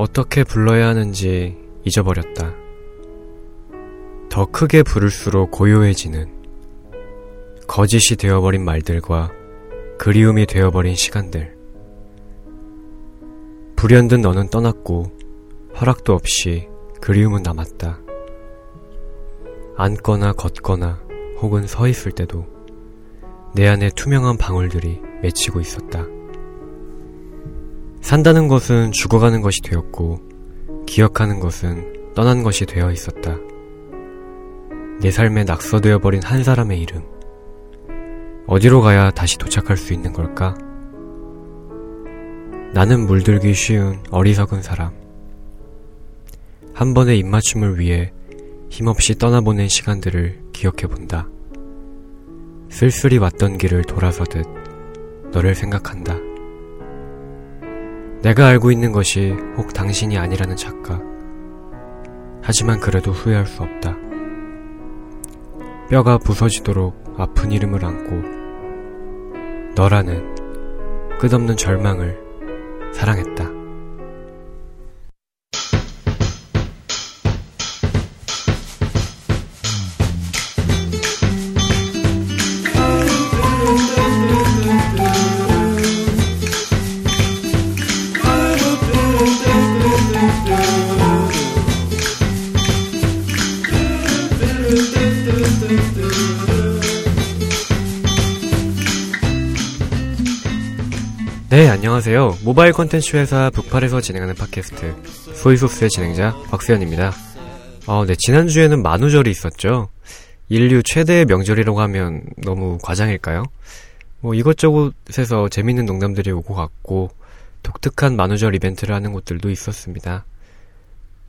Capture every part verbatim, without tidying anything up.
어떻게 불러야 하는지 잊어버렸다. 더 크게 부를수록 고요해지는 거짓이 되어버린 말들과 그리움이 되어버린 시간들. 불현듯 너는 떠났고 허락도 없이 그리움은 남았다. 앉거나 걷거나 혹은 서 있을 때도 내 안에 투명한 방울들이 맺히고 있었다. 산다는 것은 죽어가는 것이 되었고 기억하는 것은 떠난 것이 되어 있었다. 내 삶에 낙서되어 버린 한 사람의 이름. 어디로 가야 다시 도착할 수 있는 걸까? 나는 물들기 쉬운 어리석은 사람. 한 번의 입맞춤을 위해 힘없이 떠나보낸 시간들을 기억해본다. 쓸쓸히 왔던 길을 돌아서듯 너를 생각한다. 내가 알고 있는 것이 혹 당신이 아니라는 착각. 하지만 그래도 후회할 수 없다. 뼈가 부서지도록 아픈 이름을 안고 너라는 끝없는 절망을 사랑했다. 네, 안녕하세요. 모바일 콘텐츠 회사 북팔에서 진행하는 팟캐스트 소이소스의 진행자 곽세현입니다. 어, 네, 지난주에는 만우절이 있었죠. 인류 최대의 명절이라고 하면 너무 과장일까요? 뭐 이것저것에서 재밌는 농담들이 오고 갔고 독특한 만우절 이벤트를 하는 곳들도 있었습니다.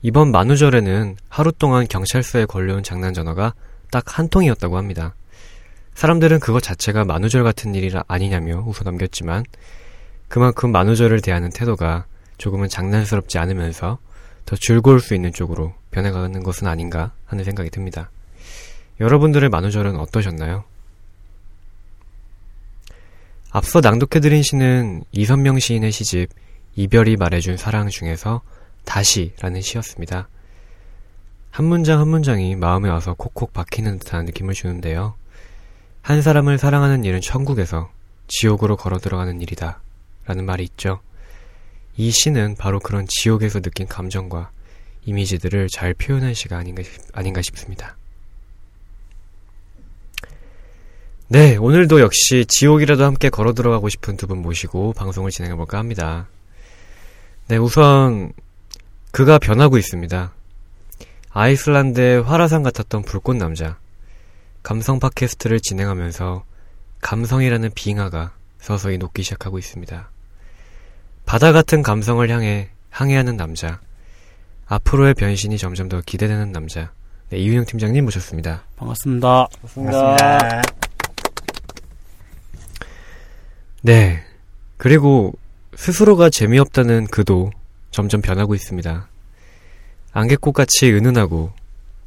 이번 만우절에는 하루 동안 경찰서에 걸려온 장난 전화가 딱 한 통이었다고 합니다. 사람들은 그것 자체가 만우절 같은 일이 아니냐며 웃어넘겼지만 그만큼 만우절을 대하는 태도가 조금은 장난스럽지 않으면서 더 즐거울 수 있는 쪽으로 변해가는 것은 아닌가 하는 생각이 듭니다. 여러분들의 만우절은 어떠셨나요? 앞서 낭독해드린 시는 이선명 시인의 시집 이별이 말해준 사랑 중에서 다시라는 시였습니다. 한 문장 한 문장이 마음에 와서 콕콕 박히는 듯한 느낌을 주는데요. 한 사람을 사랑하는 일은 천국에서 지옥으로 걸어 들어가는 일이다 라는 말이 있죠. 이 시는 바로 그런 지옥에서 느낀 감정과 이미지들을 잘 표현한 시가 아닌가, 아닌가 싶습니다. 네, 오늘도 역시 지옥이라도 함께 걸어 들어가고 싶은 두 분 모시고 방송을 진행해볼까 합니다. 네, 우선 그가 변하고 있습니다. 아이슬란드의 화라산 같았던 불꽃 남자. 감성 팟캐스트를 진행하면서 감성이라는 빙하가 서서히 녹기 시작하고 있습니다. 바다 같은 감성을 향해 항해하는 남자, 앞으로의 변신이 점점 더 기대되는 남자, 네, 이윤형 팀장님 모셨습니다. 반갑습니다. 반갑습니다. 네, 그리고 스스로가 재미없다는 그도 점점 변하고 있습니다. 안개꽃같이 은은하고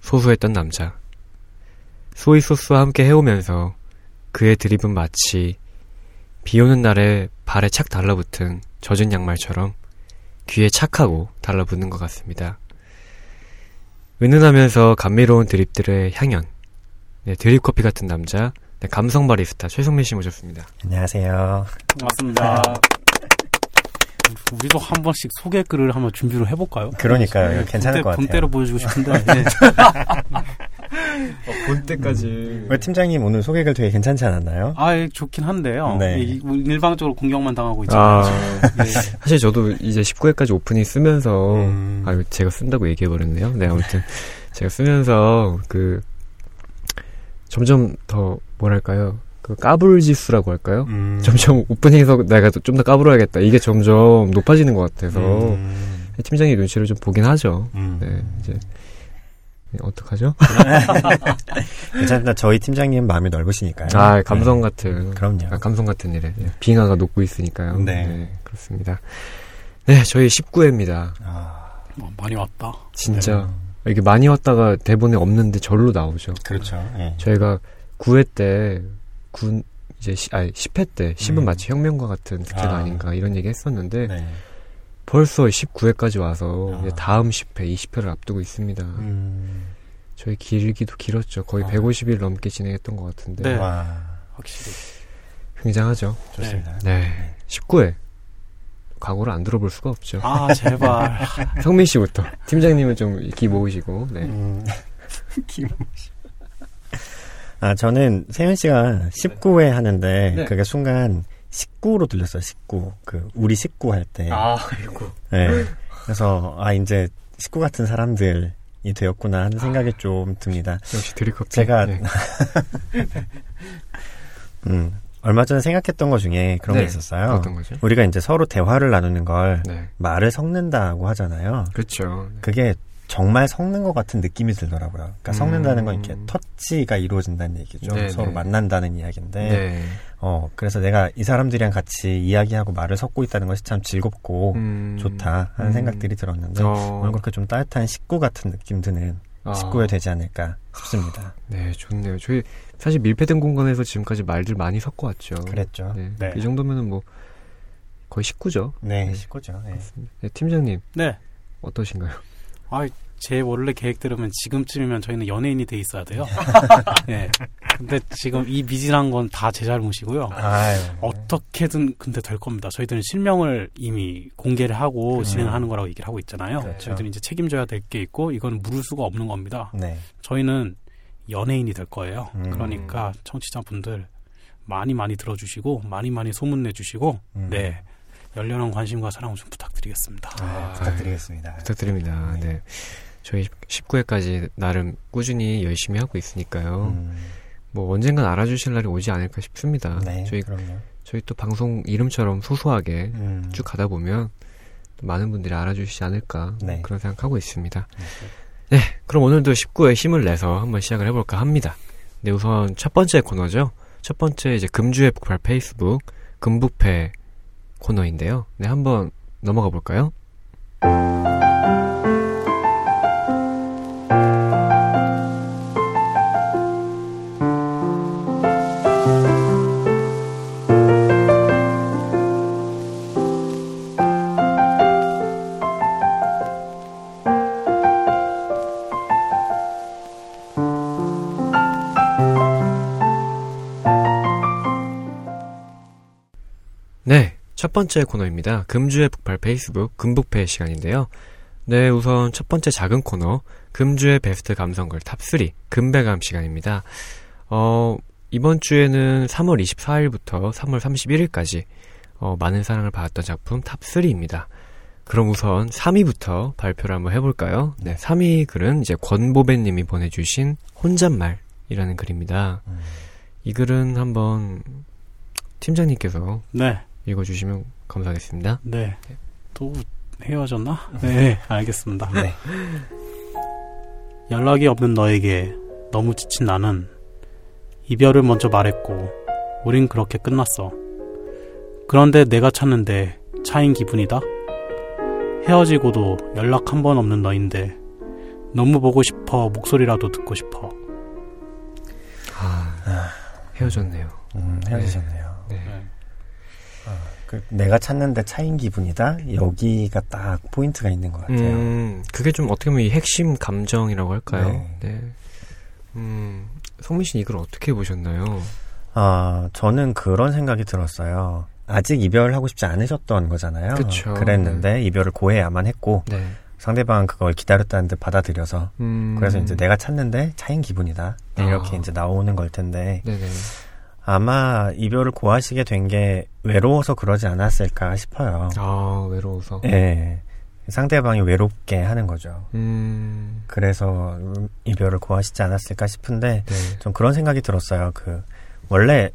소소했던 남자, 소이소스와 함께 해오면서 그의 드립은 마치 비오는 날에 발에 착 달라붙은 젖은 양말처럼 귀에 착하고 달라붙는 것 같습니다. 은은하면서 감미로운 드립들의 향연, 네, 드립커피 같은 남자, 네, 감성 바리스타 최성민 씨 모셨습니다. 안녕하세요. 반갑습니다. 우리도 한 번씩 소개글을 한번 준비를 해볼까요? 그러니까요. 네, 괜찮을 본때, 것 같아요. 본때로 보여주고 싶은데. 네. 어, 본 때까지. 음. 왜 팀장님 오늘 소개글 되게 괜찮지 않았나요? 아, 예, 좋긴 한데요. 네. 예, 일방적으로 공격만 당하고 있잖아요. 아, 예. 사실 저도 이제 십구 회까지 오프닝 쓰면서, 음. 아, 제가 쓴다고 얘기해버렸네요. 네, 아무튼 제가 쓰면서 그 점점 더 뭐랄까요? 그 까불지수라고 할까요? 음. 점점 오프닝에서 내가 좀 더 까불어야겠다. 이게 점점 높아지는 것 같아서 음. 팀장님 눈치를 좀 보긴 하죠. 음. 네, 이제. 어떡하죠? 괜찮다. 저희 팀장님 마음이 넓으시니까요. 아, 감성 같은. 네. 그럼요. 아, 감성 같은 일에. 네. 빙하가 녹고 있으니까요. 네. 네. 그렇습니다. 네, 저희 십구 회입니다. 아, 많이 왔다. 진짜. 네. 이게 많이 왔다가 대본에 없는데 절로 나오죠. 그렇죠. 네. 저희가 구 회 때, 구, 이제, 시, 아니, 십 회 때, 십은 음. 마치 혁명과 같은 특혜가 아. 아닌가 이런 얘기 했었는데, 네. 벌써 십구 회까지 와서 아. 다음 십 회, 이십 회를 앞두고 있습니다. 음. 저희 길기도 길었죠. 거의 아. 백오십 일 넘게 진행했던 것 같은데. 네. 와. 확실히. 굉장하죠. 좋습니다. 네. 네. 십구 회. 각오를 안 들어볼 수가 없죠. 아, 제발. 성민 씨부터. 팀장님은 좀 기 모으시고. 네. 음. 기 모으시고. 아, 저는 세윤 씨가 십구 회 하는데 네. 그게 순간 십구로 들렸어요. 십구. 그 우리 십구 할 때. 아, 아이고. 네. 그래서 아, 이제 십구 같은 사람들이 되었구나 하는 생각이 아, 좀 듭니다. 역시 드립커피. 제가 네. 음. 얼마 전에 생각했던 것 중에 그런 네. 게 있었어요. 어떤 거죠? 우리가 이제 서로 대화를 나누는 걸 네. 말을 섞는다고 하잖아요. 그렇죠. 네. 그게 정말 섞는 것 같은 느낌이 들더라고요. 그러니까 음. 섞는다는 건 이렇게 터치가 이루어진다는 얘기죠. 네네. 서로 만난다는 이야기인데 네. 어, 그래서 내가 이 사람들이랑 같이 이야기하고 말을 섞고 있다는 것이 참 즐겁고 음. 좋다 하는 음. 생각들이 들었는데 어. 오늘 그렇게 좀 따뜻한 식구 같은 느낌 드는 아. 식구에 되지 않을까 싶습니다. 네, 좋네요. 저희 사실 밀폐된 공간에서 지금까지 말들 많이 섞어 왔죠. 그랬죠. 네. 네. 이 정도면은 뭐 거의 식구죠. 네, 네. 식구죠. 네. 네, 팀장님. 네. 어떠신가요? 아, 제 원래 계획대로면 지금쯤이면 저희는 연예인이 돼 있어야 돼요. 네. 근데 지금 이 미진한 건 다 제 잘못이고요. 아유. 어떻게든 근데 될 겁니다. 저희들은 실명을 이미 공개를 하고 음. 진행하는 거라고 얘기를 하고 있잖아요. 그렇죠. 저희들은 이제 책임져야 될 게 있고 이건 물을 수가 없는 겁니다. 네. 저희는 연예인이 될 거예요. 음. 그러니까 청취자분들 많이 많이 들어주시고 많이 많이 소문내주시고 음. 네. 열렬한 관심과 사랑을 좀 부탁드리겠습니다. 아, 부탁드리겠습니다. 아, 부탁드립니다. 네. 네. 저희 십구 회까지 나름 꾸준히 열심히 하고 있으니까요. 음. 뭐 언젠간 알아주실 날이 오지 않을까 싶습니다. 네, 저희, 그럼요. 저희 또 방송 이름처럼 소소하게 음. 쭉 가다 보면 많은 분들이 알아주시지 않을까 네. 그런 생각하고 있습니다. 네. 네, 그럼 오늘도 십구 회 힘을 내서 한번 시작을 해볼까 합니다. 네, 우선 첫 번째 코너죠. 첫 번째 이제 금주의 북팔 페이스북 금북페 코너인데요. 네, 한번 넘어가 볼까요? 첫 번째 코너입니다. 금주의 북팔 페이스북 금북페 시간인데요. 네, 우선 첫 번째 작은 코너 금주의 베스트 감성글 탑 쓰리 금.베.감 시간입니다. 어, 이번 주에는 삼월 이십사일부터 삼월 삼십일일까지 어, 많은 사랑을 받았던 작품 탑 쓰리입니다. 그럼 우선 삼 위부터 발표를 한번 해볼까요? 네, 삼 위 글은 이제 권보배님이 보내주신 혼잣말이라는 글입니다. 음. 이 글은 한번 팀장님께서 네. 읽어주시면 감사하겠습니다. 네. 또 헤어졌나? 네, 알겠습니다. 네. 연락이 없는 너에게 너무 지친 나는 이별을 먼저 말했고 우린 그렇게 끝났어. 그런데 내가 찾는데 차인 기분이다? 헤어지고도 연락 한 번 없는 너인데 너무 보고 싶어 목소리라도 듣고 싶어. 아, 헤어졌네요. 음, 헤어지셨네요. 네. 네. 아, 그 내가 찾는데 차인 기분이다? 여기가 딱 포인트가 있는 것 같아요. 음, 그게 좀 어떻게 보면 이 핵심 감정이라고 할까요? 네. 네. 음, 성민 씨는 이걸 어떻게 보셨나요? 아, 저는 그런 생각이 들었어요. 아직 이별하고 싶지 않으셨던 거잖아요. 그쵸. 그랬는데 네. 이별을 고해야만 했고 네. 상대방은 그걸 기다렸다는 듯 받아들여서 음. 그래서 이제 내가 찾는데 차인 기분이다. 네, 이렇게 아. 이제 나오는 걸 텐데 네네. 아마 이별을 고하시게 된 게 외로워서 그러지 않았을까 싶어요. 아, 외로워서? 네. 상대방이 외롭게 하는 거죠. 음. 그래서 이별을 고하시지 않았을까 싶은데 네. 좀 그런 생각이 들었어요. 그 원래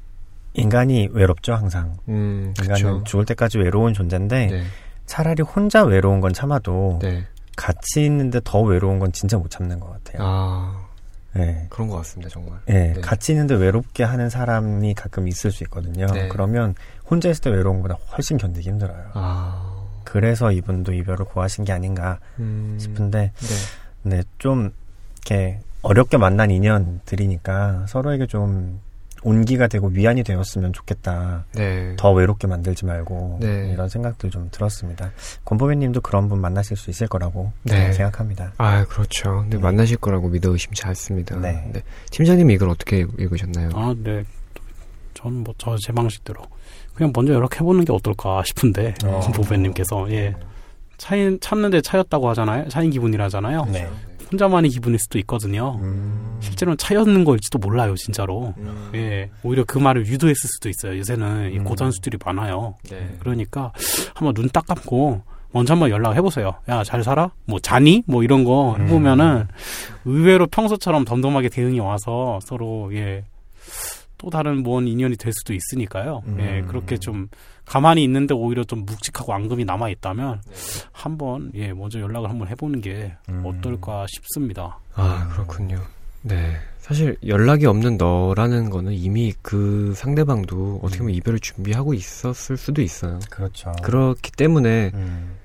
인간이 외롭죠, 항상. 음, 인간은 죽을 때까지 외로운 존재인데 네. 차라리 혼자 외로운 건 참아도 네. 같이 있는데 더 외로운 건 진짜 못 참는 것 같아요. 아. 네. 그런 것 같습니다, 정말. 네, 네. 같이 있는데 외롭게 하는 사람이 가끔 있을 수 있거든요. 네. 그러면 혼자 있을 때 외로운 것보다 훨씬 견디기 힘들어요. 아. 그래서 이분도 이별을 고하신 게 아닌가 음. 싶은데, 네. 네, 좀, 이렇게 어렵게 만난 인연들이니까 서로에게 좀 온기가 되고 위안이 되었으면 좋겠다. 네. 더 외롭게 만들지 말고. 네. 이런 생각들 좀 들었습니다. 권보배님도 그런 분 만나실 수 있을 거라고 네. 생각합니다. 아, 그렇죠. 근데 네. 만나실 거라고 믿어 의심치 않습니다. 네. 네. 팀장님이 이걸 어떻게 읽으셨나요? 아, 네. 저는 뭐 저 제 방식대로 그냥 먼저 연락해보는 게 어떨까 싶은데 어. 권보배님께서 예. 차인 찾는데 차였다고 하잖아요. 차인 기분이라 하잖아요. 네. 혼자만의 기분일 수도 있거든요. 음. 실제로는 차였는 걸지도 몰라요, 진짜로. 음. 예, 오히려 그 말을 유도했을 수도 있어요. 요새는 음. 고단수들이 많아요. 네. 그러니까 한번 눈 딱 감고 먼저 한번 연락해보세요. 야, 잘 살아? 뭐 자니? 뭐 이런 거 해보면은 음. 의외로 평소처럼 덤덤하게 대응이 와서 서로 예. 또 다른 뭔 인연이 될 수도 있으니까요. 음. 예, 그렇게 좀 가만히 있는데 오히려 좀 묵직하고 앙금이 남아 있다면 네. 한번 예, 먼저 연락을 한번 해보는 게 음. 어떨까 싶습니다. 아, 그렇군요. 네, 사실 연락이 없는 너라는 거는 이미 그 상대방도 어떻게 보면 이별을 준비하고 있었을 수도 있어요. 그렇죠. 그렇기 때문에 음.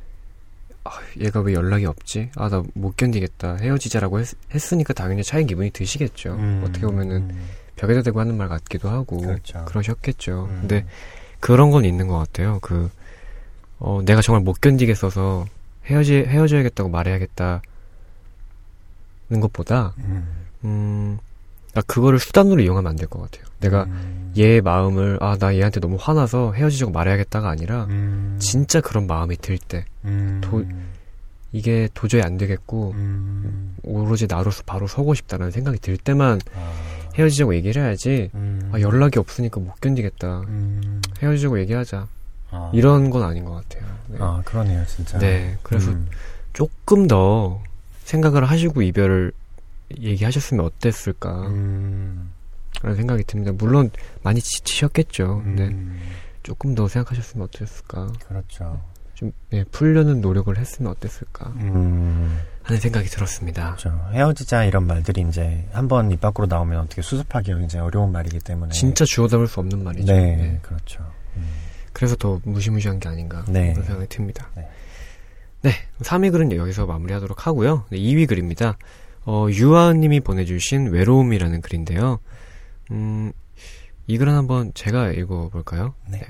아, 얘가 왜 연락이 없지? 아, 나 못 견디겠다. 헤어지자라고 했, 했으니까 당연히 차인 기분이 드시겠죠. 음. 어떻게 보면은. 음. 벽에다 대고 하는 말 같기도 하고 그렇죠. 그러셨겠죠. 음. 근데 그런 건 있는 것 같아요. 그 어, 내가 정말 못 견디겠어서 헤어지 헤어져야겠다고 말해야겠다는 것보다 음, 음 아, 그거를 수단으로 이용하면 안 될 것 같아요. 내가 음. 얘의 마음을 아, 나 얘한테 너무 화나서 헤어지자고 말해야겠다가 아니라 음. 진짜 그런 마음이 들 때 음. 도 이게 도저히 안 되겠고 음. 오로지 나로서 바로 서고 싶다라는 생각이 들 때만. 아. 헤어지자고 얘기를 해야지. 음. 아, 연락이 없으니까 못 견디겠다. 음. 헤어지자고 얘기하자. 아. 이런 건 아닌 것 같아요. 네. 아, 그러네요, 진짜. 네, 그래서 음. 조금 더 생각을 하시고 이별을 얘기하셨으면 어땠을까 음. 라는 생각이 듭니다. 물론 많이 지치셨겠죠. 음. 근데 조금 더 생각하셨으면 어땠을까. 그렇죠. 좀 네, 풀려는 노력을 했으면 어땠을까 음. 하는 생각이 들었습니다. 그렇죠. 헤어지자 이런 말들이 이제 한번 입 밖으로 나오면 어떻게 수습하기 굉장히 어려운 말이기 때문에 진짜 주워 담을 수 없는 말이죠. 네, 네. 그렇죠. 음. 그래서 더 무시무시한 게 아닌가 네. 그런 생각이 듭니다. 네. 네, 삼 위 글은 여기서 마무리하도록 하고요. 네, 이 위 글입니다. 어, 유아은님이 보내주신 외로움이라는 글인데요. 음, 이 글은 한번 제가 읽어볼까요? 네. 네.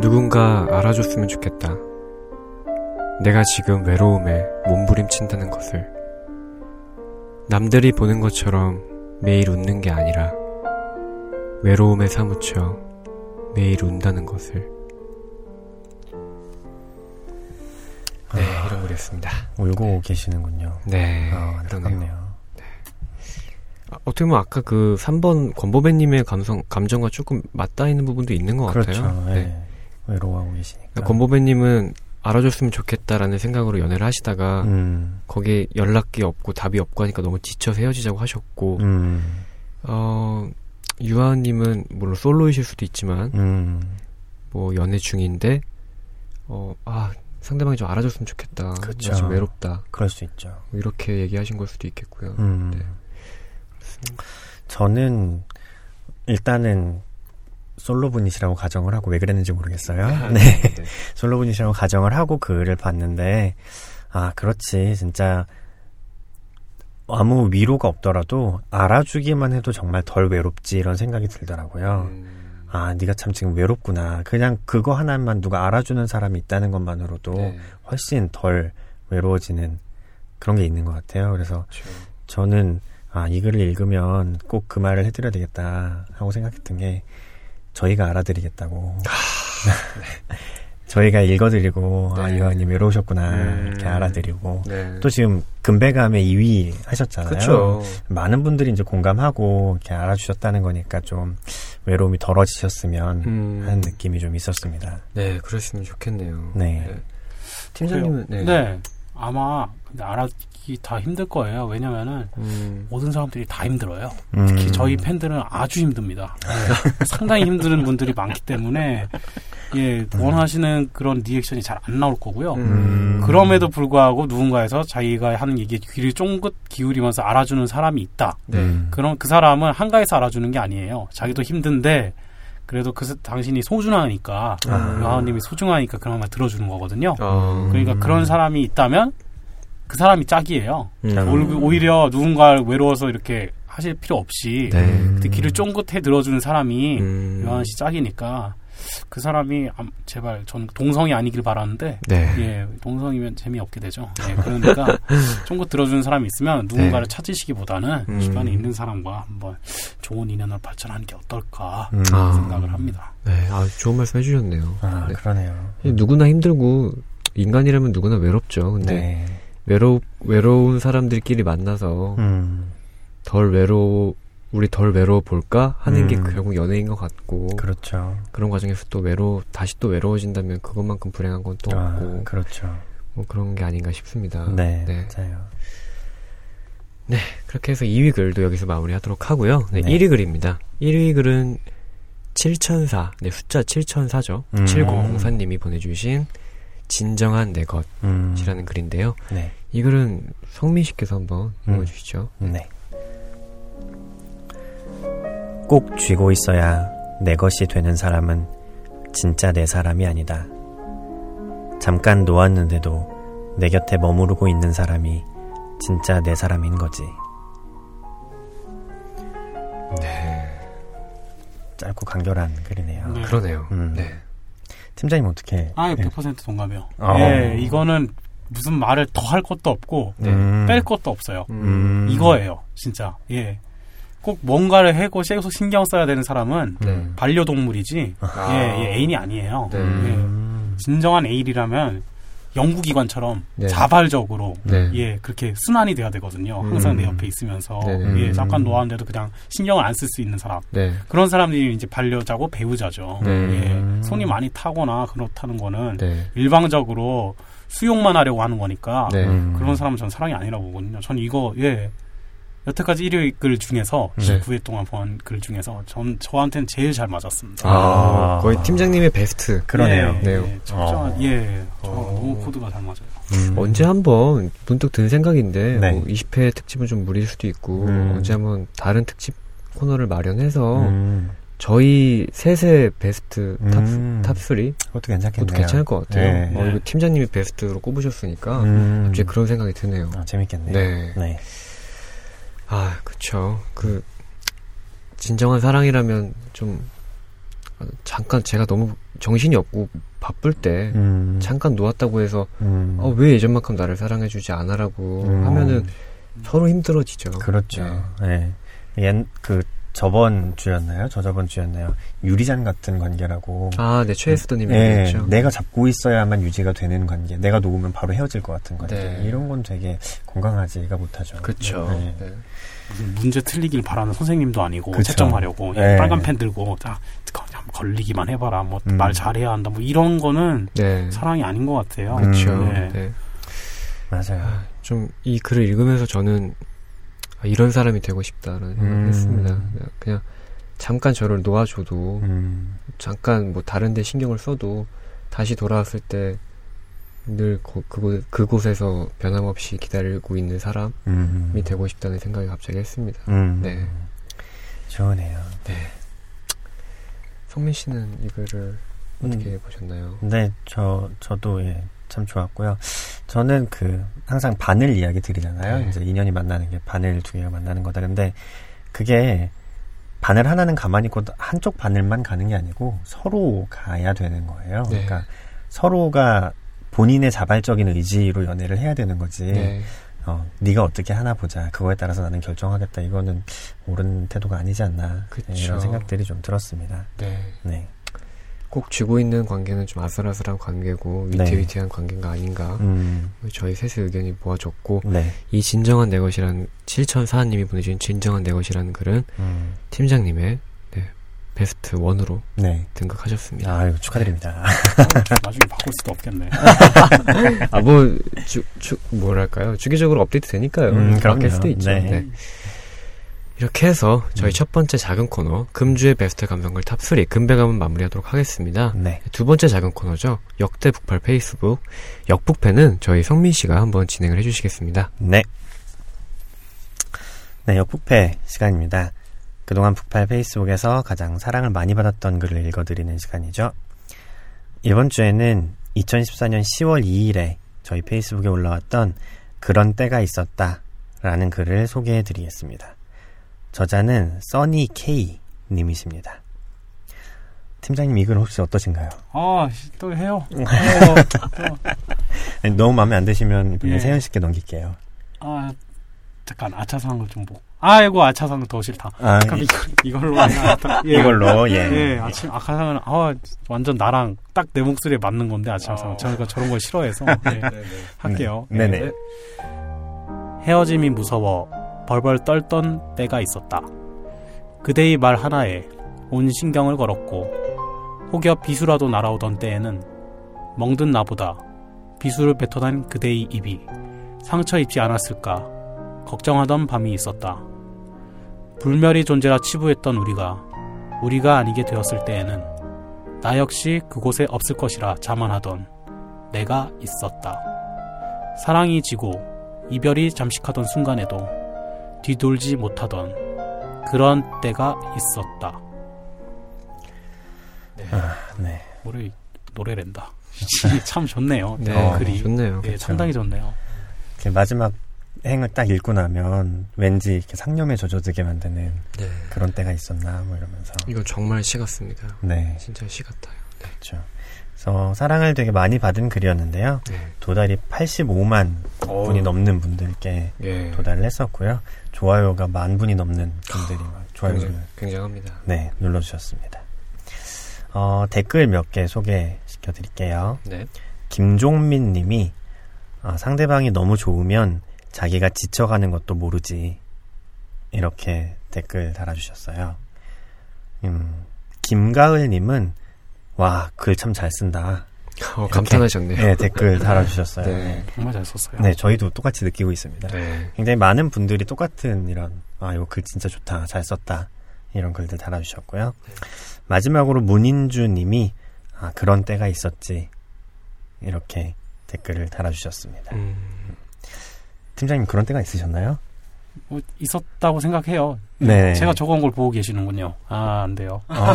누군가 알아줬으면 좋겠다. 내가 지금 외로움에 몸부림친다는 것을. 남들이 보는 것처럼 매일 웃는 게 아니라 외로움에 사무쳐 매일 운다는 것을. 네, 아, 이런 글이었습니다. 울고 네. 계시는군요. 네, 아, 안타깝네요. 네. 아, 어떻게 보면 아까 그 삼 번 권보배님의 감성, 감정과 조금 맞닿아 있는 부분도 있는 것 그렇죠, 같아요. 네. 네. 외로워하고 계시니까. 권보배님은 알아줬으면 좋겠다라는 생각으로 연애를 하시다가 음. 거기에 연락이 없고 답이 없고 하니까 너무 지쳐서 헤어지자고 하셨고 음. 어, 유아은님은 물론 솔로이실 수도 있지만 음. 뭐 연애 중인데 어, 아, 상대방이 좀 알아줬으면 좋겠다. 그렇죠. 좀 외롭다. 그럴 수 있죠. 뭐 이렇게 얘기하신 걸 수도 있겠고요. 음. 네. 그렇습니다. 저는 일단은 솔로분이시라고 가정을 하고 왜 그랬는지 모르겠어요. 네, 네. 솔로분이시라고 가정을 하고 글을 봤는데 아, 그렇지. 진짜 아무 위로가 없더라도 알아주기만 해도 정말 덜 외롭지 이런 생각이 들더라고요. 음. 아, 네가 참 지금 외롭구나. 그냥 그거 하나만 누가 알아주는 사람이 있다는 것만으로도 네. 훨씬 덜 외로워지는 그런 게 있는 것 같아요. 그래서 그렇죠. 저는 아, 이 글을 읽으면 꼭 그 말을 해드려야 되겠다 하고 생각했던 게 저희가 알아드리겠다고. 네. 저희가 읽어드리고, 네. 아, 유아님 외로우셨구나. 음. 이렇게 알아드리고. 네. 또 지금 금베감의 이 위 하셨잖아요. 그쵸. 많은 분들이 이제 공감하고, 이렇게 알아주셨다는 거니까 좀 외로움이 덜어지셨으면 음. 하는 느낌이 좀 있었습니다. 네, 그러시면 좋겠네요. 네. 네. 팀장님은, 네. 네. 아마, 근데 알아듣기 다 힘들 거예요. 왜냐면은, 음. 모든 사람들이 다 힘들어요. 음. 특히 저희 팬들은 아주 힘듭니다. 네. 상당히 힘든 분들이 많기 때문에, 예, 원하시는 그런 리액션이 잘 안 나올 거고요. 음. 그럼에도 불구하고 누군가에서 자기가 하는 얘기에 귀를 쫑긋 기울이면서 알아주는 사람이 있다. 네. 그럼 그 사람은 한가해서 알아주는 게 아니에요. 자기도 힘든데, 그래도 그 당신이 소중하니까, 유아원님이 아. 소중하니까 그런 말 들어주는 거거든요. 아. 그러니까 그런 사람이 있다면 그 사람이 짝이에요. 음. 오히려 누군가를 외로워서 이렇게 하실 필요 없이 네. 귀를 쫑긋해 들어주는 사람이 음. 요한 씨 짝이니까 그 사람이 제발 전 동성이 아니길 바라는데 네. 예, 동성이면 재미없게 되죠. 예, 그러니까 쫑긋 들어주는 사람이 있으면 누군가를 네. 찾으시기보다는 음. 주변에 있는 사람과 한번 좋은 인연을 발전하는 게 어떨까 음. 생각을 합니다. 네, 아, 좋은 말씀 해주셨네요. 아, 네. 그러네요. 누구나 힘들고 인간이라면 누구나 외롭죠. 근데 네. 외로, 외로운 사람들끼리 만나서 음. 덜 외로워, 우리 덜 외로워 볼까? 하는 음. 게 결국 연애인 것 같고. 그렇죠. 그런 과정에서 또 외로워, 다시 또 외로워진다면 그것만큼 불행한 건 또 아, 없고. 그렇죠. 뭐 그런 게 아닌가 싶습니다. 네. 네. 맞아요. 네. 그렇게 해서 이 위 글도 여기서 마무리 하도록 하고요. 네, 네. 일 위 글입니다. 일 위 글은 칠천사. 네, 숫자 칠천사죠. 음. 칠공공사님이 보내주신 진정한 내 것이라는 음. 글인데요. 네. 이 글은 성민 씨께서 한번 음. 읽어주시죠. 네. 꼭 쥐고 있어야 내 것이 되는 사람은 진짜 내 사람이 아니다. 잠깐 놓았는데도 내 곁에 머무르고 있는 사람이 진짜 내 사람인 거지. 네. 짧고 간결한 글이네요. 네. 그러네요. 음. 네. 팀장님 어떻게? 아, 백 퍼센트 동감해요. 어. 예, 이거는 무슨 말을 더 할 것도 없고 네. 음. 뺄 것도 없어요. 음. 이거예요, 진짜. 예. 꼭 뭔가를 해고 계속 신경 써야 되는 사람은 네. 반려동물이지 아. 예, 예, 애인이 아니에요. 네. 예, 진정한 애인이라면 연구기관처럼 네. 자발적으로 네. 예, 그렇게 순환이 돼야 되거든요. 음. 항상 내 옆에 있으면서 네. 예, 잠깐 놓았는데도 그냥 신경을 안 쓸 수 있는 사람 네. 그런 사람들이 이제 반려자고 배우자죠. 네. 예, 손이 많이 타거나 그렇다는 거는 네. 일방적으로 수용만 하려고 하는 거니까 네. 그런 사람은 전 사랑이 아니라고 보거든요. 전 이거 예. 여태까지 일 위 글 중에서 네. 십구 회 동안 본 글 중에서 전 저한테는 제일 잘 맞았습니다. 아, 아, 거의 팀장님의 베스트. 그러네요. 네, 네. 적절한, 예, 예. 너무 코드가 잘 맞아요. 음. 언제 한번 문득 든 생각인데 네. 뭐 이십 회 특집은 좀 무리일 수도 있고 음. 언제 한번 다른 특집 코너를 마련해서 음. 저희 셋의 베스트 음. 탑, 탑 쓰리? 그것도 괜찮겠네요. 그것도 괜찮을 것 같아요. 네. 어, 이거 팀장님이 베스트로 꼽으셨으니까 음. 갑자기 그런 생각이 드네요. 아, 재밌겠네요. 네. 네. 아, 그쵸. 그, 진정한 사랑이라면 좀, 잠깐 제가 너무 정신이 없고 바쁠 때, 음. 잠깐 놓았다고 해서, 음. 어, 왜 예전만큼 나를 사랑해주지 않아라고 음. 하면은 서로 힘들어지죠. 그렇죠. 예. 네. 네. 그, 저번 주였나요? 저저번 주였나요? 유리잔 같은 관계라고. 아, 네, 최혜수도님이 네, 얘기했죠. 내가 잡고 있어야만 유지가 되는 관계. 내가 놓으면 바로 헤어질 것 같은 관계. 네. 이런 건 되게 건강하지가 못하죠. 그렇죠. 네. 네. 무슨 문제 틀리길 바라는 선생님도 아니고 그쵸. 채점하려고 네. 빨간 펜 들고 자, 걸리기만 해봐라. 뭐 말 음. 잘해야 한다. 뭐 이런 거는 네. 사랑이 아닌 것 같아요. 그렇죠. 음, 네. 네. 맞아요. 아, 좀 이 글을 읽으면서 저는. 이런 사람이 되고 싶다라는 생각을 음. 했습니다. 그냥 잠깐 저를 놓아줘도 음. 잠깐 뭐 다른 데 신경을 써도 다시 돌아왔을 때 늘 그곳, 그곳에서 변함없이 기다리고 있는 사람이 음. 되고 싶다는 생각을 갑자기 했습니다. 음. 네, 좋네요. 네, 성민 씨는 이 글을 어떻게 음. 보셨나요? 네, 저, 저도 예. 참 좋았고요. 저는 그 항상 바늘 이야기 드리잖아요. 네. 이제 인연이 만나는 게 바늘 두 개가 만나는 거다. 근데 그게 바늘 하나는 가만히 있고 한쪽 바늘만 가는 게 아니고 서로 가야 되는 거예요. 네. 그러니까 서로가 본인의 자발적인 의지로 연애를 해야 되는 거지. 네. 어, 네가 어떻게 하나 보자. 그거에 따라서 나는 결정하겠다. 이거는 옳은 태도가 아니지 않나. 그쵸. 이런 생각들이 좀 들었습니다. 네. 네. 꼭 쥐고 있는 관계는 좀 아슬아슬한 관계고 위태위태한 네. 관계가 아닌가 음. 저희 셋의 의견이 모아졌고 네. 이 진정한 내 것이라는 칠천사님이 보내주신 진정한 내 것이라는 글은 음. 팀장님의 네, 베스트 원으로 네. 등극하셨습니다. 아이고, 축하드립니다. 나중에 바꿀 수도 없겠네. 아, 뭐 주, 주, 뭐랄까요 주기적으로 업데이트 되니까요. 음, 그렇게 할 수도 있죠. 네. 네. 이렇게 해서 저희 음. 첫 번째 작은 코너 금주의 베스트 감성글 탑 쓰리 금배감은 마무리하도록 하겠습니다. 네. 두 번째 작은 코너죠. 역대 북팔 페이스북 역북페는 저희 성민씨가 한번 진행을 해주시겠습니다. 네, 네, 역북페 시간입니다. 그동안 북팔 페이스북에서 가장 사랑을 많이 받았던 글을 읽어드리는 시간이죠. 이번 주에는 이천십사 년 시월 이 일에 저희 페이스북에 올라왔던 그런 때가 있었다 라는 글을 소개해드리겠습니다. 저자는 써니 K 님이십니다. 팀장님, 이 글 혹시 어떠신가요? 아, 또 해요. 또. 너무 마음에 안 드시면 예. 세현 씨께 넘길게요. 아, 잠깐 아차상 거 좀 보고. 아이고, 아차상 더 싫다. 아, 잠깐 이, 이걸로 예. 이걸로 예. 예, 아침 아차상은 아 완전 나랑 딱 내 목소리에 맞는 건데 아차상은 저희가 저런 걸 싫어해서 예, 할게요. 네. 예. 네네. 헤어짐이 무서워 벌벌 떨던 때가 있었다. 그대의 말 하나에 온 신경을 걸었고 혹여 비수라도 날아오던 때에는 멍든 나보다 비수를 뱉어낸 그대의 입이 상처 입지 않았을까 걱정하던 밤이 있었다. 불멸이 존재라 치부했던 우리가 우리가 아니게 되었을 때에는 나 역시 그곳에 없을 것이라 자만하던 내가 있었다. 사랑이 지고 이별이 잠식하던 순간에도 뒤돌지 못하던 그런 때가 있었다. 네. 아, 네. 노래, 노래랜다. 참 좋네요. 네. 어, 글이. 좋네요. 네, 상당히 좋네요. 이렇게 마지막 행을 딱 읽고 나면 왠지 이렇게 상념에 젖어들게 만드는 네. 그런 때가 있었나, 뭐 이러면서. 이거 정말 시 같습니다. 네. 진짜 시 같아요. 네. 그렇죠. 그래서 사랑을 되게 많이 받은 글이었는데요. 네. 도달이 팔십오만 오. 분이 넘는 분들께 예. 도달을 했었고요. 좋아요가 만 분이 넘는 분들이 좋아요를. 굉장합니다. 네, 눌러주셨습니다. 어, 댓글 몇 개 소개시켜드릴게요. 네. 김종민 님이 아, 상대방이 너무 좋으면 자기가 지쳐가는 것도 모르지 이렇게 댓글 달아주셨어요. 음, 김가을 님은 와, 글 참 잘 쓴다. 어, 감탄하셨네요. 네, 댓글 달아주셨어요. 네, 네. 정말 잘 썼어요. 네, 저희도 똑같이 느끼고 있습니다. 네. 굉장히 많은 분들이 똑같은 이런 아, 이거 글 진짜 좋다, 잘 썼다 이런 글들 달아주셨고요. 네. 마지막으로 문인주 님이 아, 그런 때가 있었지 이렇게 댓글을 달아주셨습니다. 음. 팀장님, 그런 때가 있으셨나요? 뭐 있었다고 생각해요. 네. 제가 적은 걸 보고 계시는군요. 아, 안 돼요. 아. 아,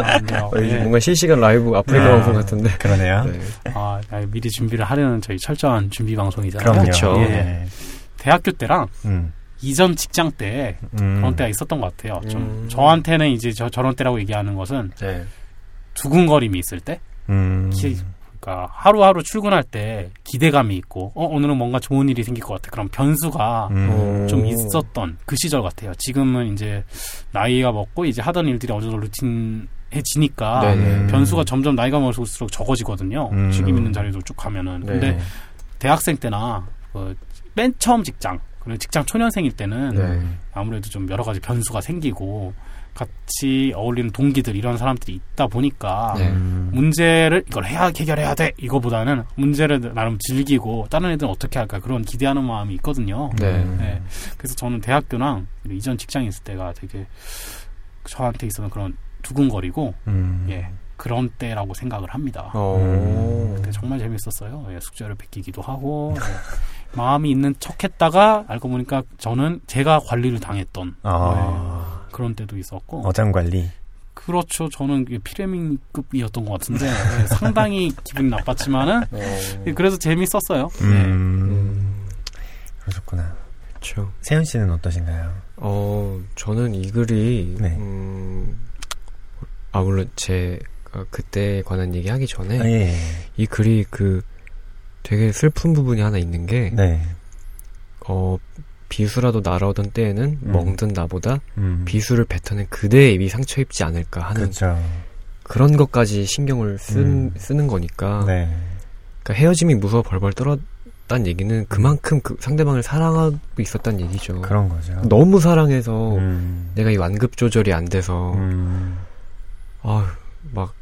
안 돼요. 네. 뭔가 실시간 라이브 아프리카 방송 네. 같은데. 그러네요. 네. 아, 미리 준비를 하려는 저희 철저한 준비 방송이잖아요. 그렇죠. 예. 네. 대학교 때랑 음. 이전 직장 때 음. 그런 때가 있었던 것 같아요. 좀 음. 저한테는 이제 저, 저런 때라고 얘기하는 것은 네. 두근거림이 있을 때, 음. 기, 그러니까 하루하루 출근할 때 기대감이 있고, 어, 오늘은 뭔가 좋은 일이 생길 것 같아. 그런 변수가 음. 좀 있었던 그 시절 같아요. 지금은 이제 나이가 먹고 이제 하던 일들이 어느 정도 루틴해지니까 네네. 변수가 점점 나이가 먹을수록 적어지거든요. 음. 지금 있는 자리도 쭉 가면은. 근데 네네. 대학생 때나 그 맨 처음 직장. 직장 초년생일 때는 네. 아무래도 좀 여러 가지 변수가 생기고 같이 어울리는 동기들 이런 사람들이 있다 보니까 네. 문제를 이걸 해야 해결해야 돼 이거보다는 문제를 나름 즐기고 다른 애들은 어떻게 할까 그런 기대하는 마음이 있거든요. 네. 네. 그래서 저는 대학교랑 이전 직장에 있을 때가 되게 저한테 있어서 그런 두근거리고 음. 예. 그런 때라고 생각을 합니다. 음, 그때 정말 재밌었어요. 예, 숙제를 베끼기도 하고 예, 마음이 있는 척했다가 알고 보니까 저는 제가 관리를 당했던 아~ 예, 그런 때도 있었고 어장관리. 그렇죠. 저는 피레민급이었던 것 같은데 예, 상당히 기분이 나빴지만은 예, 그래서 재밌었어요. 음, 예. 음. 그러셨구나. 그렇죠. 세현 씨는 어떠신가요? 어, 저는 이 글이 네. 음, 아 물론 제 그때에 관한 얘기 하기 전에 아, 예. 이 글이 그 되게 슬픈 부분이 하나 있는 게 네. 어, 비수라도 날아오던 때에는 음. 멍든 나보다 음. 비수를 뱉어낸 그대의 입이 상처 입지 않을까 하는 그쵸. 그런 것까지 신경을 쓴, 음. 쓰는 거니까 네. 그러니까 헤어짐이 무서워 벌벌 떨었다는 얘기는 그만큼 그 상대방을 사랑하고 있었다는 얘기죠. 그런 거죠. 너무 사랑해서 음. 내가 이 완급 조절이 안 돼서 음. 아휴 막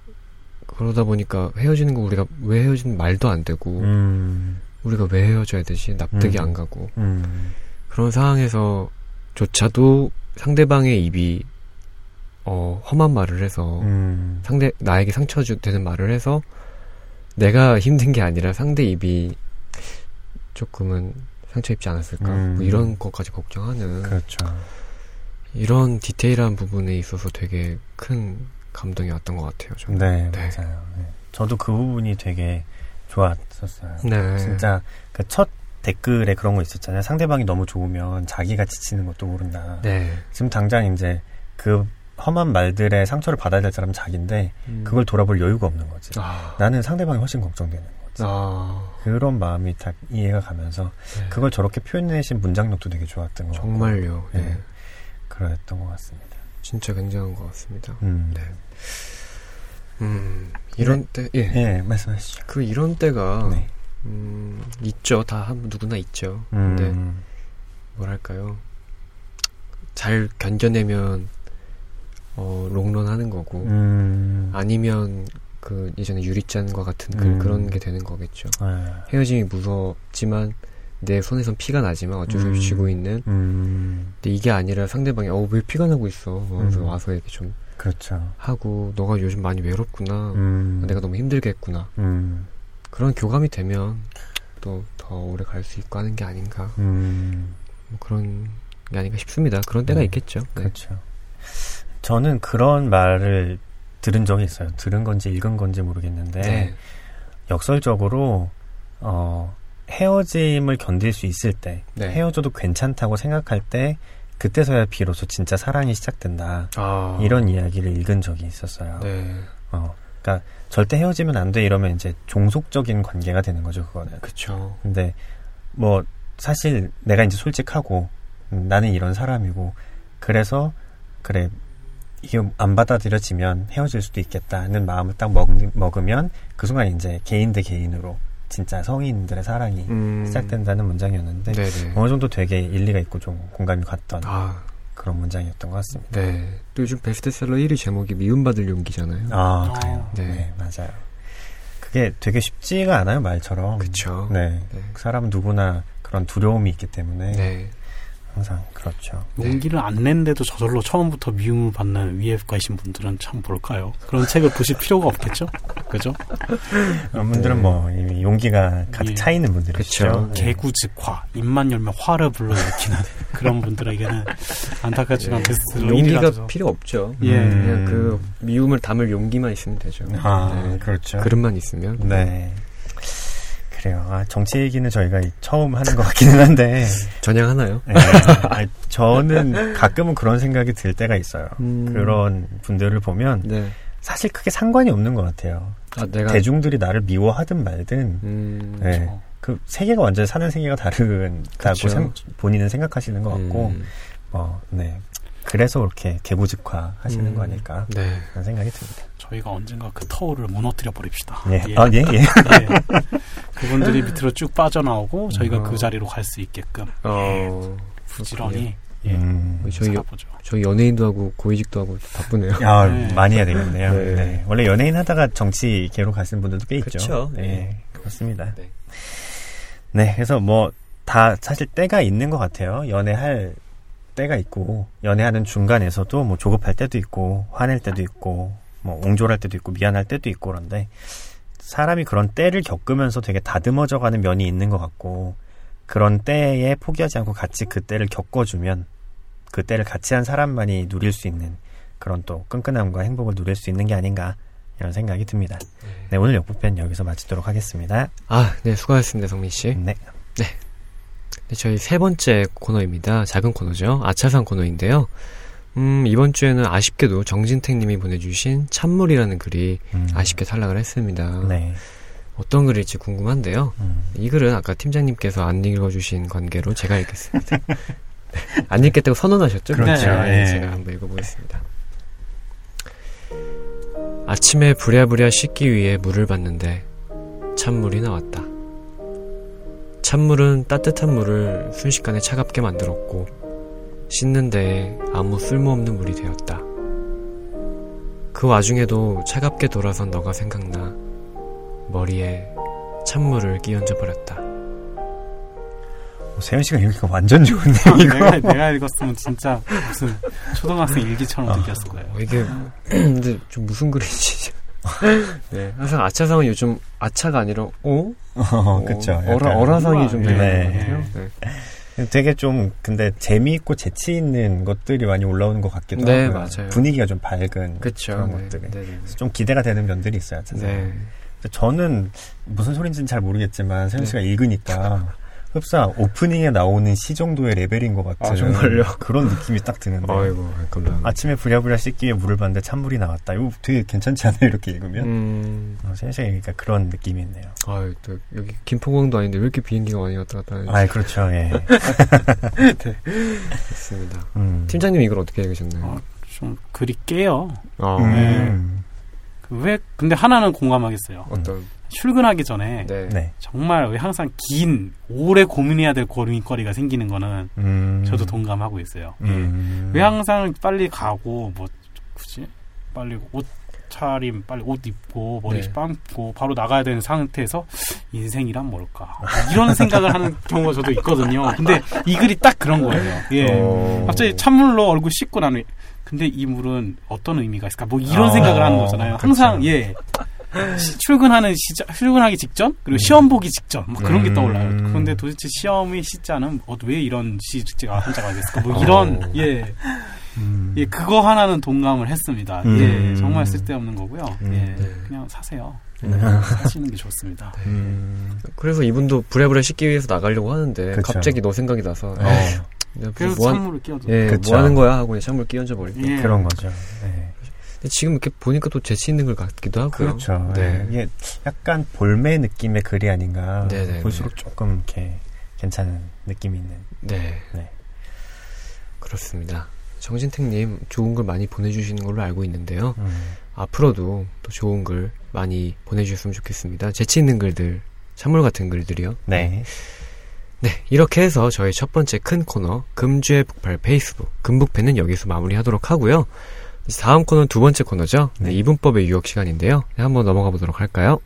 그러다 보니까 헤어지는 거 우리가 왜 헤어지는 말도 안 되고 음. 우리가 왜 헤어져야 되지 납득이 음. 안 가고 음. 그런 상황에서 조차도 상대방의 입이 어, 험한 말을 해서 음. 상대 나에게 상처 되는 말을 해서 내가 힘든 게 아니라 상대 입이 조금은 상처 입지 않았을까 음. 뭐 이런 것까지 걱정하는 그렇죠. 이런 디테일한 부분에 있어서 되게 큰 감동이 왔던 것 같아요. 저는. 네, 네, 맞아요. 네. 저도 그 부분이 되게 좋았었어요. 네. 진짜 그 첫 댓글에 그런 거 있었잖아요. 상대방이 너무 좋으면 자기가 지치는 것도 모른다. 네. 지금 당장 이제 그 험한 말들에 상처를 받아야 될 사람은 자기인데 음. 그걸 돌아볼 여유가 없는 거지. 아. 나는 상대방이 훨씬 걱정되는 거지. 아. 그런 마음이 다 이해가 가면서 네. 그걸 저렇게 표현해신 문장력도 되게 좋았던 것 같고. 정말요. 네. 네. 그랬던 것 같습니다. 진짜 굉장한 것 같습니다. 음. 네. 음, 이런 네. 때, 예. 예, 말씀하시죠. 그 이런 때가, 네. 음, 있죠. 다, 누구나 있죠. 음. 근데, 뭐랄까요. 잘 견뎌내면, 어, 롱런 하는 거고, 음. 아니면, 그, 예전에 유리잔과 같은 그, 음. 그런 게 되는 거겠죠. 아. 헤어짐이 무섭지만, 내 손에선 피가 나지만 어쩔 수 없이 음. 쥐고 있는. 음. 근데 이게 아니라 상대방이, 어, 왜 피가 나고 있어. 그래서 음. 와서 이렇게 좀. 그렇죠. 하고 너가 요즘 많이 외롭구나. 음. 내가 너무 힘들겠구나. 음. 그런 교감이 되면 또 더 오래 갈 수 있고 하는 게 아닌가. 음. 뭐 그런 게 아닌가 싶습니다. 그런 때가 음. 있겠죠. 그렇죠. 네. 저는 그런 말을 들은 적이 있어요. 들은 건지 읽은 건지 모르겠는데 네. 역설적으로 어, 헤어짐을 견딜 수 있을 때 네. 헤어져도 괜찮다고 생각할 때 그때서야 비로소 진짜 사랑이 시작된다. 아. 이런 이야기를 읽은 적이 있었어요. 네. 어, 그러니까 절대 헤어지면 안 돼 이러면 이제 종속적인 관계가 되는 거죠, 그거는. 그렇죠. 근데 뭐 사실 내가 이제 솔직하고 음, 나는 이런 사람이고 그래서 그래 이게 안 받아들여지면 헤어질 수도 있겠다는 마음을 딱 먹, 먹으면 그 순간 이제 개인 대 개인으로. 진짜 성인들의 사랑이 음. 시작된다는 문장이었는데 네네. 어느 정도 되게 일리가 있고 좀 공감이 갔던 아. 그런 문장이었던 것 같습니다. 네. 또 요즘 베스트셀러 일 위 제목이 미움받을 용기잖아요. 아, 그래요. 네. 네, 맞아요. 그게 되게 쉽지가 않아요, 말처럼. 그렇죠. 네. 네. 사람 누구나 그런 두려움이 있기 때문에 네. 항상 그렇죠. 용기를 안 낸데도 저절로 처음부터 미움을 받는 위에가이신 분들은 참 볼까요? 그런 책을 보실 필요가 없겠죠? 그죠? 그런 분들은 네. 뭐 이미 용기가 가득 예. 차 있는 분들이죠. 네. 개구즉화, 입만 열면 화를 불러일으키는 그런 분들에게는 안타깝지만 예. 베스트셀러 용기가 필요 없죠. 예. 음. 그냥 그 미움을 담을 용기만 있으면 되죠. 아, 네. 그렇죠. 그릇만 있으면. 네. 그래요. 아, 정치 얘기는 저희가 처음 하는 것 같기는 한데 전향하나요? 네. 아, 저는 가끔은 그런 생각이 들 때가 있어요. 음. 그런 분들을 보면 네. 사실 크게 상관이 없는 것 같아요. 아, 내가... 대중들이 나를 미워하든 말든 음, 네. 그 세계가 완전히 사는 세계가 다르다고 생, 본인은 생각하시는 것 같고 음. 어, 네. 그래서 그렇게 개구즉화 하시는 음. 거 아닐까 네. 그런 생각이 듭니다. 저희가 언젠가 그 터울을 무너뜨려 버립시다. 예. 예. 아, 예, 예. 예. 그분들이 밑으로 쭉 빠져나오고 저희가 어. 그 자리로 갈 수 있게끔 어. 예. 부지런히 예. 음. 저희, 저희 연예인도 하고 고위직도 하고 바쁘네요. 아, 네. 많이 해야 되겠네요. 네. 네. 원래 연예인 하다가 정치계로 가시는 분들도 꽤 있죠. 그렇죠. 네. 네. 그렇습니다. 네. 네, 그래서 뭐 다 사실 때가 있는 것 같아요. 연애할 때가 있고 연애하는 중간에서도 뭐 조급할 때도 있고 화낼 때도 있고 뭐 옹졸할 때도 있고 미안할 때도 있고 그런데 사람이 그런 때를 겪으면서 되게 다듬어져가는 면이 있는 것 같고 그런 때에 포기하지 않고 같이 그 때를 겪어주면 그 때를 같이 한 사람만이 누릴 수 있는 그런 또 끈끈함과 행복을 누릴 수 있는 게 아닌가 이런 생각이 듭니다. 네, 오늘 역북페는 여기서 마치도록 하겠습니다. 아, 네, 수고하셨습니다, 성민 씨. 네. 네. 저희 세 번째 코너입니다. 작은 코너죠. 아차상 코너인데요. 음, 이번 주에는 아쉽게도 정진택님이 보내주신 찬물이라는 글이 음. 아쉽게 탈락을 했습니다. 네. 어떤 글일지 궁금한데요. 음. 이 글은 아까 팀장님께서 안 읽어주신 관계로 제가 읽겠습니다. 안 읽겠다고 선언하셨죠? 그렇죠. 네. 제가 한번 읽어보겠습니다. 아침에 부랴부랴 씻기 위해 물을 봤는데 찬물이 나왔다. 찬물은 따뜻한 물을 순식간에 차갑게 만들었고 씻는 데에 아무 쓸모없는 물이 되었다. 그 와중에도 차갑게 돌아선 너가 생각나 머리에 찬물을 끼얹어 버렸다. 세현 씨가 읽으니까 완전 좋은데요. 내가, 내가 읽었으면 진짜 무슨 초등학생 일기처럼 어, 느꼈을 거예요. 이게 근데 좀 무슨 글인지. 네, 항상 아차상은 요즘 아차가 아니라 오? 어, 그렇죠. 어라, 어라상이 좀 되는 네. 것 같아요. 네. 되게 좀 근데 재미있고 재치 있는 것들이 많이 올라오는 것 같기도 네, 하고 맞아요. 분위기가 좀 밝은 그쵸, 그런 네. 것들이 네, 네, 네. 좀 기대가 되는 면들이 있어요. 아차상. 네. 저는 무슨 소린지는 잘 모르겠지만 세현 씨가 네. 읽으니까 흡사 오프닝에 나오는 시 정도의 레벨인 것 같은. 아, 정말요? 그런 느낌이 딱 드는데. 아이고, 감사합니다. 아침에 부랴부랴 씻기에 물을 봤는데 찬물이 나왔다. 이거 되게 괜찮지 않아요? 이렇게 읽으면. 음. 어, 사실 그러니까 그런 느낌이 있네요. 아, 또 여기 김포공항도 아닌데 왜 이렇게 비행기가 많이 왔다 갔다 하는지. 아, 그렇죠. 예. 네. 그렇습니다. 음. 팀장님 이걸 어떻게 읽으셨나요? 어, 좀 그립게요. 아. 음. 네. 왜? 근데 하나는 공감하겠어요. 어떤? 음. 출근하기 전에 네. 네. 정말 왜 항상 긴 오래 고민해야 될 고민거리가 생기는 거는 음. 저도 동감하고 있어요. 음. 예. 왜 항상 빨리 가고 뭐 굳이 빨리 옷 차림 빨리 옷 입고 머리 네. 감고 바로 나가야 되는 상태에서 인생이란 뭘까 이런 생각을 하는 경우가 저도 있거든요. 근데 이 글이 딱 그런 거예요. 예. 오. 갑자기 찬물로 얼굴 씻고 나면 근데 이 물은 어떤 의미가 있을까 뭐 이런 아. 생각을 하는 거잖아요. 항상 그쵸. 예. 시, 출근하는 시자, 출근하기 직전 그리고 음. 시험 보기 직전 뭐 그런 게 음. 떠올라요. 그런데 도대체 시험의 시자는 어, 왜 이런 시제가 한자가 됐을까? 뭐 이런 예예 음. 예, 그거 하나는 동감을 했습니다. 음. 예 정말 쓸데없는 거고요. 음. 예 네. 그냥 사세요. 음. 사시는 게 좋습니다. 음. 그래서 이분도 부랴부랴 씻기 위해서 나가려고 하는데 그쵸. 갑자기 너 생각이 나서. 어. 그래서 뭐 찬물을 끼얹어. 예, 그쵸. 뭐 하는 거야 하고 찬물 끼얹어 버리고 예. 그런 거죠. 네. 지금 이렇게 보니까 또 재치 있는 걸 같기도 하고요. 그렇죠. 네. 이게 약간 볼매 느낌의 글이 아닌가. 네네네. 볼수록 조금 이렇게 괜찮은 느낌이 있는. 네. 네. 그렇습니다. 정진택님 좋은 글 많이 보내주시는 걸로 알고 있는데요. 음. 앞으로도 또 좋은 글 많이 보내주셨으면 좋겠습니다. 재치 있는 글들, 찬물 같은 글들이요. 네. 네, 이렇게 해서 저희 첫 번째 큰 코너 금주의 북팔 페이스북 금북페는 여기서 마무리하도록 하고요. 다음 코너는 두 번째 코너죠. 네. 네, 이분법의 유혹 시간인데요. 네, 한번 넘어가 보도록 할까요?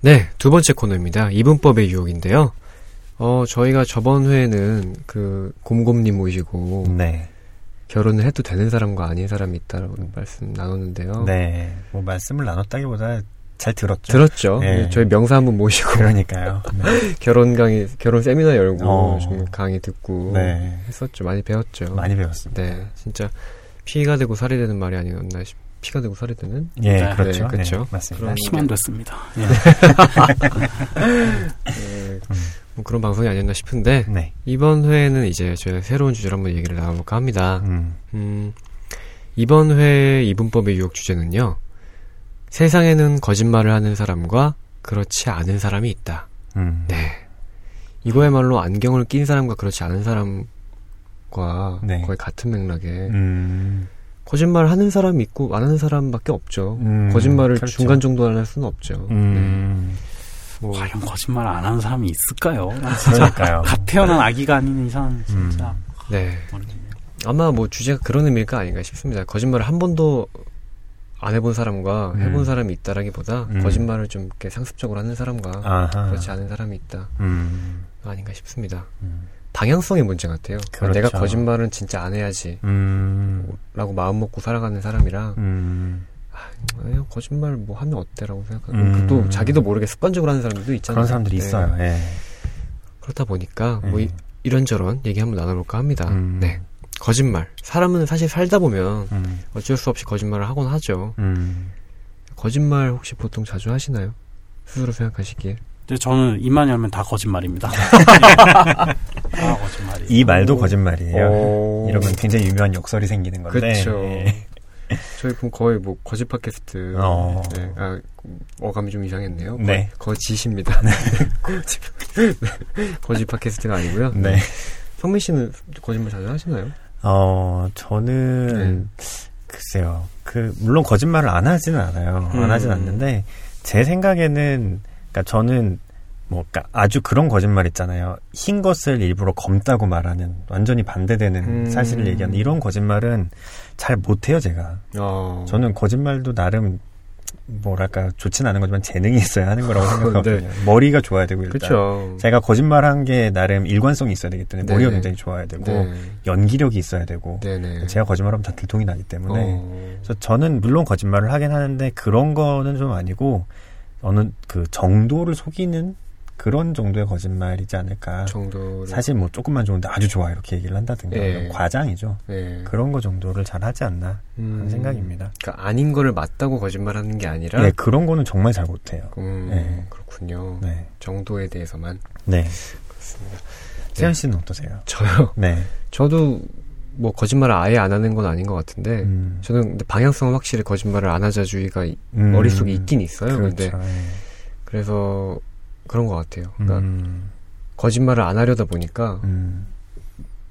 네, 두 번째 코너입니다. 이분법의 유혹인데요. 어, 저희가 저번 회에는 그 곰곰님 모시고 네. 결혼을 해도 되는 사람과 아닌 사람이 있다라고 말씀 나눴는데요. 네, 뭐 말씀을 나눴다기보다 잘 들었죠. 들었죠. 네. 저희 명사 한분 모시고 그러니까요. 네. 결혼 강의, 결혼 세미나 열고 어. 좀 강의 듣고 네. 했었죠. 많이 배웠죠. 많이 배웠습니다. 네, 진짜 피가 되고 살이 되는 말이 아니었나 싶. 피가 되고 살이 되는. 예, 네, 그렇죠. 네, 그렇죠. 네, 맞습니다. 피만 됐습니다. 예. 네. 뭐 그런 방송이 아니었나 싶은데 네. 이번 회에는 이제 저희가 새로운 주제로 한번 얘기를 나눠볼까 합니다. 음. 음, 이번 회의 이분법의 유혹 주제는요. 세상에는 거짓말을 하는 사람과 그렇지 않은 사람이 있다. 음. 네. 이거야말로 안경을 낀 사람과 그렇지 않은 사람과 네. 거의 같은 맥락에 음. 거짓말 하는 사람이 있고 안 하는 사람밖에 없죠. 음. 거짓말을 그렇죠. 중간 정도 할 수는 없죠. 음. 네. 뭐. 과연 거짓말 안 하는 사람이 있을까요? 진짜 갓 태어난 아기가 아닌 이상 진짜 음. 네. 모르겠네요. 아마 뭐 주제가 그런 의미일까 아닌가 싶습니다. 거짓말을 한 번도 안 해본 사람과 음. 해본 사람이 있다라기보다 음. 거짓말을 좀 이렇게 상습적으로 하는 사람과 아하. 그렇지 않은 사람이 있다 음. 아닌가 싶습니다. 음. 방향성의 문제 같아요. 그렇죠. 내가 거짓말은 진짜 안 해야지 음. 라고 마음먹고 살아가는 사람이랑 음. 아, 거짓말 뭐 하면 어때라고 생각하고 음. 또 자기도 모르게 습관적으로 하는 사람들도 있잖아요. 그런 사람들이 네. 있어요. 예. 그렇다 보니까 예. 뭐 이, 이런저런 얘기 한번 나눠볼까 합니다. 음. 네, 거짓말. 사람은 사실 살다 보면 음. 어쩔 수 없이 거짓말을 하곤 하죠. 음. 거짓말 혹시 보통 자주 하시나요? 스스로 생각하시기에. 저는 입만 열면 다 거짓말입니다. 다 거짓말이에요. 이 말도 거짓말이에요. 오. 이러면 굉장히 유명한 역설이 생기는 건데. 그렇죠. 네. 저희 그럼 거의 뭐 거짓 팟캐스트. 어. 네. 아, 어감이 좀 이상했네요. 네. 거, 거짓입니다. 네. 거짓. 거짓 팟캐스트가 아니고요. 네. 성민 씨는 거짓말 자주 하시나요? 어, 저는 네. 글쎄요. 그 물론 거짓말을 안 하지는 않아요. 음. 안 하진 않는데 제 생각에는. 그러니까 저는 뭐 아주 그런 거짓말 있잖아요. 흰 것을 일부러 검다고 말하는 완전히 반대되는 음. 사실을 얘기하는 이런 거짓말은 잘 못해요 제가. 어. 저는 거짓말도 나름 뭐랄까 좋진 않은 거지만 재능이 있어야 하는 거라고 생각하거든요. 네. 머리가 좋아야 되고 일단 그쵸. 제가 거짓말한 게 나름 일관성이 있어야 되기 때문에 머리가 네네. 굉장히 좋아야 되고 네. 연기력이 있어야 되고 네네. 제가 거짓말하면 다 들통이 나기 때문에 어. 그래서 저는 물론 거짓말을 하긴 하는데 그런 거는 좀 아니고 어느 그 정도를 속이는 그런 정도의 거짓말이지 않을까. 정도를... 사실 뭐 조금만 좋은데 아주 좋아 이렇게 얘기를 한다든가 예. 과장이죠. 예. 그런 거 정도를 잘 하지 않나 음... 하는 생각입니다. 그러니까 아닌 거를 맞다고 거짓말하는 게 아니라. 네, 그런 거는 정말 잘 못해요. 음, 네. 그렇군요. 네. 정도에 대해서만. 네. 그렇습니다. 세현 씨는 어떠세요? 저요. 네. 저도 뭐 거짓말을 아예 안 하는 건 아닌 것 같은데 음. 저는 근데 방향성은 확실히 거짓말을 안 하자주의가 음. 머릿속에 있긴 있어요. 그런데 그렇죠. 예. 그래서. 그런 것 같아요. 그러니까 음. 거짓말을 안 하려다 보니까 음.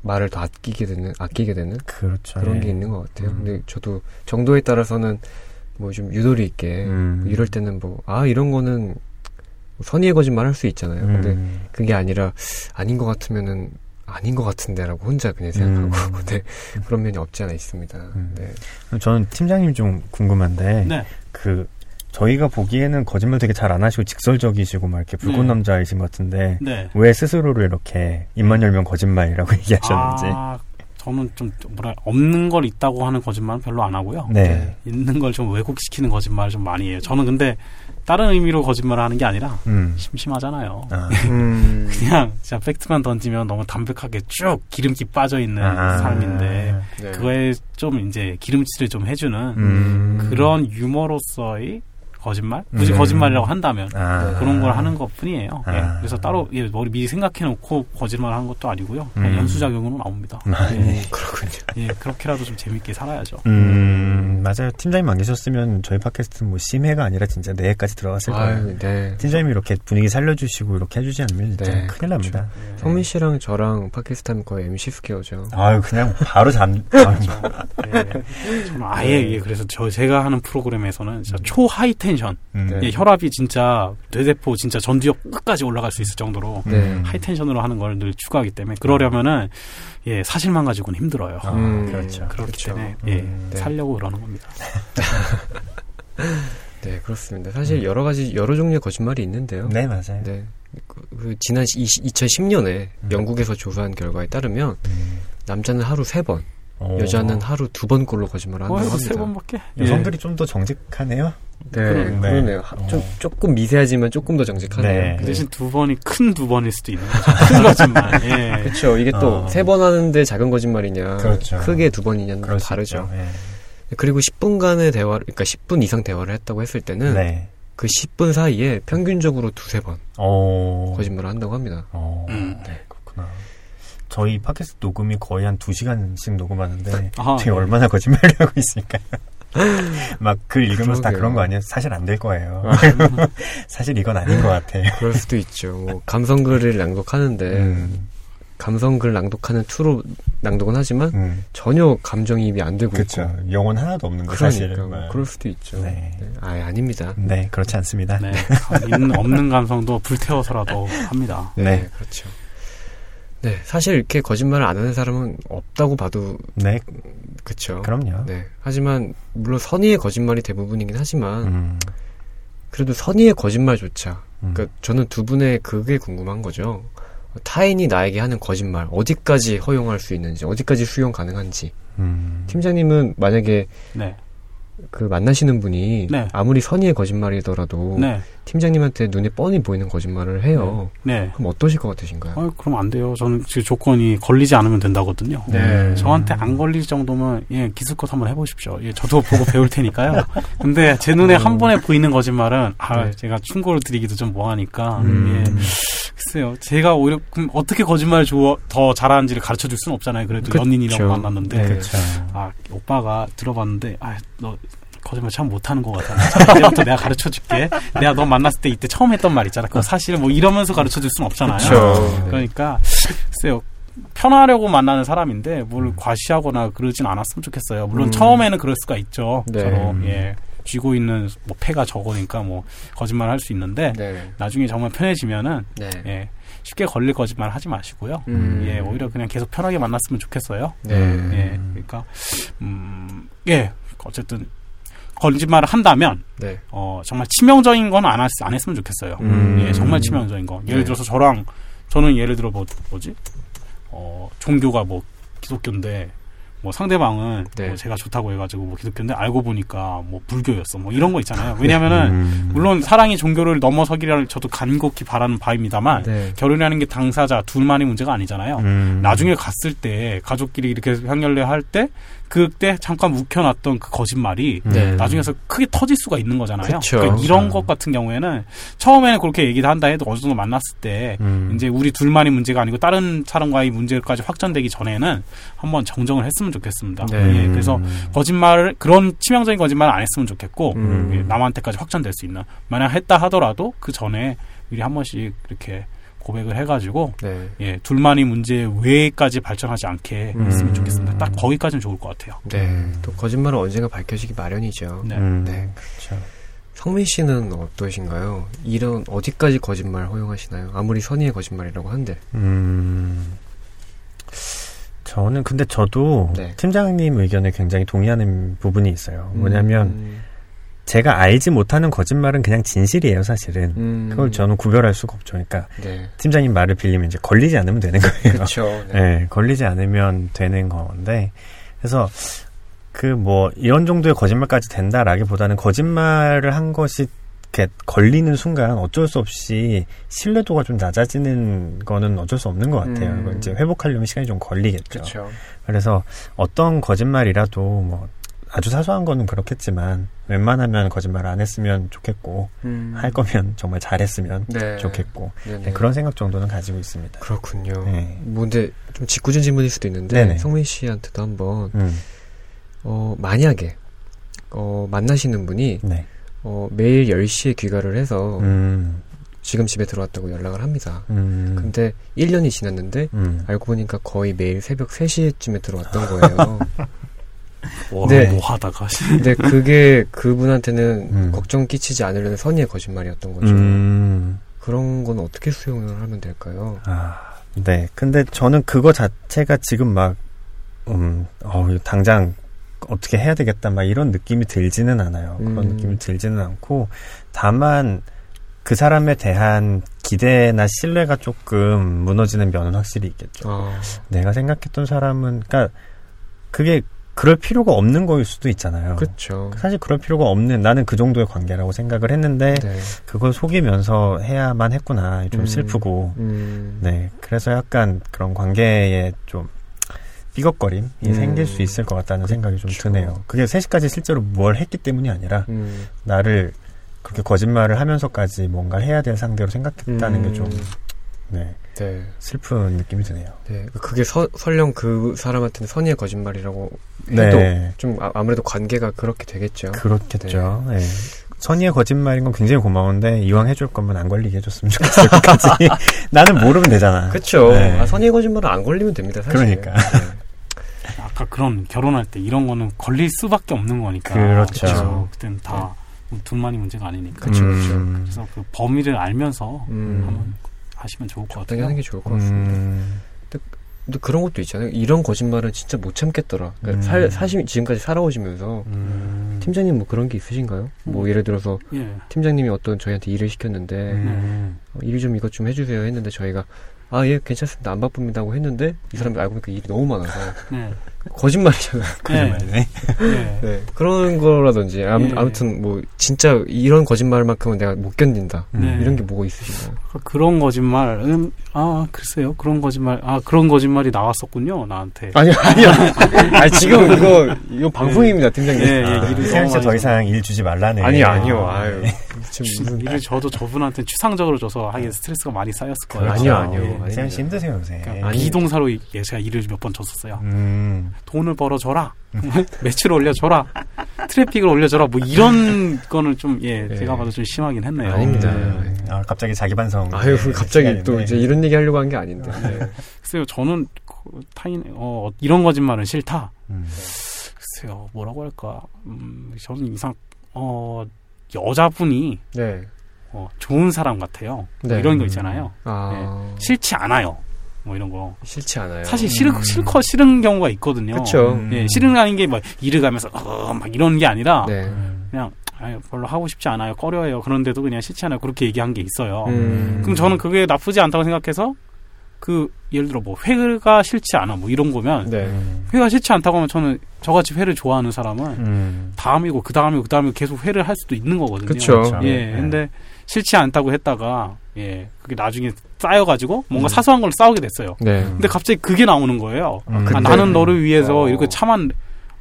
말을 더 아끼게 되는, 아끼게 되는 그렇죠. 그런 게 있는 것 같아요. 음. 근데 저도 정도에 따라서는 뭐 좀 유도리 있게 음. 이럴 때는 뭐 아 이런 거는 선의의 거짓말 할 수 있잖아요. 음. 근데 그게 아니라 아닌 것 같으면은 아닌 것 같은데라고 혼자 그냥 생각하고 음. 네, 그런 면이 없지 않아 있습니다. 음. 네. 저는 팀장님 좀 궁금한데 네. 그. 저희가 보기에는 거짓말 되게 잘 안 하시고 직설적이시고 막 이렇게 불꽃 남자이신 것 같은데 네. 왜 스스로를 이렇게 입만 열면 거짓말이라고 얘기하셨는지. 아, 저는 좀 뭐라 없는 걸 있다고 하는 거짓말은 별로 안 하고요. 네. 있는 걸 좀 왜곡시키는 거짓말을 좀 많이 해요. 저는 근데 다른 의미로 거짓말을 하는 게 아니라 음. 심심하잖아요. 아, 음. 그냥 진짜 팩트만 던지면 너무 담백하게 쭉 기름기 빠져있는 아, 삶인데 네. 그거에 좀 이제 기름칠을 좀 해주는 음. 그런 유머로서의 거짓말? 굳이 음. 거짓말이라고 한다면 아. 그런 걸 하는 것뿐이에요. 아. 예. 그래서 따로 예, 머리 미리 생각해놓고 거짓말을 하는 것도 아니고요. 음. 연수작용으로 나옵니다. 아, 예. 그렇군요. 예, 그렇게라도 좀 재밌게 살아야죠. 음, 맞아요. 팀장님 안 계셨으면 저희 팟캐스트는 뭐 심해가 아니라 진짜 내해까지 들어갔을 아유, 거예요. 네. 팀장님이 이렇게 분위기 살려주시고 이렇게 해주지 않으면 진짜 네, 큰일 납니다. 그렇죠. 네. 성민 씨랑 저랑 팟캐스트 하면 거의 엠씨 스퀘어죠. 아유, 그냥 바로 잠. 네. 저는 아예 예, 그래서 저 제가 하는 프로그램에서는 진짜 초하이텐 음. 네. 예, 혈압이 진짜 뇌세포 진짜 전두엽 끝까지 올라갈 수 있을 정도로 네. 하이텐션으로 하는 걸 늘 추구하기 때문에 그러려면은 예, 사실만 가지고는 힘들어요. 아, 음, 그렇죠. 그렇기 그렇죠. 때문에 예, 음, 네. 살려고 그러는 겁니다. 네, 그렇습니다. 사실 음. 여러 가지 여러 종류의 거짓말이 있는데요. 네, 맞아요. 네, 그, 그 지난 이천십 년에 음. 영국에서 조사한 결과에 따르면 음. 남자는 하루 세 번. 오. 여자는 하루 두 번꼴로 거짓말을 한다고 합니다. 세 번밖에? 여성들이 예. 좀 더 정직하네요. 네, 그러네. 그러네요. 어. 좀 조금 미세하지만 조금 더 정직하네요. 네. 그 대신 두 번이 큰 두 번일 수도 있는 거죠. 큰 거짓말. 예. 그렇죠. 이게 또 세 번 어. 하는데 작은 거짓말이냐, 그렇죠. 크게 두 번이냐는 다르죠. 예. 그리고 십 분간의 대화, 그러니까 십 분 이상 대화를 했다고 했을 때는. 네. 그 십 분 사이에 평균적으로 두세 번 오. 거짓말을 한다고 합니다. 음. 네, 그렇구나. 저희 팟캐스트 녹음이 거의 한 두 시간씩 녹음하는데 아하, 되게 네. 얼마나 거짓말을 하고 있으니까요. 막 글 읽으면서 그러게요. 다 그런 거 아니에요? 사실 안 될 거예요. 사실 이건 아닌 것 같아요. 그럴 수도 있죠. 뭐 감성글을 낭독하는데 음. 감성글 낭독하는 투로 낭독은 하지만 음. 전혀 감정이입이 안 되고 그렇죠. 있고 영혼 하나도 없는 거 사실은. 그러니까 그럴 수도 있죠. 네. 네. 아, 아닙니다. 네, 그렇지 않습니다. 네. 있는, 없는 감성도 불태워서라도 합니다. 네, 네. 그렇죠. 네, 사실 이렇게 거짓말을 안 하는 사람은 없다고 봐도 네, 그렇죠. 그럼요. 네, 하지만 물론 선의의 거짓말이 대부분이긴 하지만 음. 그래도 선의의 거짓말조차. 음. 그러니까 저는 두 분의 그게 궁금한 거죠. 타인이 나에게 하는 거짓말 어디까지 허용할 수 있는지, 어디까지 수용 가능한지. 음. 팀장님은 만약에 네. 그 만나시는 분이 네. 아무리 선의의 거짓말이더라도 네. 팀장님한테 눈에 뻔히 보이는 거짓말을 해요. 네. 그럼 어떠실 것 같으신가요? 아, 그럼 안 돼요. 저는 그 조건이 걸리지 않으면 된다거든요. 네. 저한테 안 걸릴 정도면 예, 기술껏 한번 해보십시오. 예, 저도 보고 배울 테니까요. 근데 제 눈에 한 번에 보이는 거짓말은 아, 네. 제가 충고를 드리기도 좀 뭐하니까 음. 예. 글쎄요. 제가 오히려 그럼 어떻게 거짓말을 더 잘하는지를 가르쳐줄 수는 없잖아요. 그래도 그쵸. 연인이라고 만났는데 네. 아, 오빠가 들어봤는데 아, 너 거짓말 참 못하는 것 같아. 이제부터 내가 가르쳐줄게. 내가 너 만났을 때 이때 처음 했던 말 있잖아. 그거 사실 뭐 이러면서 가르쳐줄 수는 없잖아요. 그쵸. 그러니까 글쎄요. 편하려고 만나는 사람인데 뭘 과시하거나 그러진 않았으면 좋겠어요. 물론 음. 처음에는 그럴 수가 있죠. 네. 서로 예. 쥐고 있는 뭐 패가 적으니까 뭐 거짓말 할 수 있는데 네. 나중에 정말 편해지면은 네. 예, 쉽게 걸릴 거짓말 하지 마시고요. 음. 예, 오히려 그냥 계속 편하게 만났으면 좋겠어요. 네. 예, 그러니까 음, 예, 어쨌든 거짓말을 한다면 네. 어, 정말 치명적인 건 안 안 했으면 좋겠어요. 음. 예, 정말 치명적인 거. 예를 네. 들어서 저랑 저는 예를 들어 뭐, 뭐지 어, 종교가 뭐 기독교인데 뭐 상대방은 네. 뭐 제가 좋다고 해가지고 뭐 기독교인데 알고 보니까 뭐 불교였어. 뭐 이런 거 있잖아요. 왜냐하면은 음. 물론 사랑이 종교를 넘어서기를 저도 간곡히 바라는 바입니다만 네. 결혼이라는 게 당사자 둘만의 문제가 아니잖아요. 음. 나중에 갔을 때 가족끼리 이렇게 향연례 할 때 그때 잠깐 묵혀놨던 그 거짓말이 네. 나중에서 크게 터질 수가 있는 거잖아요. 그쵸, 그러니까 이런 그렇죠. 것 같은 경우에는 처음에는 그렇게 얘기를 한다 해도 어느 정도 만났을 때 음. 이제 우리 둘만의 문제가 아니고 다른 사람과의 문제까지 확전되기 전에는 한번 정정을 했으면 좋겠습니다. 네. 예, 그래서 거짓말을 그런 치명적인 거짓말을 안 했으면 좋겠고 음. 예, 남한테까지 확전될 수 있는 만약 했다 하더라도 그 전에 미리 한 번씩 이렇게 고백을 해가지고 네. 예, 둘만의 문제 외에까지 발전하지 않게 음. 했으면 좋겠습니다. 딱 거기까지는 좋을 것 같아요. 네, 음. 또 거짓말은 언젠가 밝혀지기 마련이죠. 네, 음. 네. 그렇죠. 성민 씨는 어떠신가요? 이런 어디까지 거짓말 허용하시나요? 아무리 선의의 거짓말이라고 한데. 음, 저는 근데 저도 네. 팀장님 의견에 굉장히 동의하는 부분이 있어요. 뭐냐면. 음. 제가 알지 못하는 거짓말은 그냥 진실이에요, 사실은. 음. 그걸 저는 구별할 수가 없죠. 그러니까 네. 팀장님 말을 빌리면 이제 걸리지 않으면 되는 거예요. 그렇죠. 네. 네, 걸리지 않으면 되는 건데, 그래서 그 뭐 이런 정도의 거짓말까지 된다라기보다는 거짓말을 한 것이 이렇게 걸리는 순간 어쩔 수 없이 신뢰도가 좀 낮아지는 거는 어쩔 수 없는 것 같아요. 음. 이걸 이제 회복하려면 시간이 좀 걸리겠죠. 그렇죠. 그래서 어떤 거짓말이라도 뭐. 아주 사소한 거는 그렇겠지만 웬만하면 거짓말 안 했으면 좋겠고 음. 할 거면 정말 잘했으면 네. 좋겠고 네, 그런 생각 정도는 가지고 있습니다. 그렇군요. 네. 뭐 근데 좀 짓궂은 질문일 수도 있는데 네네. 성민 씨한테도 한번 음. 어, 만약에 어, 만나시는 분이 네. 어, 매일 열 시에 귀가를 해서 음. 지금 집에 들어왔다고 연락을 합니다. 음. 근데 일 년이 지났는데 음. 알고 보니까 거의 매일 새벽 세 시쯤에 들어왔던 거예요. 와, 네. 뭐 하다가. 근데 그게 그분한테는 음. 걱정 끼치지 않으려는 선의의 거짓말이었던 거죠. 음. 그런 건 어떻게 수용을 하면 될까요? 아, 네. 근데 저는 그거 자체가 지금 막, 음, 어, 당장 어떻게 해야 되겠다, 막 이런 느낌이 들지는 않아요. 그런 음. 느낌이 들지는 않고, 다만 그 사람에 대한 기대나 신뢰가 조금 무너지는 면은 확실히 있겠죠. 아. 내가 생각했던 사람은, 그러니까 그게 그럴 필요가 없는 거일 수도 있잖아요. 그렇죠. 사실 그럴 필요가 없는 나는 그 정도의 관계라고 생각을 했는데 네. 그걸 속이면서 해야만 했구나. 좀 음, 슬프고 음. 네 그래서 약간 그런 관계에 좀 삐걱거림이 음. 생길 수 있을 것 같다는 그렇죠. 생각이 좀 드네요. 그게 세 시까지 실제로 뭘 했기 때문이 아니라 음. 나를 그렇게 거짓말을 하면서까지 뭔가 해야 될 상대로 생각했다는 음. 게 좀 네. 네. 슬픈 느낌이 드네요. 네. 그게 서, 설령 그 사람한테는 선의의 거짓말이라고 해도 네. 좀 아, 아무래도 관계가 그렇게 되겠죠. 그렇겠죠. 네. 네. 선의의 거짓말인 건 굉장히 고마운데 이왕 해줄 거면 안 걸리게 해줬으면 좋겠어요. 끝까지. 나는 모르면 되잖아. 그렇죠. 네. 아, 선의의 거짓말은 안 걸리면 됩니다. 사실. 그러니까. 네. 아까 그런 결혼할 때 이런 거는 걸릴 수밖에 없는 거니까. 그렇죠. 그렇죠. 그땐 다 네. 둘만이 문제가 아니니까. 그렇죠. 음. 그래서 그 범위를 알면서 음. 하면 하시면 좋을 것 같아요. 하는 게 좋을 것 같습니다. 음. 근데, 근데 그런 것도 있잖아요. 이런 거짓말은 진짜 못 참겠더라. 그러니까 음. 살, 사실 지금까지 살아오시면서 음. 팀장님 뭐 그런 게 있으신가요? 음. 뭐 예를 들어서 예. 팀장님이 어떤 저희한테 일을 시켰는데 음. 어, 일 좀 이것 좀 해주세요 했는데 저희가 아, 예, 괜찮습니다. 안 바쁩니다고 했는데 이 사람이 알고 보니까 일이 너무 많아서 네. 거짓말이잖아요. 거짓말이네. 네. 네. 그런 거라든지 아, 네. 아무튼 뭐 진짜 이런 거짓말만큼은 내가 못 견딘다. 네. 이런 게 뭐가 있으신가요? 그런 거짓말은 아 글쎄요. 그런 거짓말 아 그런 거짓말이 나왔었군요. 나한테. 아니요 아니요. 아니 지금 이거 이거 방송입니다, 팀장님. 네, 예, 아, 일을 진짜 더 이상 일 주지 말라네. 아니요 아니요. 아유. 지금 일을 저도 저분한테 추상적으로 줘서 하긴 스트레스가 많이 쌓였을 거예요. 아니요 아니요. 세현 씨 힘드세요 요새. 그러니까 비동사로 예, 제가 일을 몇 번 줬었어요. 음. 돈을 벌어줘라, 매출을 올려줘라, 트래픽을 올려줘라, 뭐 이런 거는 좀 예, 예. 제가 봐도 좀 심하긴 했네요. 아닙니다. 음. 아, 갑자기 자기 반성. 아유, 네, 갑자기 시간인데. 또 이제 이런 얘기 하려고 한 게 아닌데. 네. 글쎄요, 저는 타인 어, 이런 거짓말은 싫다. 음. 글쎄요, 뭐라고 할까? 음, 저는 이상 어, 여자분이. 네. 어, 좋은 사람 같아요. 네. 이런 거 있잖아요. 아... 네. 싫지 않아요. 뭐 이런 거. 싫지 않아요. 사실 싫, 음... 싫고 싫은 경우가 있거든요. 그렇죠. 음... 네. 싫은 게 아닌 게 막 일을 가면서 어, 막 이런 게 아니라 네. 그냥 아유, 별로 하고 싶지 않아요. 꺼려해요. 그런데도 그냥 싫지 않아요. 그렇게 얘기한 게 있어요. 음. 그럼 저는 그게 나쁘지 않다고 생각해서 그 예를 들어 뭐 회가 싫지 않아 뭐 이런 거면 네. 회가 싫지 않다고 하면 저는 저같이 회를 좋아하는 사람은 음. 다음이고 그 다음이고 그 다음이고 계속 회를 할 수도 있는 거거든요. 그렇죠. 예, 네. 근데 싫지 않다고 했다가 예, 그게 나중에 쌓여가지고 뭔가 음. 사소한 걸로 싸우게 됐어요. 네. 근데 갑자기 그게 나오는 거예요. 음. 아, 나는 너를 위해서 어. 이렇게 참한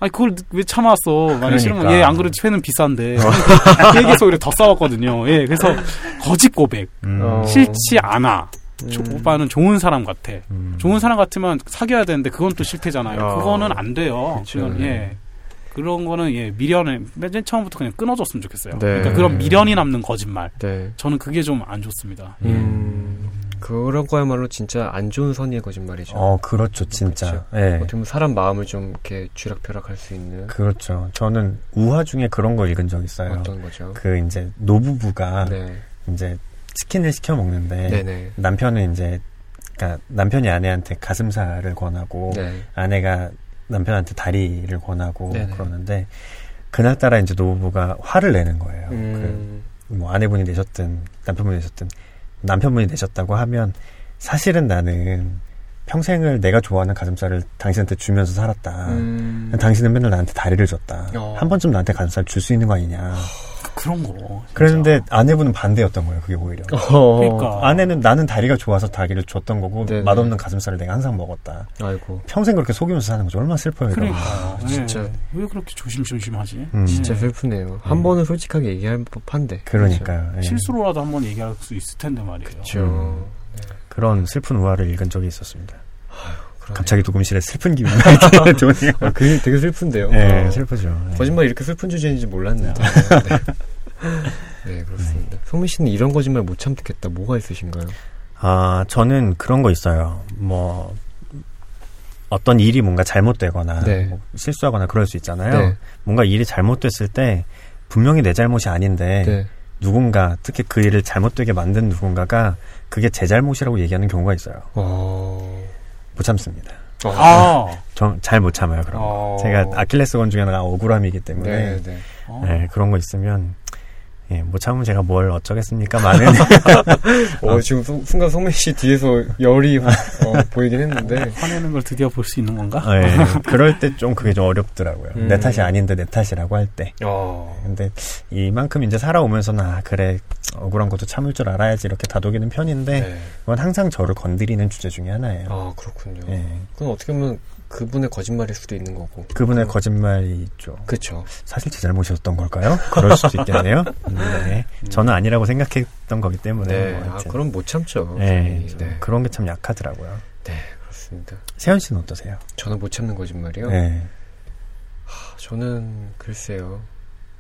아니 그걸 왜 참아왔어? 만약 싫으면 예, 안 그래도 회는 비싼데 그 얘기해서 오히려 더 싸웠거든요. 예, 그래서 거짓 고백 음. 싫지 않아. 조, 음. 오빠는 좋은 사람 같아. 음. 좋은 사람 같으면 사귀어야 되는데 그건 또 싫대잖아요. 야. 그거는 안 돼요. 그건, 예. 그런 거는 예 미련에 맨 처음부터 그냥 끊어줬으면 좋겠어요. 네. 그러니까 그런 미련이 남는 거짓말. 네. 저는 그게 좀 안 좋습니다. 음. 예. 그런 거야말로 진짜 안 좋은 선의의 거짓말이죠. 어, 그렇죠, 진짜. 그렇죠? 예. 어떻게 보면 사람 마음을 좀 이렇게 쥐락펴락할 수 있는. 그렇죠. 저는 우화 중에 그런 거 읽은 적 있어요. 어떤 거죠? 그 이제 노부부가 네. 이제. 치킨을 시켜 먹는데 네네. 남편은 이제 그러니까 남편이 아내한테 가슴살을 권하고 네. 아내가 남편한테 다리를 권하고 네네. 그러는데 그날따라 이제 노부부가 화를 내는 거예요. 음. 그 뭐 아내분이 내셨든 남편분이 내셨든 남편분이 내셨다고 하면 사실은 나는 평생을 내가 좋아하는 가슴살을 당신한테 주면서 살았다. 음. 당신은 맨날 나한테 다리를 줬다. 어. 한 번쯤 나한테 가슴살 줄 수 있는 거 아니냐. 그런 거. 진짜. 그랬는데 아내분은 반대였던 거예요. 그게 오히려. 어. 그러니까. 아내는 나는 다리가 좋아서 다리를 줬던 거고 네네. 맛없는 가슴살을 내가 항상 먹었다. 아이고. 평생 그렇게 속이면서 사는 거죠. 얼마나 슬퍼요. 그러니까. 아, 네. 진짜. 왜 그렇게 조심조심하지? 음. 진짜 슬프네요. 음. 한 번은 솔직하게 얘기할 법한데. 그러니까요. 예. 실수로라도 한 번 얘기할 수 있을 텐데 말이에요. 그렇죠. 음. 네. 그런 슬픈 우화를 읽은 적이 있었습니다. 아유. 그러네. 갑자기 녹음실에 슬픈 기분이 드네요. 아, 그게 되게 슬픈데요. 네, 어. 슬프죠. 네. 거짓말 이렇게 슬픈 주제인지 몰랐는데. 네. 네, 그렇습니다. 네. 성민 씨는 이런 거짓말 못 참겠다. 뭐가 있으신가요? 아, 저는 그런 거 있어요. 뭐 어떤 일이 뭔가 잘못되거나 네. 뭐 실수하거나 그럴 수 있잖아요. 네. 뭔가 일이 잘못됐을 때 분명히 내 잘못이 아닌데 네. 누군가 특히 그 일을 잘못되게 만든 누군가가 그게 제 잘못이라고 얘기하는 경우가 있어요. 오. 못 참습니다. 아. 전 잘 못 참아요, 그런 거. 아~ 제가 아킬레스건 중에 하나가 억울함이기 때문에. 네네. 어. 네, 그런 거 있으면, 예, 못 참으면 제가 뭘 어쩌겠습니까, 많은. 어, 지금 소, 순간 성민 씨 뒤에서 열이 어, 보이긴 했는데. 화내는 걸 드디어 볼 수 있는 건가? 네. 그럴 때 좀 그게 좀 어렵더라고요. 음. 내 탓이 아닌데 내 탓이라고 할 때. 어. 근데 이만큼 이제 살아오면서는, 아, 그래, 억울한 것도 참을 줄 알아야지 이렇게 다독이는 편인데, 네. 그건 항상 저를 건드리는 주제 중에 하나예요. 아, 그렇군요. 예. 그건 어떻게 보면, 그분의 거짓말일 수도 있는 거고. 그분의 음. 거짓말이 있죠. 그렇죠. 사실 제 잘못이었던 걸까요? 그럴 수도 있겠네요. 네. 음. 저는 아니라고 생각했던 거기 때문에. 네. 뭐 아, 그럼 못 참죠. 네. 네. 그런 게 참 약하더라고요. 네, 그렇습니다. 세현 씨는 어떠세요? 저는 못 참는 거짓말이요? 네. 하, 저는 글쎄요.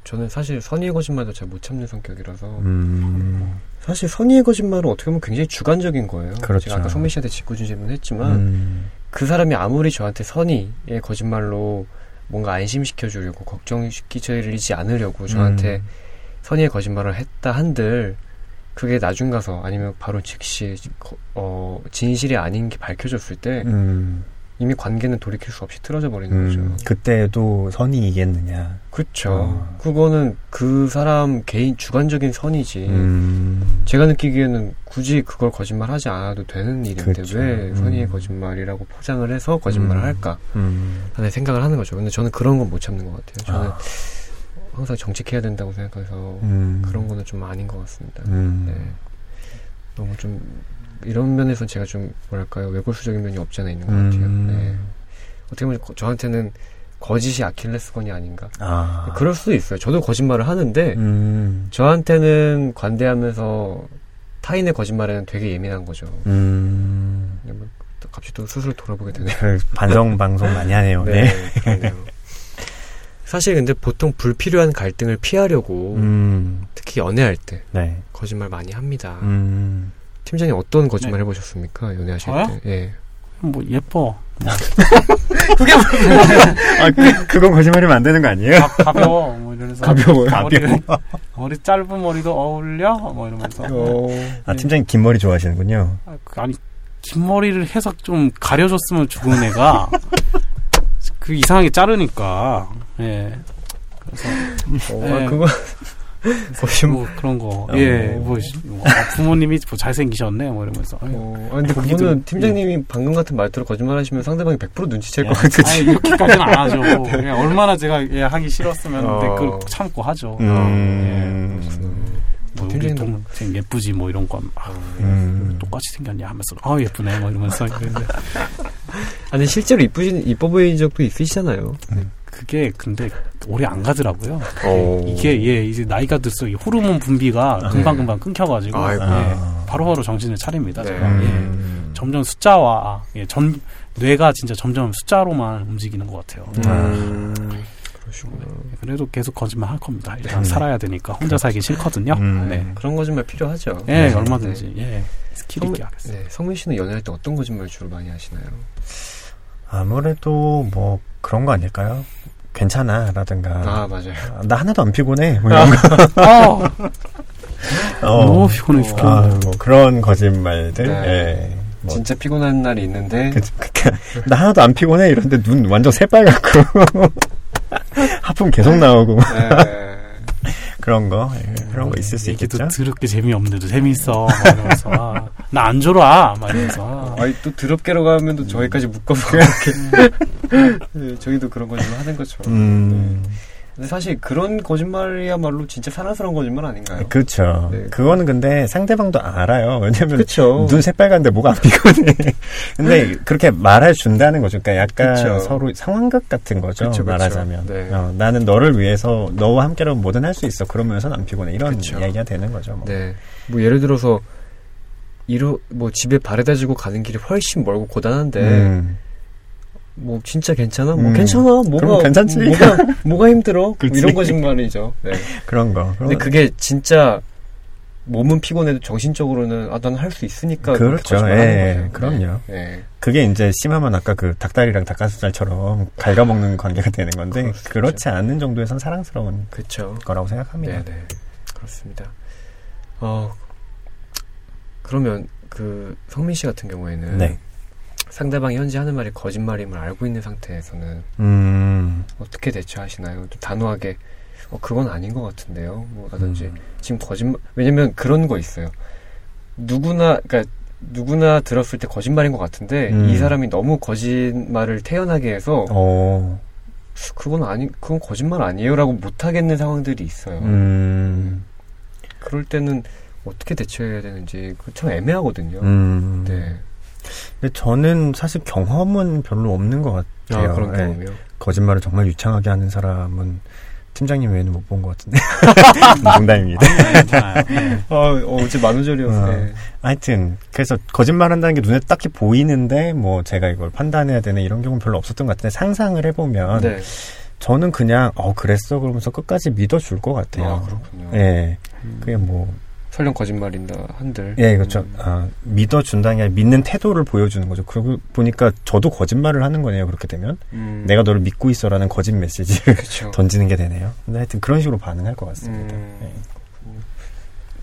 저는 사실 선의의 거짓말도 잘 못 참는 성격이라서 음. 사실 선의의 거짓말은 어떻게 보면 굉장히 주관적인 거예요. 그렇죠. 제가 아까 성민 씨한테 짓궂은 질문했지만 음. 그 사람이 아무리 저한테 선의의 거짓말로 뭔가 안심시켜주려고 걱정시키지 않으려고 저한테 음. 선의의 거짓말을 했다 한들 그게 나중 가서 아니면 바로 즉시 어, 진실이 아닌 게 밝혀졌을 때 음. 이미 관계는 돌이킬 수 없이 틀어져 버리는 음. 거죠. 그때도 선의이겠느냐. 그렇죠. 어. 그거는 그 사람 개인 주관적인 선이지 음. 제가 느끼기에는 굳이 그걸 거짓말하지 않아도 되는 일인데 그렇죠. 왜 선의의 음. 거짓말이라고 포장을 해서 거짓말을 음. 할까 음. 하는 생각을 하는 거죠. 근데 저는 그런 건 못 참는 것 같아요. 저는 아. 항상 정직해야 된다고 생각해서 음. 그런 거는 좀 아닌 것 같습니다. 음. 네. 너무 좀 이런 면에서는 제가 좀 뭐랄까요 외골수적인 면이 없지 않아 있는 것 같아요. 음. 네. 어떻게 보면 거, 저한테는 거짓이 아킬레스건이 아닌가. 아. 그럴 수도 있어요. 저도 거짓말을 하는데 음. 저한테는 관대하면서 타인의 거짓말에는 되게 예민한 거죠. 음. 또 갑자기 또 스스로 돌아보게 되네요. 반성 방송 많이 하네요. 네. 네. 사실 근데 보통 불필요한 갈등을 피하려고 음. 특히 연애할 때 네. 거짓말 많이 합니다. 음. 팀장이 어떤 거짓말 네. 해보셨습니까? 연애하실 저요? 때. 예. 뭐 예뻐. 그게 뭐예요? 아, 그, 그건 거짓말이면 안 되는 거 아니에요? 가, 가벼워. 뭐 이러면서. 가벼워요. 가벼워. 머리 짧은 머리도 어울려. 뭐 이러면서. 어... 아 팀장이 긴 머리 좋아하시는군요. 아, 그, 아니 긴 머리를 해서 좀 가려줬으면 좋은 애가 그 이상하게 자르니까. 예. 그래서 어, 네. 그거 보시면 뭐 그런 거, 예, 뭐, 뭐 부모님이 뭐 잘생기셨네, 뭐 이러면서. 어, 아니, 근데 그분은 팀장님이 예. 방금 같은 말투로 거짓말하시면 상대방이 백 퍼센트 눈치챌 예. 것 같지. 아니, 이렇게까지는 안 하죠. 네. 얼마나 제가 예, 하기 싫었으면 어. 근데 그걸 참고 하죠. 음. 음. 예, 음. 뭐 우리 동생 예쁘지 뭐 이런 거 아, 음. 똑같이 생겼냐 하면서 아 예쁘네 뭐 이러면서. 아니 실제로 이쁘신 이뻐 보이는 적도 있으시잖아요. 음. 그게 근데 오래 안 가더라고요. 오. 이게 예 이제 나이가 들수록 호르몬 분비가 금방 금방 끊겨가지고 예, 바로바로 정신을 차립니다. 네. 제가. 예, 점점 숫자와 예, 점, 뇌가 진짜 점점 숫자로만 움직이는 것 같아요. 음. 음. 그래도 계속 거짓말 할 겁니다. 일단 네. 살아야 되니까 혼자 살기 싫거든요. 음. 네. 그런 거짓말 필요하죠. 예, 네. 얼마든지. 네. 예. 스킬 있게 하겠습니다. 네. 성민 씨는 연애할 때 어떤 거짓말 주로 많이 하시나요? 아무래도 뭐 그런 거 아닐까요? 괜찮아 라든가. 아, 맞아요. 아, 나 하나도 안 피곤해. 뭐 이런 거. 어. 어. 너무 피곤해 죽겠네. 아, 뭐 그런 거짓말들. 네. 예. 뭐. 진짜 피곤한 날이 있는데. 그, 그, 나 하나도 안 피곤해. 이런데 눈 완전 새빨갛고. 하품 계속 나오고 네. 그런 거 그런 거 있을 수 있겠죠. 더럽게 재미없는데도 재미있어 막 나 안 졸아 막 이러면서 아니 또 더럽게로 가면 또 저기까지 묶어보고 이렇게 네, 저희도 그런 거짓말 하는 것처럼 음. 네. 근데 사실 그런 거짓말이야말로 진짜 사랑스러운 거짓말 아닌가요? 그렇죠. 네. 그거는 근데 상대방도 알아요. 왜냐면 그쵸. 눈 새빨간데 뭐가 안 피곤해. 근데 그렇게 말해준다는 거죠. 그러니까 약간 그쵸. 서로 상황극 같은 거죠. 그쵸, 그쵸. 말하자면 네. 어, 나는 너를 위해서 너와 함께라면 뭐든 할 수 있어. 그러면서는 안 피곤해. 이런 그쵸. 이야기가 되는 거죠. 뭐. 네. 뭐 예를 들어서 이루 뭐 집에 바래다지고 가는 길이 훨씬 멀고 고단한데. 음. 뭐 진짜 괜찮아? 뭐 음. 괜찮아? 뭐가 괜찮지? 뭐가, 뭐가 힘들어? 뭐 이런 거짓말이죠. 네. 그런 거. 근데 그게 진짜 몸은 피곤해도 정신적으로는 아 난 할 수 있으니까 그렇죠. 예, 그럼요. 예. 그게 이제 심하면 아까 그 닭다리랑 닭가슴살처럼 갉아먹는 관계가 되는 건데 그렇지 않은 정도에선 사랑스러운 그쵸. 거라고 생각합니다. 네, 그렇습니다. 어 그러면 그 성민 씨 같은 경우에는. 네. 상대방이 현재 하는 말이 거짓말임을 알고 있는 상태에서는 음. 어떻게 대처하시나요? 좀 단호하게 어, 그건 아닌 것 같은데요. 뭐라든지 음. 지금 거짓말 왜냐면 그런 거 있어요. 누구나 그러니까 누구나 들었을 때 거짓말인 것 같은데 음. 이 사람이 너무 거짓말을 태연하게 해서 오. 그건 아니 그건 거짓말 아니에요라고 못 하겠는 상황들이 있어요. 음. 그럴 때는 어떻게 대처해야 되는지 참 애매하거든요. 음. 네. 근데 저는 사실 경험은 별로 없는 것 같아요. 아, 그런 경험이요? 네. 거짓말을 정말 유창하게 하는 사람은 팀장님 외에는 못 본 것 같은데. 농담입니다. 어, 어제 만우절이었어요. 어, 하여튼 그래서 거짓말한다는 게 눈에 딱히 보이는데 뭐 제가 이걸 판단해야 되는 이런 경우는 별로 없었던 것 같은데 상상을 해보면 네. 저는 그냥 어 그랬어 그러면서 끝까지 믿어줄 것 같아요. 아, 그렇군요. 예, 네. 음. 그게 뭐. 설령 거짓말인다 한들. 예, 그렇죠. 음. 아, 믿어준다는 게 아니라 믿는 태도를 보여주는 거죠. 그러고 보니까 저도 거짓말을 하는 거네요. 그렇게 되면 음. 내가 너를 믿고 있어라는 거짓 메시지를 던지는 게 되네요. 근데 하여튼 그런 식으로 반응할 것 같습니다. 음. 예.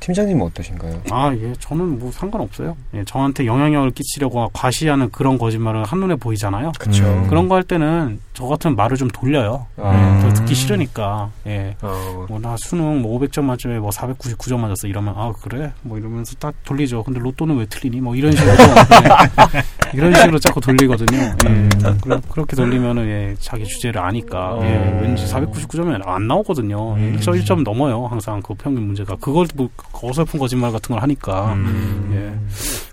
팀장님은 어떠신가요? 아, 예, 저는 뭐 상관없어요. 예, 저한테 영향력을 끼치려고 과시하는 그런 거짓말은 한눈에 보이잖아요. 그렇죠. 음. 그런 거 할 때는 저 같은 말을 좀 돌려요. 아. 예, 더 듣기 싫으니까. 예. 어. 뭐 나 수능 뭐 오백 점 만점에 뭐 사백구십구 점 맞았어. 이러면 아 그래? 뭐 이러면서 딱 돌리죠. 근데 로또는 왜 틀리니? 뭐 이런 식으로 예. 이런 식으로 자꾸 돌리거든요. 예. 음. 그러, 그렇게 돌리면은 예, 자기 주제를 아니까 예, 왠지 사백구십구 점이 안 나오거든요. 음. 일 점 일 점 넘어요. 항상 그 평균 문제가 그걸 뭐 어설픈 거짓말 같은 걸 하니까 음. 예.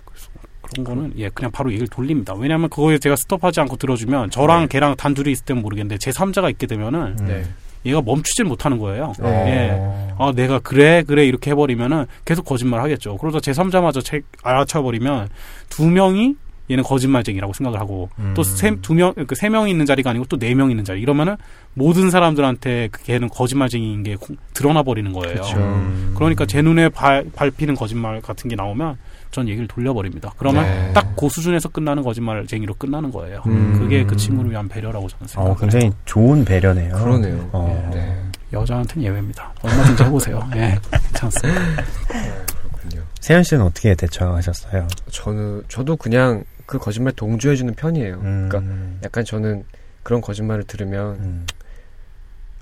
그래서 그런 거는 예 그냥 바로 얘기를 돌립니다. 왜냐하면 그거에 제가 스톱하지 않고 들어주면 저랑 네. 걔랑 단둘이 있을 때는 모르겠는데 제삼자가 있게 되면은 네. 얘가 멈추질 못하는 거예요. 오. 예, 아 내가 그래 그래 이렇게 해버리면은 계속 거짓말 하겠죠. 그러다 제삼자마저 책 알아차버리면 두 명이 얘는 거짓말쟁이라고 생각을 하고 음. 또 세 두 명 그 세 명이 있는 자리가 아니고 또 네 명이 있는 자리 이러면은 모든 사람들한테 걔는 거짓말쟁이인 게 드러나 버리는 거예요. 음. 그러니까 제 눈에 발, 밟히는 거짓말 같은 게 나오면 전 얘기를 돌려버립니다. 그러면 네. 딱 그 수준에서 끝나는 거짓말쟁이로 끝나는 거예요. 음. 그게 그 친구를 위한 배려라고 저는 생각해요. 어, 굉장히 해요. 좋은 배려네요. 그러네요. 어. 네. 네. 여자한테는 예외입니다. 얼마든지 해보세요. 네, 괜찮습니다. 네, 그렇군요. 세현 씨는 어떻게 대처하셨어요? 저는 저도 그냥 그 거짓말 동조해주는 편이에요. 음. 그러니까 약간 저는 그런 거짓말을 들으면 음.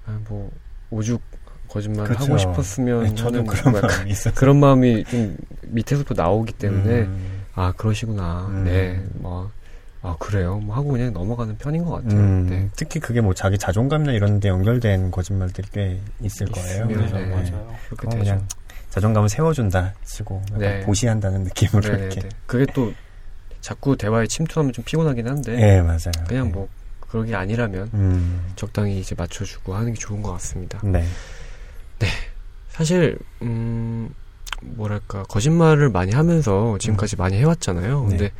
아, 뭐 오죽 거짓말을 그렇죠. 하고 싶었으면 네, 저도 그런 마음이 있었어요. 그런 마음이 좀 밑에서부터 나오기 때문에 음. 아 그러시구나. 음. 네. 뭐 아 그래요. 뭐 하고 그냥 넘어가는 편인 것 같아요. 음. 네. 특히 그게 뭐 자기 자존감이나 이런 데 연결된 거짓말들이 꽤 있을 거예요. 그래서 네. 맞아요. 그렇게 되죠. 그냥 자존감을 세워준다 치고 네. 보시한다는 느낌으로 네네네. 이렇게. 그게 또 자꾸 대화에 침투하면 좀 피곤하긴 한데. 네 맞아요. 그냥 네. 뭐 그런 게 아니라면 음. 적당히 이제 맞춰주고 하는 게 좋은 것 같습니다. 네. 네. 사실 음 뭐랄까 거짓말을 많이 하면서 지금까지 음. 많이 해왔잖아요. 근데 네.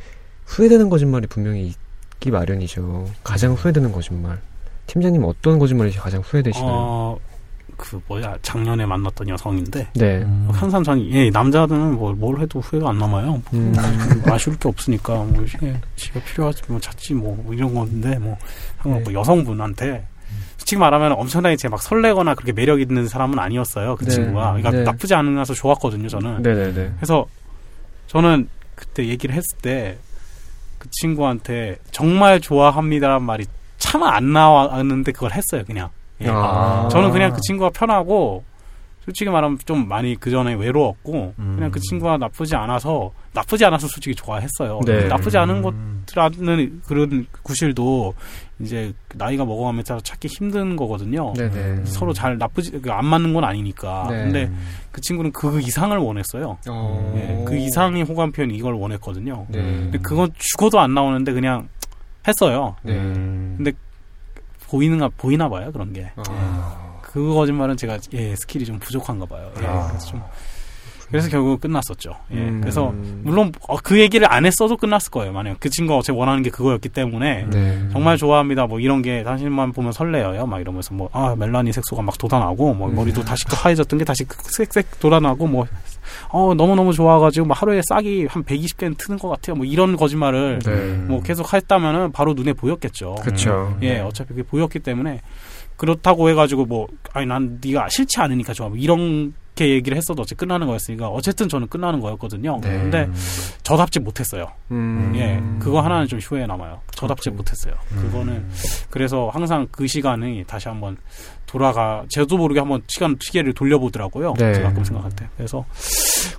후회되는 거짓말이 분명히 있기 마련이죠. 가장 후회되는 거짓말. 팀장님 어떤 거짓말이 가장 후회되시나요? 어, 그 뭐야 작년에 만났던 여성인데. 네. 음. 항상 저는 예, 남자들은 뭘, 뭘 해도 후회가 안 남아요. 음. 아쉬울 게 없으니까 뭐 예, 집에 필요하지 뭐 찾지 뭐 이런 건데 뭐, 네. 뭐 여성분한테. 솔직히 말하면 엄청나게 제 막 설레거나 그렇게 매력 있는 사람은 아니었어요. 그 네. 친구가. 그러니까 네. 나쁘지 않아서 좋았거든요. 저는. 네네네. 네, 네. 그래서 저는 그때 얘기를 했을 때 그 친구한테 정말 좋아합니다라는 말이 차마 안 나왔는데 그걸 했어요. 그냥. 예. 아~ 저는 그냥 그 친구가 편하고 솔직히 말하면 좀 많이 그 전에 외로웠고 음. 그냥 그 친구가 나쁘지 않아서 나쁘지 않아서 솔직히 좋아했어요. 네. 나쁘지 않은 음. 것이라는 그런 구실도 이제 나이가 먹어가면 찾기 힘든 거거든요. 네네. 서로 잘 나쁘지 안 맞는 건 아니니까. 네. 근데 그 친구는 그 이상을 원했어요. 네, 그 이상의 호감 표현 이걸 원했거든요. 네. 근데 그건 죽어도 안 나오는데 그냥 했어요. 네. 근데 보이는가 보이나 봐요 그런 게. 아. 그 거짓말은 제가 예, 스킬이 좀 부족한가 봐요. 예, 아. 그래서 좀. 그래서 결국 끝났었죠. 예. 음. 그래서 물론 그 얘기를 안 했어도 끝났을 거예요. 만약 그 친구가 제가 원하는 게 그거였기 때문에 네. 정말 좋아합니다. 뭐 이런 게 당신만 보면 설레요. 막 이러면서 뭐 아 멜라닌 색소가 막 돋아나고 뭐 머리도 다시 또 하얘졌던 게 다시 색색 돋아나고 뭐 어 너무 너무 좋아가지고 뭐 하루에 싹이 한 백이십 개는 트는 것 같아요. 뭐 이런 거짓말을 네. 뭐 계속 했다면은 바로 눈에 보였겠죠. 그렇죠. 음. 예, 어차피 그게 보였기 때문에 그렇다고 해가지고 뭐 아니 난 네가 싫지 않으니까 좋아. 뭐 이런 이렇게 얘기를 했어도 어째 끝나는 거였으니까 어쨌든 저는 끝나는 거였거든요. 네. 근데 저답지 못했어요. 음. 예, 그거 하나는 좀 후회에 남아요. 저답지 그렇군요. 못했어요. 음. 그거는 그래서 항상 그 시간이 다시 한번 돌아가 저도 모르게 한번 시간 시계를 돌려보더라고요. 네. 제가 가끔 생각할 때. 그래서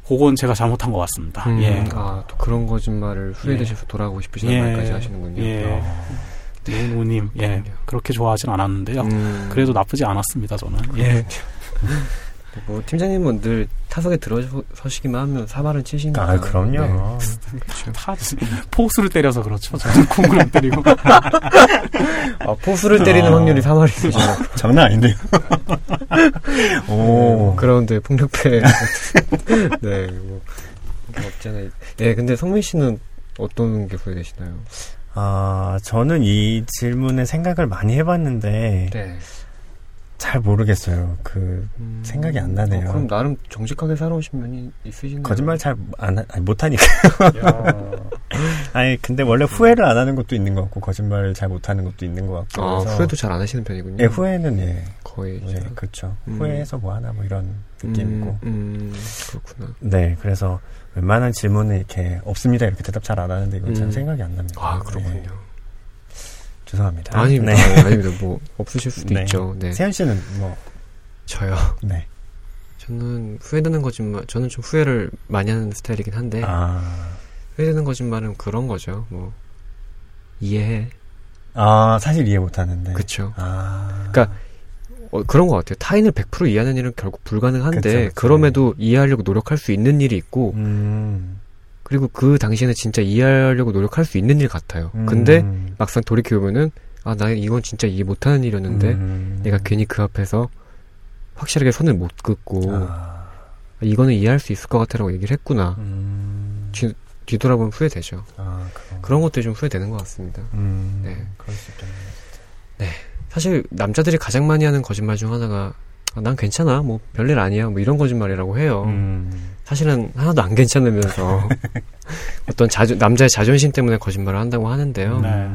그건 제가 잘못한 것 같습니다. 음. 예, 아, 또 그런 거짓말을 후회되셔서 예. 돌아가고 싶으시다는 예. 말까지 하시는군요. 예. 어. 노노님, 예, 그럼요. 그렇게 좋아하진 않았는데요. 음. 그래도 나쁘지 않았습니다. 저는. 예. 뭐 팀장님은 늘 타석에 들어서시기만 하면 사발은 치시니까. 아 그럼요. 네. 타 포수를 때려서 그렇죠. 저는 공을 안 때리고. 아 포수를 때리는 아, 확률이 사발이죠. 아, 장난 아닌데요. 오 그런데 폭력배. 네 뭐 없잖아요. 네 근데 성민 씨는 어떤 게 후회되시나요? 아 저는 이 질문에 생각을 많이 해봤는데. 네. 잘 모르겠어요. 그 음... 생각이 안 나네요. 어, 그럼 나름 정직하게 살아오신 면이 있으신가요? 거짓말 잘 안 못하니까. 아니 근데 원래 후회를 안 하는 것도 있는 것 같고 거짓말을 잘 못하는 것도 있는 것 같고. 아, 그래서... 후회도 잘 안 하시는 편이군요. 예, 후회는 예 거의 예, 그렇죠. 음. 후회해서 뭐 하나 뭐 이런 느낌이고. 음, 음, 그렇구나. 네, 그래서 웬만한 질문은 이렇게 없습니다 이렇게 대답 잘 안 하는데 이건 음. 잘 생각이 안 납니다. 아 그렇군요. 네. 죄송합니다. 아닙니다. 네. 아닙니다. 뭐 없으실 수도 네. 있죠. 네. 세현 씨는 뭐 저요. 네. 저는 후회되는 거짓말. 저는 좀 후회를 많이 하는 스타일이긴 한데 아. 후회되는 거짓말은 그런 거죠. 뭐 이해해. 아 사실 이해 못 하는데. 그렇죠. 아. 그러니까 어, 그런 것 같아요. 타인을 백 퍼센트 이해하는 일은 결국 불가능한데 그쵸, 그쵸. 그럼에도 이해하려고 노력할 수 있는 일이 있고 음. 그리고 그 당시에는 진짜 이해하려고 노력할 수 있는 일 같아요. 음. 근데 막상 돌이켜보면은 아, 나 이건 진짜 이해 못하는 일이었는데 음. 내가 괜히 그 앞에서 확실하게 선을 못 긋고 아. 아, 이거는 이해할 수 있을 것 같아라고 얘기를 했구나. 음. 뒤, 뒤돌아보면 후회되죠. 아, 그런 것들이 좀 후회되는 것 같습니다. 음. 네. 그럴 수 있겠네요. 네. 사실 남자들이 가장 많이 하는 거짓말 중 하나가 아, 난 괜찮아. 뭐 별일 아니야. 뭐 이런 거짓말이라고 해요. 음. 사실은 하나도 안 괜찮으면서 어떤 자주, 남자의 자존심 때문에 거짓말을 한다고 하는데요. 네.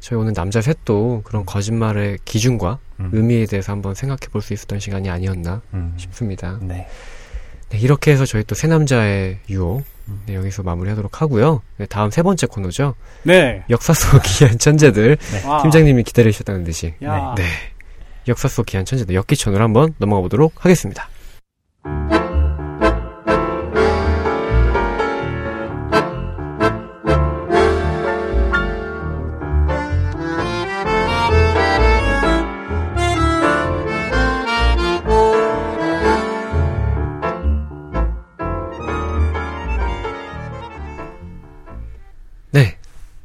저희 오늘 남자 셋도 그런 거짓말의 기준과 음. 의미에 대해서 한번 생각해 볼 수 있었던 시간이 아니었나 음. 싶습니다. 네. 네, 이렇게 해서 저희 또 세 남자의 유혹 네, 여기서 마무리하도록 하고요. 네, 다음 세 번째 코너죠. 네. 역사 속 귀한 천재들 네. 팀장님이 기다리셨다는 듯이 야. 네. 역사 속 귀한 천재들 역기천으로 한번 넘어가 보도록 하겠습니다.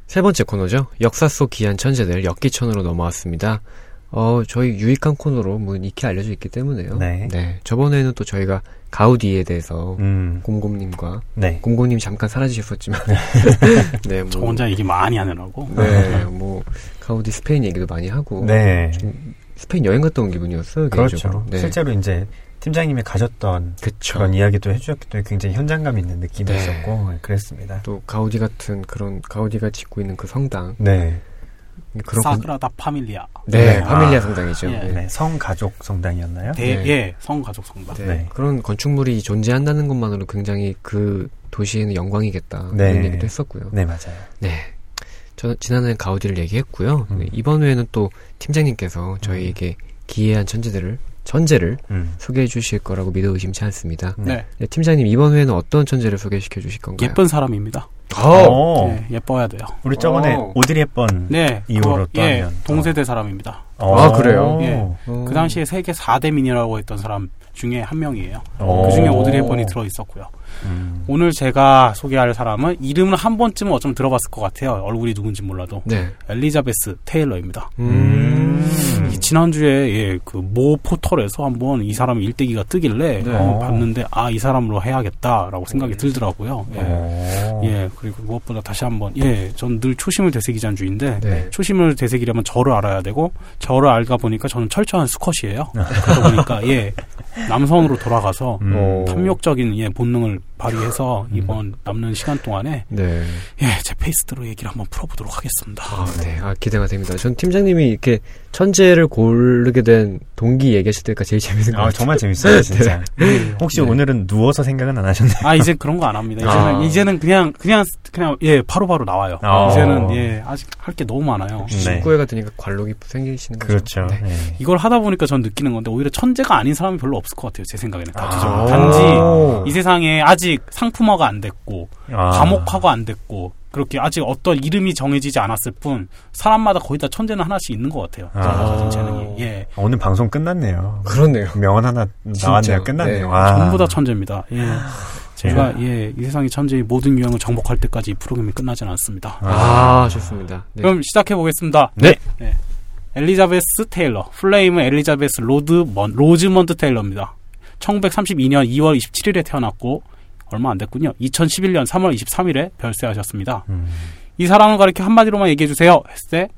세 번째 코너죠. 역사 속 귀한 천재들 역기천으로 넘어왔습니다. 어, 저희 유익한 코너로 뭐 익히 알려져 있기 때문에요. 네. 네. 저번에는 또 저희가 가우디에 대해서 음. 곰곰님과 네. 곰곰님 잠깐 사라지셨었지만 네, 뭐, 저 혼자 얘기 많이 하느라고. 네. 뭐 가우디 스페인 얘기도 많이 하고. 네. 스페인 여행 갔다 온 기분이었어요. 그렇죠. 네. 실제로 이제 팀장님이 가셨던 그쵸. 그런 이야기도 해주셨기 때문에 굉장히 현장감 있는 느낌이 네. 있었고 그랬습니다. 또 가우디 같은 그런 가우디가 짓고 있는 그 성당 네. 그런 사그라다 파밀리아 네, 네. 파밀리아 아, 성당이죠. 예. 네. 성가족 성당이었나요? 네, 네. 예, 성가족 성당 네. 네. 그런 건축물이 존재한다는 것만으로 굉장히 그 도시에는 영광이겠다 네. 이런 얘기도 했었고요. 네, 맞아요. 네, 저는 지난해 가우디를 얘기했고요. 음. 네. 이번 회에는 또 팀장님께서 저희에게 기이한 천재들을 천재를 음. 소개해 주실 거라고 믿어 의심치 않습니다. 네. 네, 팀장님 이번 회에는 어떤 천재를 소개시켜 주실 건가요? 예쁜 사람입니다. 오. 네, 예뻐야 돼요. 우리 저번에 오. 오드리 헵번 네, 이후로 또 예, 하면 동세대 사람입니다. 오. 아 그래요? 예, 그 당시에 세계 사 대 미녀라고 했던 사람 중에 한 명이에요. 오. 그 중에 오드리 헵번이 들어있었고요. 음. 오늘 제가 소개할 사람은 이름은 한 번쯤은 어쩜 들어봤을 것 같아요. 얼굴이 누군지 몰라도 네. 엘리자베스 테일러입니다. 음. 음. 지난주에 예, 그 모 포털에서 한번 이 사람의 일대기가 뜨길래 네. 어. 봤는데 아, 이 사람으로 해야겠다라고 생각이 들더라고요. 예. 예, 그리고 무엇보다 다시 한번 예, 전 늘 초심을 되새기자인주의인데 네. 초심을 되새기려면 저를 알아야 되고 저를 알다 보니까 저는 철저한 수컷이에요. 그러다 보니까 예, 남성으로 돌아가서 음. 탐욕적인 예, 본능을 발휘해서 이번 음. 남는 시간 동안에 네. 예, 제 페이스대로 얘기를 한번 풀어보도록 하겠습니다. 아, 네. 아, 기대가 됩니다. 전 팀장님이 이렇게 천재를 고르게 된 동기 얘기하실 때가 제일 재밌는 것 같아요. 아, 정말 재밌어요, 진짜. 네. 혹시 네. 오늘은 누워서 생각은 안 하셨나요? 아, 이제 그런 거 안 합니다. 이제는, 아. 이제는 그냥 그냥 그냥 예, 바로바로 바로 나와요. 아. 이제는 예, 아직 할 게 너무 많아요. 네. 십구 회가 되니까 관록이 생기시는 거죠. 그렇죠. 네. 네. 이걸 하다 보니까 전 느끼는 건데 오히려 천재가 아닌 사람이 별로 없을 것 같아요, 제 생각에는. 아. 단지 이 세상에 아직 상품화가 안 됐고 아. 과목화가 안 됐고 그렇게 아직 어떤 이름이 정해지지 않았을 뿐 사람마다 거의 다 천재는 하나씩 있는 것 같아요. 아. 재능이. 예. 오늘 방송 끝났네요. 그렇네요. 명언 하나 나왔네요. 끝났네요. 네. 아. 전부 다 천재입니다. 예. 제가 예, 이 세상의 천재의 모든 유형을 정복할 때까지 이 프로그램이 끝나진 않습니다. 아, 아. 좋습니다. 네. 그럼 시작해 보겠습니다. 네. 네. 엘리자베스 테일러, 플레임은 엘리자베스 로드 먼, 로즈먼드 테일러입니다. 천구백삼십이 년 이월 이십칠 일에 태어났고 얼마 안 됐군요. 이천십일 년 삼월 이십삼 일에 별세하셨습니다. 음. 이 사람을 가리켜 한마디로만 얘기해 주세요 했을 때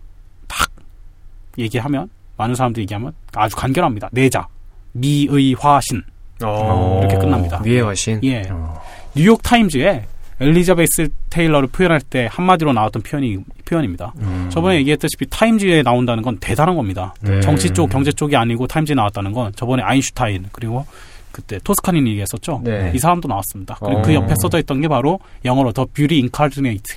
딱 얘기하면 많은 사람들이 얘기하면 아주 간결합니다. 내자, 미의 화신 오. 이렇게 끝납니다. 미의 화신. 예. 오. 뉴욕 타임즈에 엘리자베스 테일러를 표현할 때 한마디로 나왔던 표현이, 표현입니다. 음. 저번에 얘기했다시피 타임즈에 나온다는 건 대단한 겁니다. 네. 정치 쪽, 경제 쪽이 아니고 타임즈에 나왔다는 건 저번에 아인슈타인 그리고 그때 토스카닌 얘기했었죠. 네. 이 사람도 나왔습니다. 그리고 어. 그 옆에 써져 있던 게 바로 영어로 더 뷰티 인카르네이트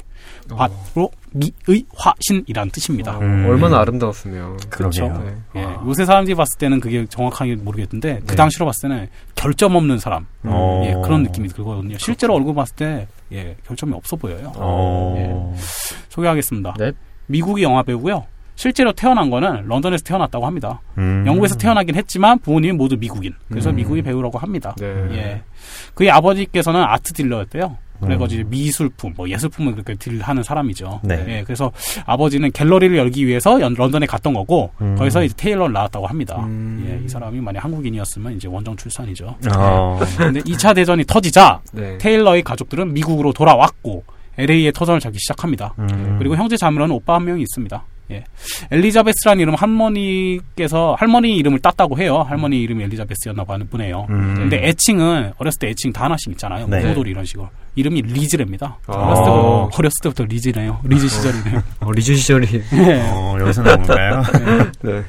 바로 미의 화신이라는 뜻입니다. 음. 얼마나 아름다웠으면. 그렇죠. 네. 예. 요새 사람들이 봤을 때는 그게 정확하게 모르겠는데 네. 그 당시로 봤을 때는 결점 없는 사람 음. 예. 그런 느낌이 들거든요. 실제로 얼굴 봤을 때 예. 결점이 없어 보여요. 예. 소개하겠습니다. 네. 미국의 영화 배우고요. 실제로 태어난 거는 런던에서 태어났다고 합니다. 음. 영국에서 태어나긴 했지만 부모님이 모두 미국인. 그래서 음. 미국의 배우라고 합니다. 네. 예. 그의 아버지께서는 아트 딜러였대요. 그래가지고 음. 미술품, 뭐 예술품을 그렇게 딜하는 사람이죠. 네. 예, 그래서 아버지는 갤러리를 열기 위해서 연, 런던에 갔던 거고 음. 거기서 이제 테일러를 낳았다고 합니다. 음. 예, 이 사람이 만약 한국인이었으면 이제 원정 출산이죠. 어. 예. 근데 이 차 대전이 터지자 네. 테일러의 가족들은 미국으로 돌아왔고 엘에이에 터전을 잡기 시작합니다. 음. 그리고 형제 자매로는 오빠 한 명이 있습니다. 예. 엘리자베스라는 이름 할머니께서 할머니 이름을 땄다고 해요. 할머니 이름이 엘리자베스였나 보네요. 음. 근데 애칭은 어렸을 때 애칭 다 하나씩 있잖아요. 네. 모도리 이런 식으로 이름이 리즈랍니다. 아. 어렸을 때부터, 어렸을 때부터 리즈네요. 리즈 시절이네요. 어, 리즈 시절이. 네. 어, 여기서 나온 건가요? 네. 네.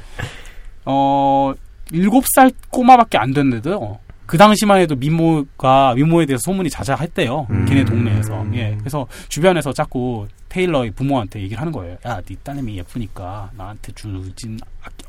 어, 일곱 살 꼬마밖에 안 됐는데도 그 당시만 해도 미모가 미모에 대해서 소문이 자자했대요. 음. 걔네 동네에서. 예. 그래서 주변에서 자꾸 테일러의 부모한테 얘기를 하는 거예요. 야, 네 따님이 예쁘니까 나한테 주진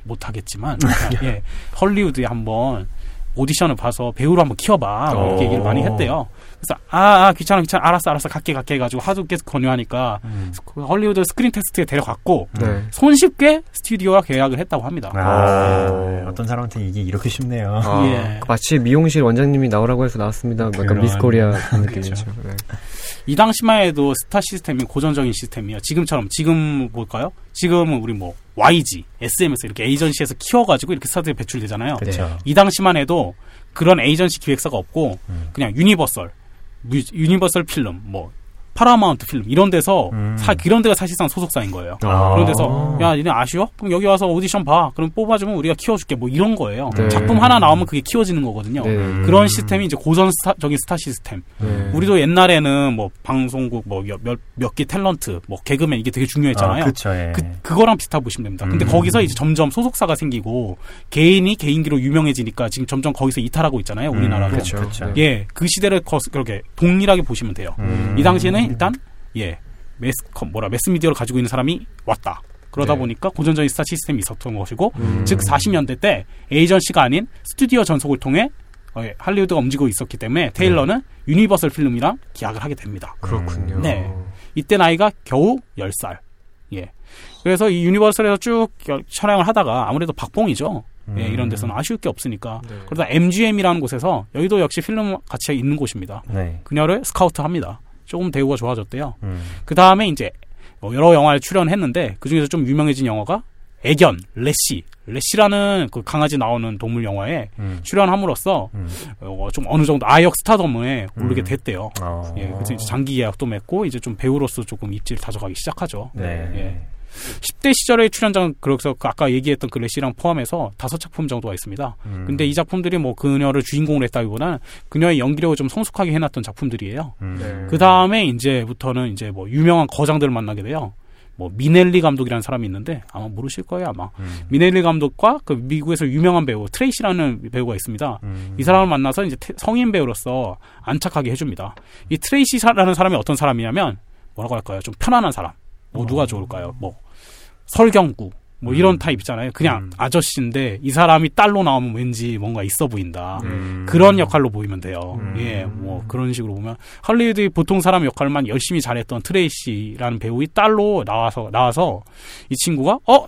못하겠지만 예, 헐리우드에 한번 오디션을 봐서 배우로 한번 키워봐. 뭐 이렇게 얘기를 많이 했대요. 그래서 아, 아 귀찮아 귀찮아 알았어 알았어 갈게 갈게 해가지고 하도 계속 권유하니까 음. 헐리우드 스크린 테스트에 데려갔고 네. 손쉽게 스튜디오와 계약을 했다고 합니다. 아, 네. 어떤 사람한테 이게 이렇게 쉽네요. 아, 예. 마치 미용실 원장님이 나오라고 해서 나왔습니다. 약간 그런... 미스코리아 느낌이죠. 네. 이 당시만 해도 스타 시스템이 고전적인 시스템이에요. 지금처럼 지금 뭘까요? 지금은 우리 뭐 와이지, 에스엠에스 이렇게 에이전시에서 키워가지고 이렇게 스타들이 배출되잖아요. 그쵸. 이 당시만 해도 그런 에이전시 기획사가 없고 음. 그냥 유니버설, 유니버설 필름, 뭐 파라마운트 필름 이런 데서 음. 사, 이런 데가 사실상 소속사인 거예요. 아. 그런 데서 야 니네 아쉬워? 그럼 여기 와서 오디션 봐. 그럼 뽑아주면 우리가 키워줄게. 뭐 이런 거예요. 네. 작품 하나 나오면 그게 키워지는 거거든요. 네. 그런 시스템이 이제 고전적인 스타 시스템. 네. 우리도 옛날에는 뭐 방송국 뭐 몇 몇 개 탤런트, 뭐 개그맨 이게 되게 중요했잖아요. 아, 그쵸, 예. 그 그거랑 비슷하게 보시면 됩니다. 근데 음. 거기서 이제 점점 소속사가 생기고 개인이 개인기로 유명해지니까 지금 점점 거기서 이탈하고 있잖아요. 우리나라도. 음, 그쵸, 그쵸. 예, 그 시대를 거, 그렇게 동일하게 보시면 돼요. 음. 이 당시에는 일단 예 매스컴 뭐라 매스미디어를 가지고 있는 사람이 왔다. 그러다 네. 보니까 고전적인 스타 시스템이 있었던 것이고 음. 즉 사십 년대 때 에이전시가 아닌 스튜디오 전속을 통해 어, 예, 할리우드가 움직이고 있었기 때문에 테일러는 네. 유니버설 필름이랑 계약을 하게 됩니다. 그렇군요. 네, 이때 나이가 겨우 열 살. 예, 그래서 이 유니버설에서 쭉 촬영을 하다가 아무래도 박봉이죠. 예, 이런 데서는 아쉬울 게 없으니까 네. 그러다 엠지엠이라는 곳에서 여의도 역시 필름 가치가 있는 곳입니다. 네. 그녀를 스카우트합니다. 조금 대우가 좋아졌대요. 음. 그 다음에 이제 여러 영화에 출연했는데 그 중에서 좀 유명해진 영화가 애견, 래시, 래시라는 그 강아지 나오는 동물 영화에 음. 출연함으로써 음. 어, 좀 어느 정도 아역 스타덤에 음. 오르게 됐대요. 아. 예, 그래서 이제 장기 계약도 맺고 이제 좀 배우로서 조금 입지를 다져가기 시작하죠. 네. 예. 십 대 시절의 출연자는 그래서 아까 얘기했던 그 래시랑 포함해서 다섯 작품 정도가 있습니다. 음. 근데 이 작품들이 뭐 그녀를 주인공으로 했다기보다는 그녀의 연기력을 좀 성숙하게 해놨던 작품들이에요. 음. 네. 그 다음에 이제부터는 이제 뭐 유명한 거장들을 만나게 돼요. 뭐 미넬리 감독이라는 사람이 있는데 아마 모르실 거예요 아마. 음. 미넬리 감독과 그 미국에서 유명한 배우 트레이시라는 배우가 있습니다. 음. 이 사람을 만나서 이제 성인 배우로서 안착하게 해줍니다. 이 트레이시라는 사람이 어떤 사람이냐면 뭐라고 할까요? 좀 편안한 사람. 뭐 누가 좋을까요? 뭐 설경구 뭐 이런 음. 타입 있잖아요. 그냥 음. 아저씨인데 이 사람이 딸로 나오면 왠지 뭔가 있어 보인다. 음. 그런 역할로 보이면 돼요. 음. 예, 뭐 그런 식으로 보면 할리우드의 보통 사람 역할만 열심히 잘했던 트레이시라는 배우의 딸로 나와서 나와서 이 친구가 어?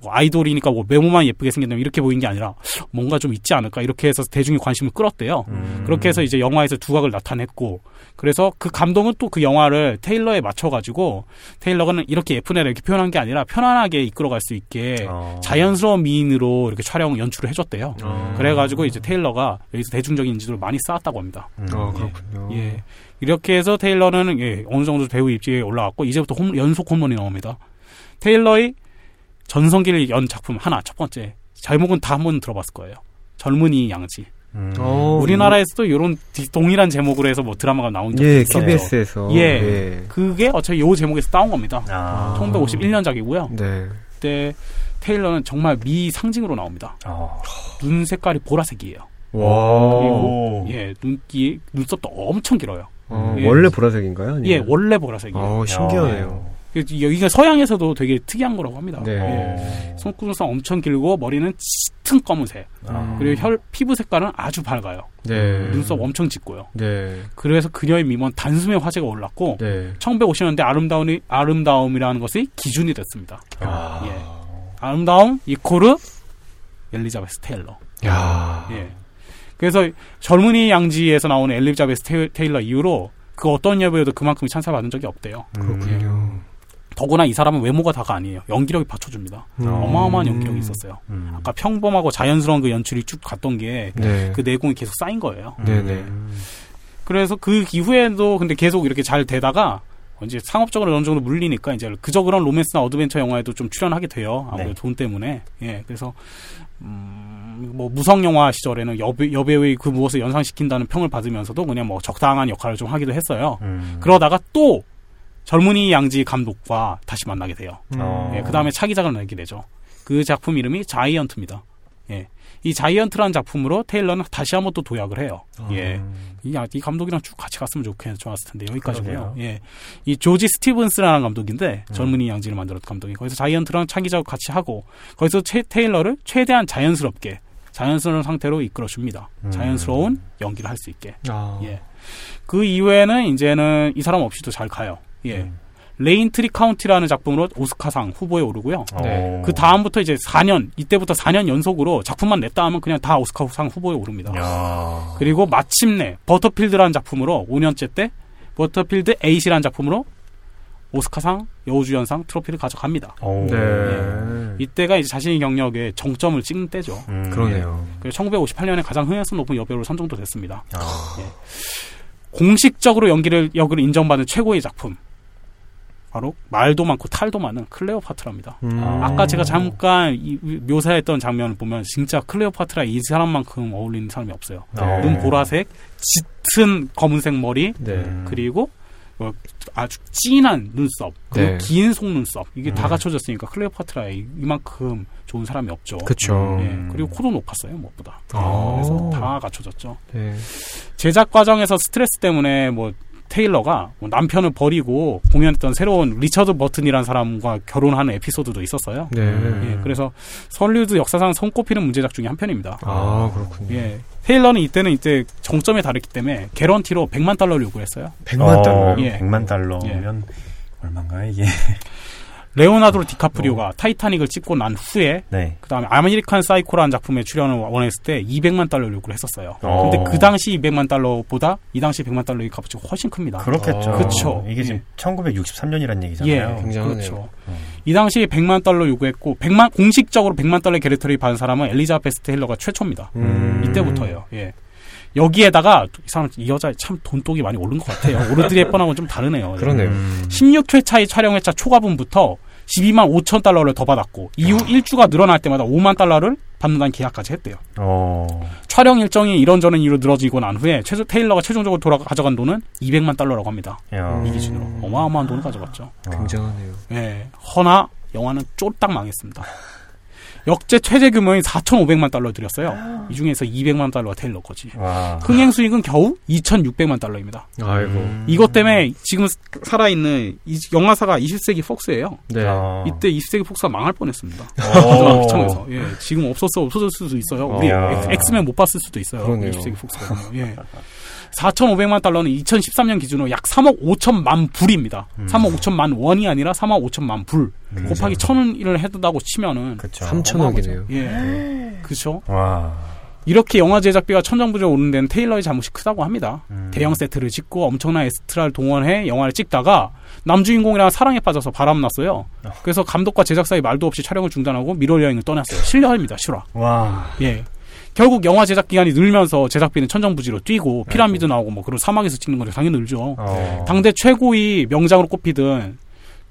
뭐 아이돌이니까 뭐 외모만 예쁘게 생겼다면 이렇게 보인 게 아니라 뭔가 좀 있지 않을까 이렇게 해서 대중의 관심을 끌었대요. 음. 그렇게 해서 이제 영화에서 두각을 나타냈고 그래서 그 감독은 또 그 영화를 테일러에 맞춰가지고 테일러는 이렇게 예쁜 애를 이렇게 표현한 게 아니라 편안하게 이끌어갈 수 있게 어. 자연스러운 미인으로 이렇게 촬영 연출을 해줬대요. 어. 그래가지고 이제 테일러가 여기서 대중적인 인지도를 많이 쌓았다고 합니다. 음. 어, 그렇군요. 예. 예. 이렇게 해서 테일러는 예, 어느 정도 배우 입지에 올라왔고 이제부터 홈, 연속 홈런이 나옵니다. 테일러의 전성기를 연 작품 하나 첫 번째 제목은 다 한 번 들어봤을 거예요. 젊은이 양지. 음. 오, 우리나라에서도 이런 동일한 제목으로 해서 뭐 드라마가 나온 적이 예, 있어요. 케이비에스에서. 예, 예. 그게 어차피 요 제목에서 따온 겁니다. 아. 천구백오십일 년작이고요. 네. 그때 테일러는 정말 미 상징으로 나옵니다. 아. 눈 색깔이 보라색이에요. 와. 그리고 예 눈기 눈썹도 엄청 길어요. 아, 예. 원래 보라색인가요? 아니면? 예, 원래 보라색이에요. 아, 신기하네요. 아, 예. 여기가 서양에서도 되게 특이한 거라고 합니다. 네. 예. 손구멍 엄청 길고 머리는 짙은 검은색. 아. 그리고 혈 피부 색깔은 아주 밝아요. 네. 눈썹 엄청 짙고요. 네. 그래서 그녀의 미모는 단숨에 화제가 올랐고 네. 천구백오십 년대 아름다움이, 아름다움이라는 것이 기준이 됐습니다. 아. 예. 아름다움 이코르 엘리자베스 테일러. 야. 예. 그래서 젊은이 양지에서 나오는 엘리자베스 테일러 이후로 그 어떤 여배우도 그만큼 찬사받은 적이 없대요. 그렇군요. 예. 더구나 이 사람은 외모가 다가 아니에요. 연기력이 받쳐줍니다. 음. 어마어마한 연기력이 있었어요. 음. 아까 평범하고 자연스러운 그 연출이 쭉 갔던 게 그 네. 내공이 계속 쌓인 거예요. 네네. 네. 그래서 그 이후에도 근데 계속 이렇게 잘 되다가 이제 상업적으로 어느 정도 물리니까 이제 그저 그런 로맨스나 어드벤처 영화에도 좀 출연하게 돼요. 아무래도 네. 돈 때문에. 예. 그래서 음, 뭐 무성 영화 시절에는 여배, 여배우의 그 무엇을 연상시킨다는 평을 받으면서도 그냥 뭐 적당한 역할을 좀 하기도 했어요. 음. 그러다가 또 젊은이 양지 감독과 다시 만나게 돼요. 음. 예, 그 다음에 차기작을 내게 되죠. 그 작품 이름이 자이언트입니다. 예. 이 자이언트라는 작품으로 테일러는 다시 한번 또 도약을 해요. 아. 예. 이, 이 감독이랑 쭉 같이 갔으면 좋았을 텐데 여기까지고요. 예. 이 조지 스티븐스라는 감독인데 음. 젊은이 양지를 만들었던 감독이 거기서 자이언트랑 창의작을 같이 하고 거기서 채, 테일러를 최대한 자연스럽게 자연스러운 상태로 이끌어줍니다. 음. 자연스러운 연기를 할 수 있게. 아. 예. 그 이후에는 이제는 이 사람 없이도 잘 가요. 예. 음. 레인트리 카운티라는 작품으로 오스카상 후보에 오르고요. 네. 그 다음부터 이제 사 년, 이때부터 사 년 연속으로 작품만 냈다 하면 그냥 다 오스카상 후보에 오릅니다. 야. 그리고 마침내 버터필드라는 작품으로 오 년째 때 버터필드 에잇이라는 작품으로 오스카상 여우주연상 트로피를 가져갑니다. 네. 네. 이때가 이제 자신의 경력의 정점을 찍는 때죠. 음, 그러네요. 예. 천구백오십팔 년에 가장 흥행성 높은 여배우로 선정도 됐습니다. 예. 공식적으로 연기를 역을 인정받은 최고의 작품. 바로 말도 많고 탈도 많은 클레오파트라입니다. 음. 아까 제가 잠깐 이, 묘사했던 장면을 보면 진짜 클레오파트라 이 사람만큼 어울리는 사람이 없어요. 네. 눈 보라색, 짙은 검은색 머리, 네. 그리고 아주 진한 눈썹, 그리고 네. 긴 속눈썹 이게 음. 다 갖춰졌으니까 클레오파트라에 이만큼 좋은 사람이 없죠. 그렇죠. 네. 그리고 코도 높았어요 무엇보다. 아. 그래서 다 갖춰졌죠. 네. 제작 과정에서 스트레스 때문에 뭐 테일러가 남편을 버리고 공연했던 새로운 리처드 버튼이라는 사람과 결혼하는 에피소드도 있었어요. 네. 예, 그래서 설리우드 역사상 손꼽히는 문제작 중에 한 편입니다. 아, 그렇군요. 예. 테일러는 이때는 이제 정점에 달했기 때문에 개런티로 백만 달러를 요구했어요. 백만 달러? 예. 백만 달러면 예. 얼마인가 이게. 레오나르도 디카프리오가 어. 타이타닉을 찍고 난 후에 네. 그 다음에 아메리칸 사이코라는 작품에 출연을 원했을 때 이백만 달러를 요구를 했었어요. 어. 근데 그 당시 이백만 달러보다 이 당시 백만 달러의 값이 훨씬 큽니다. 그렇겠죠. 어. 그쵸. 이게 지금 예. 천구백육십삼 년이라는 얘기잖아요. 예. 굉장하네요. 그렇죠. 어. 이 당시 백만 달러 요구했고 백만 공식적으로 백만 달러의 게레터리 받은 사람은 엘리자베스 테일러가 최초입니다. 음. 이때부터예요. 예. 여기에다가 이 사람 이 여자 참 돈독이 많이 오른 것 같아요. 오르드리 헵번하고는 좀 다르네요. 그러네요. 음. 십육 회차의 촬영회차 초과분부터 십이만 오천 달러를 더 받았고 이후 어. 일 주가 늘어날 때마다 오만 달러를 받는다는 계약까지 했대요. 어. 촬영 일정이 이런저런 이유로 늘어지고 난 후에 최소 테일러가 최종적으로 돌아 가져간 돈은 이백만 달러라고 합니다. 야. 이 기준으로 어마어마한 돈을 가져갔죠. 아. 굉장하네요. 예. 허나 영화는 쫄딱 망했습니다. 역대 최대 규모인 사천오백만 달러 들였어요. 이 중에서 이백만 달러가 테일러 거지. 와. 흥행 수익은 겨우 이천육백만 달러입니다. 아이고. 이것 때문에 지금 살아있는 이 영화사가 이십 세기 폭스예요. 네. 아. 이때 이십 세기 폭스가 망할 뻔했습니다. 시청에서. 예. 지금 없었어 없어질 수도 있어요. 우리 아. 엑스맨 못 봤을 수도 있어요. 그러네요. 이십 세기 폭스가. 예. 사천오백만 달러는 이천십삼 년 기준으로 약 삼억 오천만 불입니다. 음. 삼억 오천만 원이 아니라 삼억 오천만 불. 음. 곱하기 천 원을 해둔다고 치면은 그쵸. 삼천억이네요. 예. 그렇죠. 이렇게 영화 제작비가 천정부지로 오는 데는 테일러의 잘못이 크다고 합니다. 음. 대형 세트를 짓고 엄청난 에스트라를 동원해 영화를 찍다가 남주인공이랑 사랑에 빠져서 바람났어요. 어. 그래서 감독과 제작사의 말도 없이 촬영을 중단하고 미롤여행을 떠났어요. 실화입니다. 실화. 와. 예. 결국 영화 제작 기간이 늘면서 제작비는 천정부지로 뛰고 피라미드 나오고 뭐 그런 사막에서 찍는 거니까 당연히 늘죠. 어. 당대 최고의 명작으로 꼽히던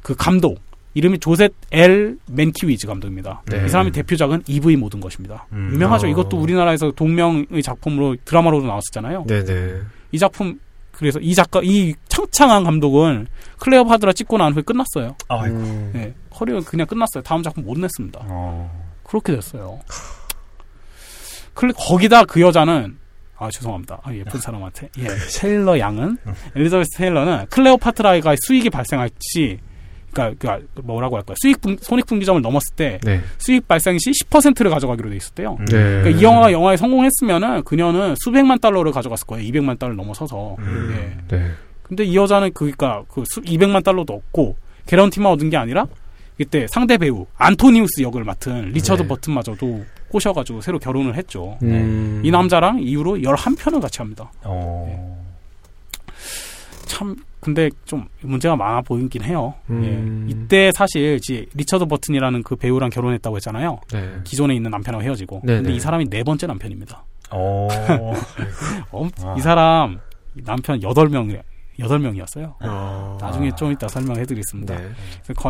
그 감독 이름이 조셉 엘 맨키위즈 감독입니다. 네. 이 사람의 대표작은 이브이 모든 것입니다. 음. 유명하죠. 어. 이것도 우리나라에서 동명의 작품으로 드라마로도 나왔었잖아요. 네네. 이 작품 그래서 이 작가 이 창창한 감독은 클레오파트라 찍고 난 후에 끝났어요. 아이고. 네, 커리어 그냥 끝났어요. 다음 작품 못 냈습니다. 어. 그렇게 됐어요. 거기다 그 여자는 아 죄송합니다. 아, 예쁜 사람한테 예, 테일러 양은 엘리자베스 테일러는 클레오파트라가 수익이 발생할지 그러니까 뭐라고 할까요? 수익 분, 손익분기점을 넘었을 때 네. 수익 발생 시 십 퍼센트를 가져가기로 돼 있었대요. 네. 그러니까 이 영화가 영화에 성공했으면은 그녀는 수백만 달러를 가져갔을 거예요. 이백만 달러 넘어서서. 음. 예. 네. 근데 이 여자는 그니까 그 수, 이백만 달러도 없고 개런티만 얻은 게 아니라 그때 상대 배우 안토니우스 역을 맡은 리처드 네. 버튼마저도 꼬셔가지고 새로 결혼을 했죠. 음. 이 남자랑 이후로 열한 편을 같이 합니다. 네. 참 근데 좀 문제가 많아 보이긴 해요. 음. 예. 이때 사실 이제 리처드 버튼이라는 그 배우랑 결혼했다고 했잖아요. 네. 기존에 있는 남편하고 헤어지고 네네. 근데 이 사람이 네 번째 남편입니다. 이 사람 남편 여덟 명 여덟 명이었어요. 아~ 나중에 좀 이따 설명해드리겠습니다. 네.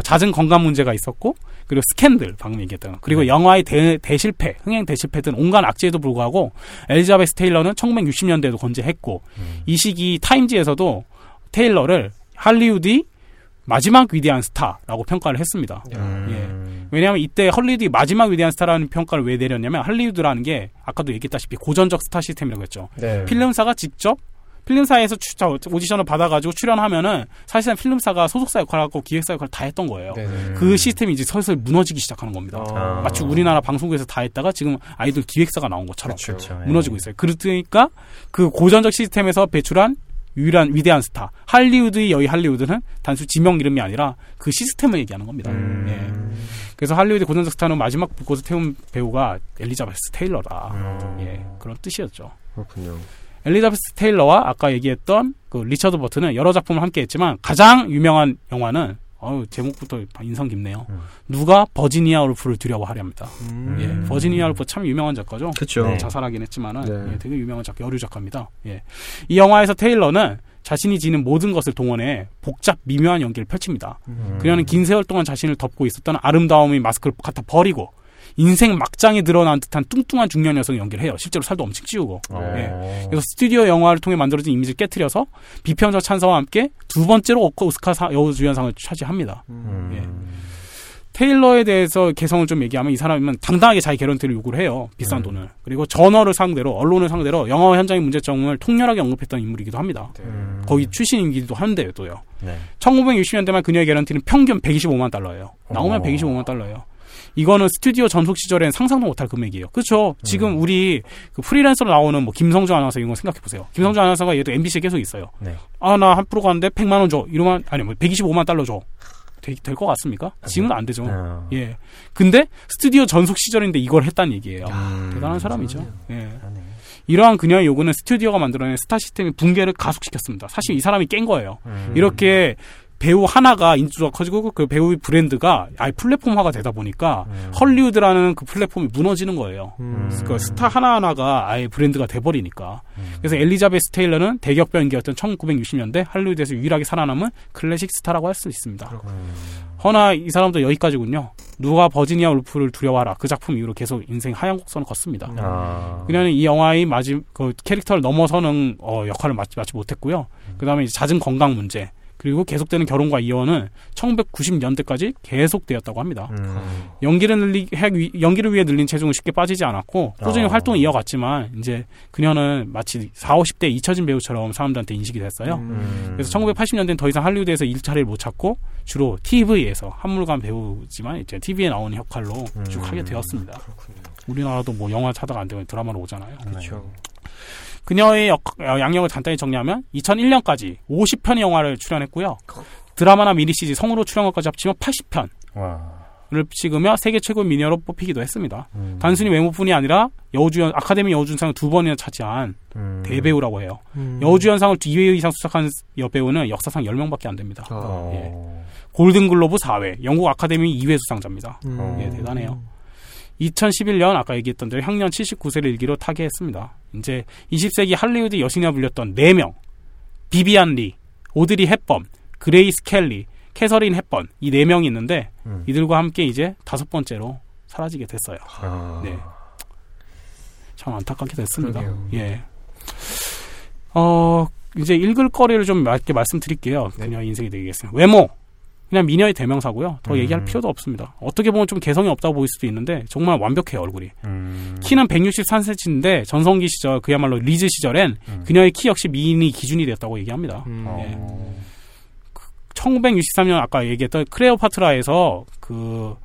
잦은 건강 문제가 있었고, 그리고 스캔들 방금 얘기했던, 그리고 네. 영화의 대, 대실패, 흥행 대실패 등 온갖 악재에도 불구하고 엘리자베스 테일러는 천구백육십 년대에도 건재했고, 음. 이 시기 타임지에서도 테일러를 할리우드의 마지막 위대한 스타라고 평가를 했습니다. 음. 예. 왜냐하면 이때 할리우드의 마지막 위대한 스타라는 평가를 왜 내렸냐면 할리우드라는 게 아까도 얘기했다시피 고전적 스타 시스템이라고 했죠. 네. 필름사가 직접 필름사에서 오디션을 받아가지고 출연하면은 사실상 필름사가 소속사 역할을 하고 기획사 역할을 다 했던 거예요. 네네. 그 시스템이 이제 슬슬 무너지기 시작하는 겁니다. 아. 마치 우리나라 방송국에서 다 했다가 지금 아이돌 기획사가 나온 것처럼 그렇죠. 무너지고 있어요. 그러니까 그 고전적 시스템에서 배출한 유일한 위대한 스타 할리우드의 여의 할리우드는 단순 지명 이름이 아니라 그 시스템을 얘기하는 겁니다. 음. 예. 그래서 할리우드 고전적 스타는 마지막 불꽃을 태운 배우가 엘리자베스 테일러다. 음. 예. 그런 뜻이었죠. 그렇군요. 엘리자베스 테일러와 아까 얘기했던 그 리처드 버튼은 여러 작품을 함께 했지만 가장 유명한 영화는 어우 제목부터 인상 깊네요. 음. 누가 버지니아 울프를 두려워하랴입니다. 음. 예, 버지니아 울프 참 유명한 작가죠. 그렇죠. 네. 자살하긴 했지만은 네. 예, 되게 유명한 작가, 여류 작가입니다. 예, 이 영화에서 테일러는 자신이 지닌 모든 것을 동원해 복잡 미묘한 연기를 펼칩니다. 음. 그녀는 긴 세월 동안 자신을 덮고 있었던 아름다움의 마스크를 갖다 버리고 인생 막장에 드러난 듯한 뚱뚱한 중년 여성 연기를 해요. 실제로 살도 엄청 찌우고. 예. 그래서 스튜디오 영화를 통해 만들어진 이미지를 깨트려서 비평적 찬사와 함께 두 번째로 오스카 여우주연상을 차지합니다. 음. 예. 테일러에 대해서 개성을 좀 얘기하면 이 사람은 당당하게 자기 개런티를 요구를 해요. 비싼 음. 돈을. 그리고 저널을 상대로 언론을 상대로 영화 현장의 문제점을 통렬하게 언급했던 인물이기도 합니다. 음. 거기 출신이기도 한데요. 또요. 네. 천구백육십 년대만 그녀의 개런티는 평균 백이십오만 달러예요. 나오면 오. 백이십오만 달러예요. 이거는 스튜디오 전속 시절엔 상상도 못할 금액이에요. 그렇죠? 음. 지금 우리 그 프리랜서로 나오는 뭐 김성주 아나운서 이런 거 생각해 보세요. 김성주 아나운서가 얘도 엠비씨에 계속 있어요. 네. 아, 나 한 프로 가는데 백만 원 줘. 이러면 아니 뭐 백이십오만 달러 줘. 될 것 같습니까? 지금은 안 되죠. 어. 예. 근데 스튜디오 전속 시절인데 이걸 했다는 얘기예요. 야, 대단한 사람이죠. 예. 이러한 그녀의 요구는 스튜디오가 만들어낸 스타 시스템의 붕괴를 가속시켰습니다. 사실 이 사람이 깬 거예요. 음. 이렇게 배우 하나가 인지도가 커지고 그 배우의 브랜드가 아예 플랫폼화가 되다 보니까 음. 헐리우드라는 그 플랫폼이 무너지는 거예요. 음. 그 스타 하나하나가 아예 브랜드가 돼버리니까. 음. 그래서 엘리자베스 테일러는 대격변 연기였던 천구백육십 년대 할리우드에서 유일하게 살아남은 클래식 스타라고 할 수 있습니다. 음. 허나 이 사람도 여기까지군요. 누가 버지니아 울프를 두려워하라. 그 작품 이후로 계속 인생 하얀 곡선을 걷습니다. 아. 그녀는 이 영화의 마지막 그 캐릭터를 넘어서는 어, 역할을 마치, 마치 못했고요. 음. 그 다음에 잦은 건강 문제 그리고 계속되는 결혼과 이혼은 천구백구십 년대까지 계속되었다고 합니다. 음. 연기를 늘리, 연기를 위해 늘린 체중은 쉽게 빠지지 않았고 꾸준히 어. 활동을 이어갔지만 이제 그녀는 마치 사오십 대 잊혀진 배우처럼 사람들한테 인식이 됐어요. 음. 그래서 천구백팔십 년대는 더 이상 할리우드에서 일자리를 못 찾고 주로 티비에서 한물간 배우지만 이제 티비에 나오는 역할로 음. 쭉 하게 되었습니다. 그렇군요. 우리나라도 뭐 영화 찾아가 안 되면 드라마로 오잖아요. 그렇죠. 그녀의 역, 양력을 간단히 정리하면 이천일 년까지 오십 편의 영화를 출연했고요. 드라마나 미니시리즈 성우로 출연까지 합치면 팔십 편을 와. 찍으며 세계 최고 미녀로 뽑히기도 했습니다. 음. 단순히 외모뿐이 아니라 여우주연, 아카데미 여우주연상을 두 번이나 차지한 음. 대배우라고 해요. 음. 여우주연상을 두 회 이상 수상한 여배우는 역사상 열 명밖에 안 됩니다. 어. 예. 골든글로브 사 회, 영국 아카데미 이 회 수상자입니다. 음. 예, 대단해요. 이천십일 년 아까 얘기했던 대로 향년 칠십구 세를 일기로 타계했습니다. 이제 이십 세기 할리우드 여신이라 불렸던 네 명 비비안 리, 오드리 헵번, 그레이스 켈리, 캐서린 헵번 이 네 명이 있는데 음. 이들과 함께 이제 다섯 번째로 사라지게 됐어요. 아. 네, 참 안타깝게 됐습니다. 그러게요. 예, 어 이제 읽을 거리를 좀 얇게 말씀드릴게요. 네. 그녀 인생이 되겠어요. 외모 그냥 미녀의 대명사고요. 더 음. 얘기할 필요도 없습니다. 어떻게 보면 좀 개성이 없다고 보일 수도 있는데 정말 완벽해요, 얼굴이. 음. 키는 백육십삼 센티미터인데 전성기 시절, 그야말로 리즈 시절엔 음. 그녀의 키 역시 미인이 기준이 됐다고 얘기합니다. 음. 예. 천구백육십삼 년 아까 얘기했던 클레오파트라에서 그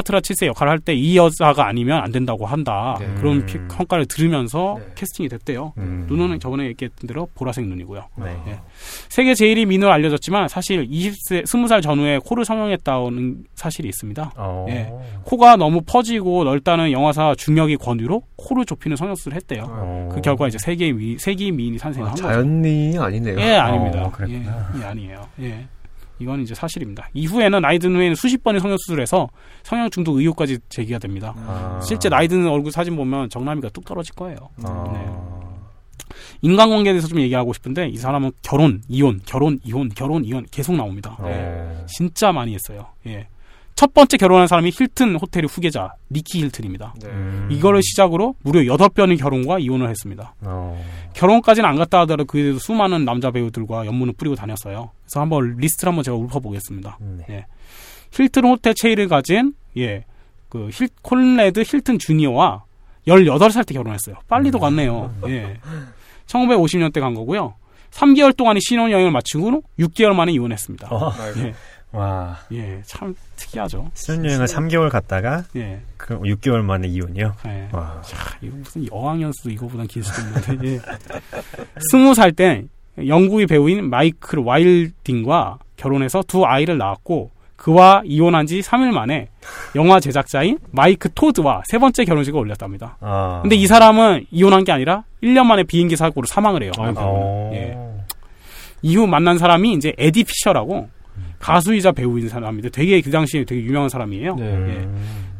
클레오파트라 칠 세 역할을 할 때 이 여자가 아니면 안 된다고 한다. 네. 그런 평가를 들으면서 네. 캐스팅이 됐대요. 음. 눈은 저번에 얘기했던 대로 보라색 눈이고요. 네. 네. 세계 제일 위 민으로 알려졌지만 사실 이십 세, 스무 살 전후에 코를 성형했다는 사실이 있습니다. 네. 코가 너무 퍼지고 넓다는 영화사 중력의 권유로 코를 좁히는 성형수술을 했대요. 오. 그 결과 이제 세계의 미인, 세계의 미인이 산생한 아, 거죠. 자연 미인이 아니네요. 예, 아닙니다. 오, 예, 예, 아니에요. 예. 이건 이제 사실입니다. 이후에는 나이 든 후에는 수십 번의 성형수술에서 성형 중독 의혹까지 제기가 됩니다. 아. 실제 나이 드는 얼굴 사진 보면 정남이가 뚝 떨어질 거예요. 아. 네. 인간관계에 대해서 좀 얘기하고 싶은데 이 사람은 결혼, 이혼, 결혼, 이혼, 결혼, 이혼 계속 나옵니다. 아. 네. 진짜 많이 했어요. 예. 첫 번째 결혼한 사람이 힐튼 호텔의 후계자 니키 힐튼입니다. 네. 이거를 시작으로 무려 여덟 번의 결혼과 이혼을 했습니다. 어. 결혼까지는 안 갔다 하더라도 그에도 수많은 남자 배우들과 연문을 뿌리고 다녔어요. 그래서 한번 리스트를 한번 제가 읊어보겠습니다. 네. 네. 힐튼 호텔 체일을 가진 예. 그 힐, 콘레드 힐튼 주니어와 열여덟 살 때 결혼했어요. 빨리도 갔네요. 예. 천구백오십 년대 간 거고요. 삼 개월 동안의 신혼여행을 마치고 육 개월 만에 이혼했습니다. 어. 예. 와. 예, 참 특이하죠. 신혼여행을 삼 개월 갔다가 예. 그 육 개월 만에 이혼이요? 예. 와. 자, 이거 무슨 여왕연수 이거보다 길 수도 있는데. 예. 스무 살 때 영국의 배우인 마이클 와일딩과 결혼해서 두 아이를 낳았고 그와 이혼한 지 삼 일 만에 영화 제작자인 마이크 토드와 세 번째 결혼식을 올렸답니다. 아. 근데 이 사람은 이혼한 게 아니라 일 년 만에 비행기 사고로 사망을 해요. 아. 아. 예. 이후 만난 사람이 이제 에디 피셔라고 음. 가수이자 배우인 사람인데 되게 그 당시에 되게 유명한 사람이에요. 네. 예.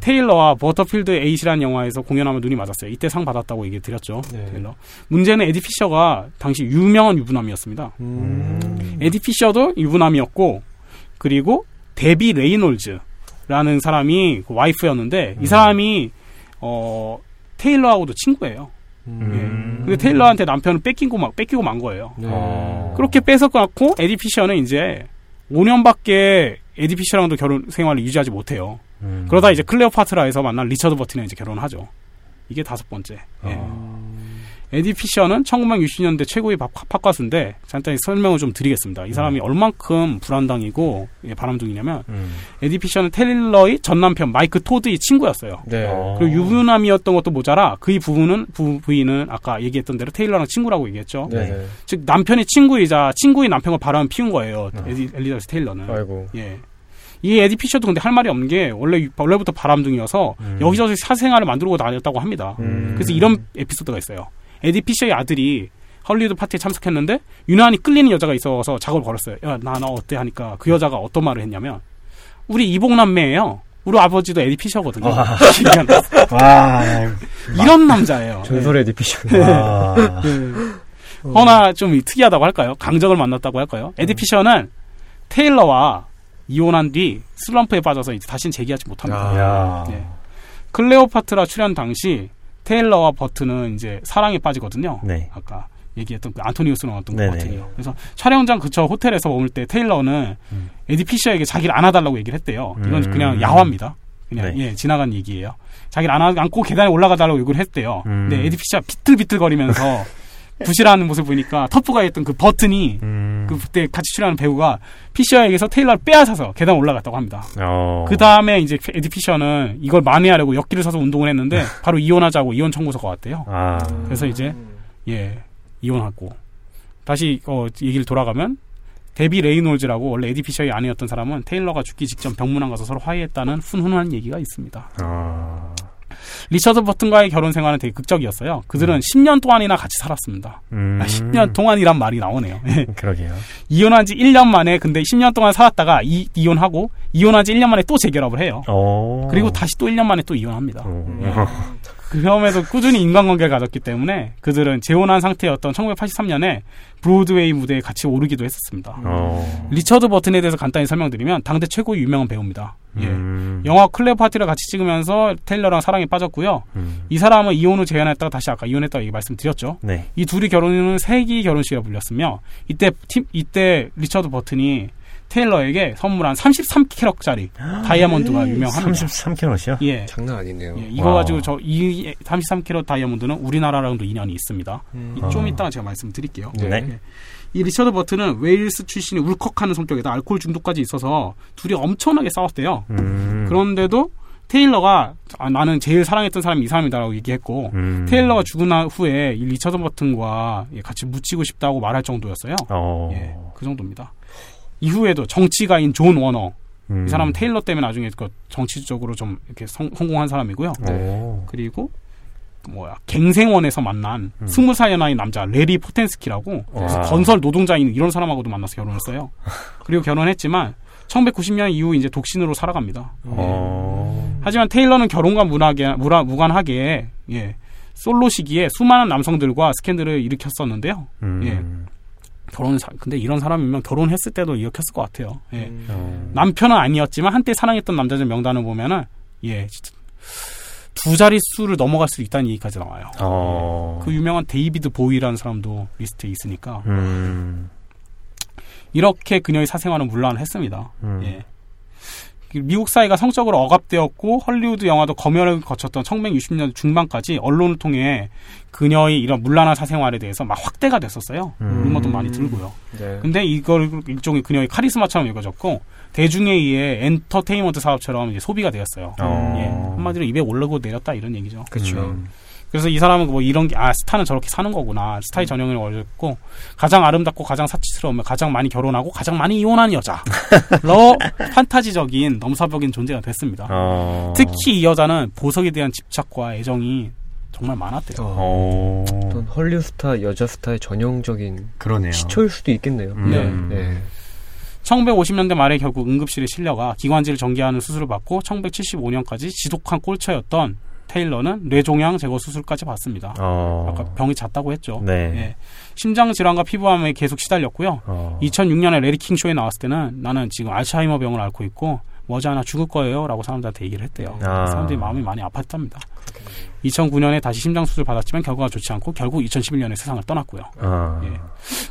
테일러와 버터필드의 에잇이라는 영화에서 공연하면 눈이 맞았어요. 이때 상 받았다고 얘기 드렸죠. 네. 테일러. 문제는 에디 피셔가 당시 유명한 유부남이었습니다. 음. 에디 피셔도 유부남이었고 그리고 데비 레이놀즈라는 사람이 그 와이프였는데 음. 이 사람이 어, 테일러하고도 친구예요. 음. 예. 근데 테일러한테 남편을 뺏기고 막 뺏기고 만 거예요. 네. 그렇게 뺏어갖고 에디 피셔는 이제 오 년밖에 에디 피셔랑도 결혼 생활을 유지하지 못해요. 음. 그러다 이제 클레오파트라에서 만난 리처드 버튼에 이제 결혼하죠. 이게 다섯 번째. 아. 예. 에디 피셔는 천구백육십 년대 최고의 팝가수인데 간단히 설명을 좀 드리겠습니다. 이 사람이 음. 얼만큼 불안당이고 예, 바람둥이냐면 음. 에디 피셔는 테일러의 전남편 마이크 토드의 친구였어요. 네. 아. 그리고 유부남이었던 것도 모자라 그의 부부는 부, 부인은 아까 얘기했던 대로 테일러랑 친구라고 얘기했죠. 네. 즉 남편의 친구이자 친구의 남편과 바람을 피운 거예요. 아. 에디, 엘리자베스 테일러는. 아이고. 예. 이 에디 피셔도 근데 할 말이 없는 게 원래 원래부터 바람둥이어서 음. 여기저기 사생활을 만들고 다녔다고 합니다. 음. 그래서 이런 에피소드가 있어요. 에디 피셔의 아들이 할리우드 파티에 참석했는데 유난히 끌리는 여자가 있어서 작업을 걸었어요. 야, 나, 나 어때 하니까 그 여자가 어떤 말을 했냐면 우리 이복남매예요. 우리 아버지도 에디 피셔거든요. 와. 이런 남자예요. 전설의 에디 피셔. 허나 좀 특이하다고 할까요? 강적을 만났다고 할까요? 에디 피셔는 테일러와 이혼한 뒤 슬럼프에 빠져서 이제 다시는 재기하지 못합니다. 예. 클레오파트라 출연 당시 테일러와 버튼은 이제 사랑에 빠지거든요. 네. 아까 얘기했던 그 안토니우스랑 어떤 것 같은요. 그래서 촬영장 근처 호텔에서 머물 때 테일러는 음. 에디 피셔에게 자기를 안아달라고 얘기를 했대요. 이건 음. 그냥 야화입니다. 그냥 네. 예, 지나간 얘기예요. 자기를 안고 계단에 올라가달라고 요구를 했대요. 음. 근데 에디 피셔가 비틀비틀거리면서 부실하는 모습을 보니까 터프가 했던 그 버튼이 음. 그때 같이 출연하는 배우가 피셔에게서 테일러를 빼앗아서 계단 올라갔다고 합니다. 그 다음에 이제 에디 피셔는 이걸 만회하려고 역기를 서서 운동을 했는데 바로 이혼하자고 이혼 청구서가 왔대요. 아. 그래서 이제 예 이혼하고 다시 어, 얘기를 돌아가면 데비 레이놀즈라고 원래 에디 피셔의 아내였던 사람은 테일러가 죽기 직전 병문안 가서 서로 화해했다는 훈훈한 얘기가 있습니다. 아. 리처드 버튼과의 결혼 생활은 되게 극적이었어요. 그들은 음. 십 년 동안이나 같이 살았습니다. 음. 십 년 동안이란 말이 나오네요. 그러게요. 이혼한 지 일 년 만에 근데 십 년 동안 살았다가 이, 이혼하고 이혼한 지 일 년 만에 또 재결합을 해요. 오. 그리고 다시 또 일 년 만에 또 이혼합니다. 예. 그럼에도 꾸준히 인간관계를 가졌기 때문에 그들은 재혼한 상태였던 천구백팔십삼 년에 브로드웨이 무대에 같이 오르기도 했었습니다. 오. 리처드 버튼에 대해서 간단히 설명드리면 당대 최고의 유명한 배우입니다. 예. 음. 영화 클레오파트라를 같이 찍으면서 테일러랑 사랑에 빠졌고요. 음. 이 사람은 이혼 후 재혼했다가 다시 아까 이혼했다고 얘기 말씀드렸죠. 네. 이 둘이 결혼은 세기 결혼식이라 불렸으며 이때 팀, 이때 리처드 버튼이 테일러에게 선물한 삼십삼 캐럿짜리 다이아몬드가 에이, 유명합니다. 삼십삼 캐럿이요? 예. 장난 아니네요. 예, 이거 와. 가지고 저 이 삼십삼 캐럿 다이아몬드는 우리나라랑도 인연이 있습니다. 음. 이, 좀 이따가 제가 말씀드릴게요. 네. 네. 이 리처드 버튼은 웨일스 출신이 울컥하는 성격에다 알코올 중독까지 있어서 둘이 엄청나게 싸웠대요. 음. 그런데도 테일러가 아, 나는 제일 사랑했던 사람이 이 사람이다라고 얘기했고 음. 테일러가 죽은 후에 이 리처드 버튼과 같이 묻히고 싶다고 말할 정도였어요. 예, 그 정도입니다. 이후에도 정치가인 존 워너 음. 이 사람은 테일러 때문에 나중에 그 정치적으로 좀 이렇게 성, 성공한 사람이고요. 오. 그리고 뭐야 갱생원에서 만난 음. 스무 살 나이 남자 레리 포텐스키라고 건설 노동자인 이런 사람하고도 만나서 결혼했어요. 그리고 결혼했지만 천구백구십 년 이후 이제 독신으로 살아갑니다. 예. 하지만 테일러는 결혼과 무관하게, 무라, 무관하게 예. 솔로 시기에 수많은 남성들과 스캔들을 일으켰었는데요. 음. 예. 결혼 근데 이런 사람이면 결혼했을 때도 이렇했을 것 같아요. 예. 음. 남편은 아니었지만 한때 사랑했던 남자들 명단을 보면은 예 진짜 두 자릿수를 넘어갈 수 있다는 얘기까지 나와요. 어. 예. 그 유명한 데이비드 보이라는 사람도 리스트에 있으니까 음. 이렇게 그녀의 사생활은 물란했습니다. 음. 예. 미국 사회가 성적으로 억압되었고 헐리우드 영화도 검열을 거쳤던 천구백육십 년대 중반까지 언론을 통해 그녀의 이런 문란한 사생활에 대해서 막 확대가 됐었어요. 음. 루머도 많이 들고요. 네. 근데 이걸 일종의 그녀의 카리스마처럼 여겨졌고 대중에 의해 엔터테인먼트 사업처럼 이제 소비가 되었어요. 어. 예. 한마디로 입에 오르고 내렸다 이런 얘기죠. 그렇죠. 음. 그래서 이 사람은 뭐 이런 게, 아, 스타는 저렇게 사는 거구나. 스타의 전형을 어렸고, 가장 아름답고, 가장 사치스러우며, 가장 많이 결혼하고, 가장 많이 이혼한 여자로 판타지적인, 넘사벽인 존재가 됐습니다. 어... 특히 이 여자는 보석에 대한 집착과 애정이 정말 많았대요. 어... 어떤 헐리우드 스타, 여자 스타의 전형적인 그러네요. 시초일 수도 있겠네요. 음... 네. 네. 천구백오십 년대 말에 결국 응급실에 실려가 기관지를 전개하는 수술을 받고, 천구백칠십오 년까지 지독한 꼴처였던 테일러는 뇌종양 제거 수술까지 받습니다. 어... 아까 병이 잦다고 했죠. 네. 예. 심장 질환과 피부암에 계속 시달렸고요. 어... 이천육 년에 레리킹 쇼에 나왔을 때는 나는 지금 알츠하이머 병을 앓고 있고 머지않아 죽을 거예요 라고 사람들한테 얘기를 했대요. 아... 사람들이 마음이 많이 아팠답니다. 이천구 년에 다시 심장 수술 받았지만 결과가 좋지 않고 결국 이천십일 년에 세상을 떠났고요. 아... 예.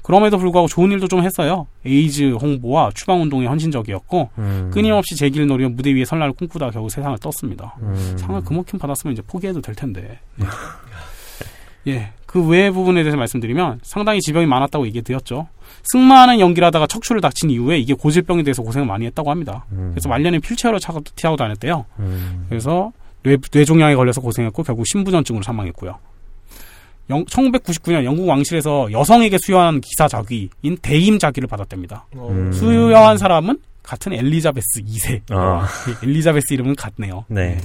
그럼에도 불구하고 좋은 일도 좀 했어요. 에이즈 홍보와 추방운동에 헌신적이었고 음... 끊임없이 재기를 노리며 무대 위에 설날을 꿈꾸다 결국 세상을 떴습니다. 음... 상을 그만큼 받았으면 이제 포기해도 될 텐데. 예. 그 외의 부분에 대해서 말씀드리면 상당히 지병이 많았다고 얘기드렸죠. 승마하는 연기를 하다가 척추를 다친 이후에 이게 고질병에 대해서 고생을 많이 했다고 합니다. 음. 그래서 말년에 휠체어로 타고 다녔대요. 음. 그래서 뇌, 뇌종양에 걸려서 고생했고 결국 심부전증으로 사망했고요. 영, 천구백구십구 년 영국 왕실에서 여성에게 수여한 기사자귀인 대임자귀를 받았답니다. 음. 수여한 사람은 같은 엘리자베스 이 세. 어. 엘리자베스 이름은 같네요. 네.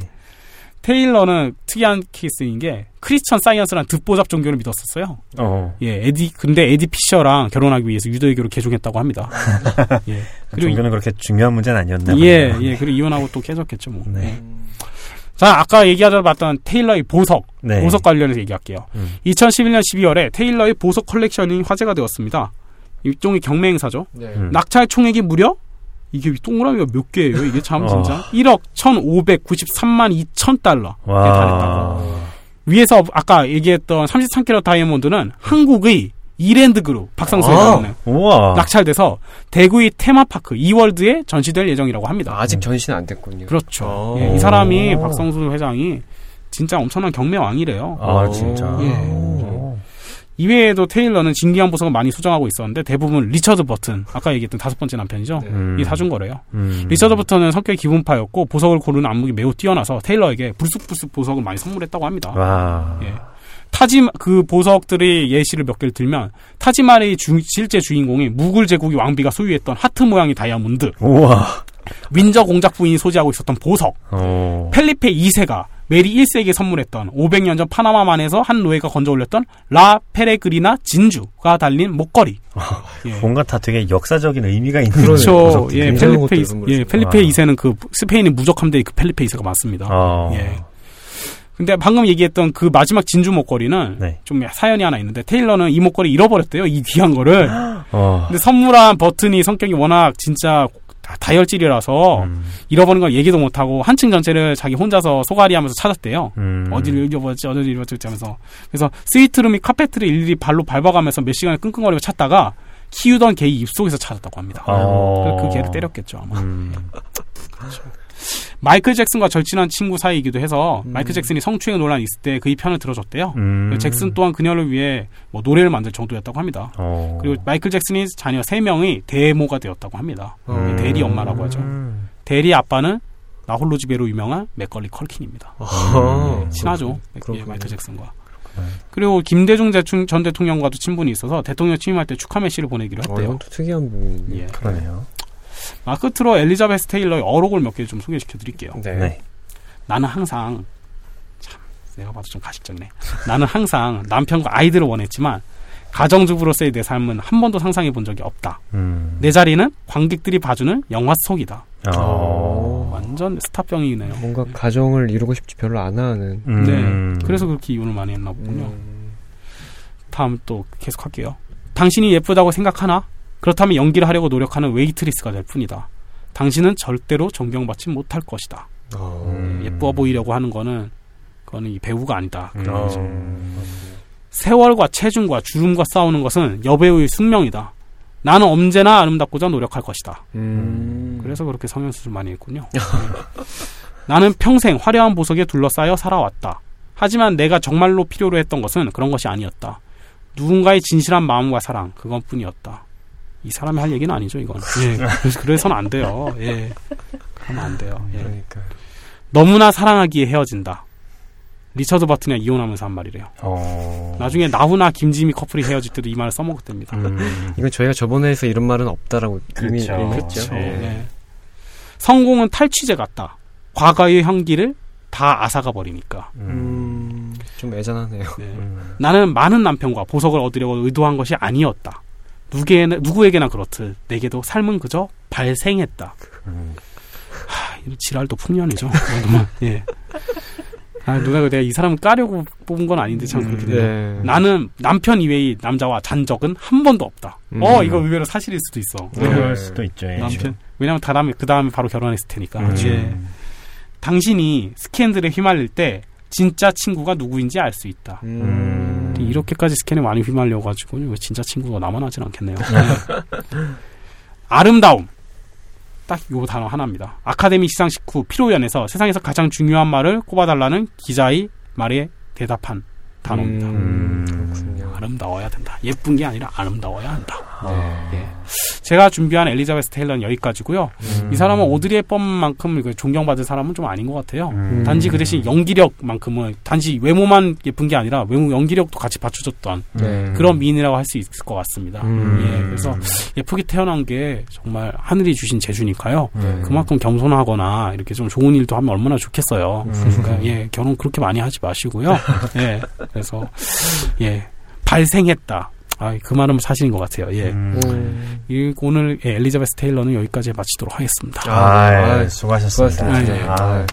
테일러는 특이한 케이스인 게 크리스천 사이언스라는 듣보잡 종교를 믿었었어요. 어. 예, 에디 근데 에디 피셔랑 결혼하기 위해서 유대교를 개종했다고 합니다. 예. 그리고 종교는 그렇게 중요한 문제는 아니었나 봐요. 예, 예. 그리고 이혼하고 또 깨졌겠죠, 뭐. 네. 자, 아까 얘기하다 봤던 테일러의 보석, 네. 보석 관련해서 얘기할게요. 음. 이천십일 년 십이월에 테일러의 보석 컬렉션이 화제가 되었습니다. 일종의 경매 행사죠. 네. 음. 낙찰 총액이 무려 이게 동그라미가 몇 개예요? 이게 참 진짜 어. 일억 천오백구십삼만 이천 달러에 달했다고. 위에서 아까 얘기했던 삼십삼 캐럿 다이아몬드는 한국의 이랜드 그룹 박상수에 나오는 낙찰돼서 대구의 테마파크 이월드에 전시될 예정이라고 합니다. 아직 전시는 안 됐군요. 그렇죠. 예, 이 사람이 박상수 회장이 진짜 엄청난 경매왕이래요. 아 오. 진짜. 예. 이외에도 테일러는 진귀한 보석을 많이 소장하고 있었는데 대부분 리처드 버튼, 아까 얘기했던 다섯 번째 남편이죠. 음. 이 사준 거래요. 음. 리처드 버튼은 성격이 기분파였고 보석을 고르는 안목이 매우 뛰어나서 테일러에게 불쑥불쑥 보석을 많이 선물했다고 합니다. 와. 예. 타지 그 보석들의 예시를 몇 개를 들면 타지마할의 실제 주인공이 무굴 제국의 왕비가 소유했던 하트 모양의 다이아몬드, 우와. 윈저 공작 부인이 소지하고 있었던 보석, 오. 펠리페 이 세가 메리 일 세에게 선물했던 오백 년 전 파나마만에서 한 노예가 건져올렸던 라 페레그리나 진주가 달린 목걸이. 예. 뭔가 다 되게 역사적인 의미가 있는 그렇죠. 예, 펠리페, 이, 예, 펠리페 아. 이 세는 그 스페인의 무적함대의 그 펠리페 이 세가 맞습니다. 아. 예. 근데 방금 얘기했던 그 마지막 진주 목걸이는 네. 좀 사연이 하나 있는데 테일러는 이 목걸이 잃어버렸대요. 이 귀한 거를. 어. 근데 선물한 버튼이 성격이 워낙 진짜 다혈질이라서 음. 잃어버린 걸 얘기도 못하고 한층 전체를 자기 혼자서 소가리하면서 찾았대요. 음. 어디를 잃어버렸지 어디를 잃어버렸지 하면서. 그래서 스위트룸이 카페트를 일일이 발로 밟아가면서 몇 시간을 끙끙거리고 찾다가 키우던 개의 입속에서 찾았다고 합니다. 어. 그 개를 때렸겠죠 아마. 음. 그렇죠. 마이클 잭슨과 절친한 친구 사이이기도 해서 음. 마이클 잭슨이 성추행 논란이 있을 때 그의 편을 들어줬대요. 음. 잭슨 또한 그녀를 위해 뭐 노래를 만들 정도였다고 합니다. 오. 그리고 마이클 잭슨이 자녀 세 명의 대모가 되었다고 합니다. 음. 대리 엄마라고 하죠. 대리 아빠는 나 홀로 집에로 유명한 맥걸리 컬킨입니다. 네, 친하죠. 그렇군요. 마이클 잭슨과. 그렇군요. 그리고 김대중 전 대통령과도 친분이 있어서 대통령 취임할 때 축하 메시를 보내기로 했대요. 어, 이것도 특이한 분이 예. 그러네요. 아, 끝으로 엘리자베스 테일러의 어록을 몇 개 좀 소개시켜 드릴게요. 네. 나는 항상 참 내가 봐도 좀 가식적네. 나는 항상 남편과 아이들을 원했지만 가정주부로서의 내 삶은 한 번도 상상해 본 적이 없다. 음. 내 자리는 관객들이 봐주는 영화 속이다. 오. 완전 스타병이네요. 뭔가 가정을 이루고 싶지 별로 안 하는. 음. 네. 그래서 그렇게 이혼을 많이 했나 보군요. 음. 다음 또 계속 할게요. 당신이 예쁘다고 생각하나? 그렇다면 연기를 하려고 노력하는 웨이트리스가 될 뿐이다. 당신은 절대로 존경받지 못할 것이다. 어... 예뻐 보이려고 하는 거는 그거는 이 배우가 아니다. 어... 세월과 체중과 주름과 싸우는 것은 여배우의 숙명이다. 나는 언제나 아름답고자 노력할 것이다. 음... 그래 그래서 그렇게 성형수술 많이 했군요. 네. 나는 평생 화려한 보석에 둘러싸여 살아왔다. 하지만 내가 정말로 필요로 했던 것은 그런 것이 아니었다. 누군가의 진실한 마음과 사랑, 그것뿐이었다. 이 사람이 할 얘기는 아니죠, 이건. 예, 그래서 그래서는 안 돼요. 예, 그러면 안 돼요. 예. 그러니까. 너무나 사랑하기에 헤어진다. 리처드 버튼이랑 이혼하면서 한 말이래요. 어... 나중에 나훈아 김지미 커플이 헤어질 때도 이 말을 써먹었답니다. 음... 이건 저희가 저번에 해서 이런 말은 없다라고 의미, 그렇죠. 그렇죠. 예. 예. 성공은 탈취제 같다. 과거의 향기를 다 아사가 버리니까. 음... 좀 애잔하네요. 예. 음... 나는 많은 남편과 보석을 얻으려고 의도한 것이 아니었다. 누구에게나, 누구에게나 그렇듯 내게도 삶은 그저 발생했다. 음... 하, 이런 지랄도 풍년이죠. 예. 아, 누나, 내가 이 사람은 까려고 뽑은 건 아닌데, 참, 그렇게 되네. 음, 네. 나는 남편 이외의 남자와 잔 적은 한 번도 없다. 음. 어, 이거 의외로 사실일 수도 있어. 그럴 네. 수도 있죠, 예. 남편. 왜냐면, 다 다음에, 그 다음에 바로 결혼했을 테니까. 음. 예. 당신이 스캔들에 휘말릴 때, 진짜 친구가 누구인지 알 수 있다. 음. 이렇게까지 스캔에 많이 휘말려가지고, 진짜 친구가 남아나진 않겠네요. 아름다움. 딱 요 단어 하나입니다. 아카데미 시상식 후 피로연에서 세상에서 가장 중요한 말을 꼽아달라는 기자의 말에 대답한 단어입니다. 음, 그렇군요. 아름다워야 된다. 예쁜 게 아니라 아름다워야 한다. 아. 네. 예. 제가 준비한 엘리자베스 테일러는 여기까지고요. 음. 이 사람은 오드리 헵번만큼 존경받을 사람은 좀 아닌 것 같아요. 음. 단지 그 대신 연기력만큼은, 단지 외모만 예쁜 게 아니라 외모 연기력도 같이 받쳐줬던 음. 그런 미인이라고 할 수 있을 것 같습니다. 음. 예. 그래서 예쁘게 태어난 게 정말 하늘이 주신 재주니까요. 음. 그만큼 겸손하거나 이렇게 좀 좋은 일도 하면 얼마나 좋겠어요. 음. 그러니까 예, 결혼 그렇게 많이 하지 마시고요. 예. 그래서 예, 발생했다. 아, 그 말은 사실인 것 같아요. 예, 음. 이, 오늘 예, 엘리자베스 테일러는 여기까지 마치도록 하겠습니다. 아, 아, 예. 아 수고하셨습니다. 아, 예. 아,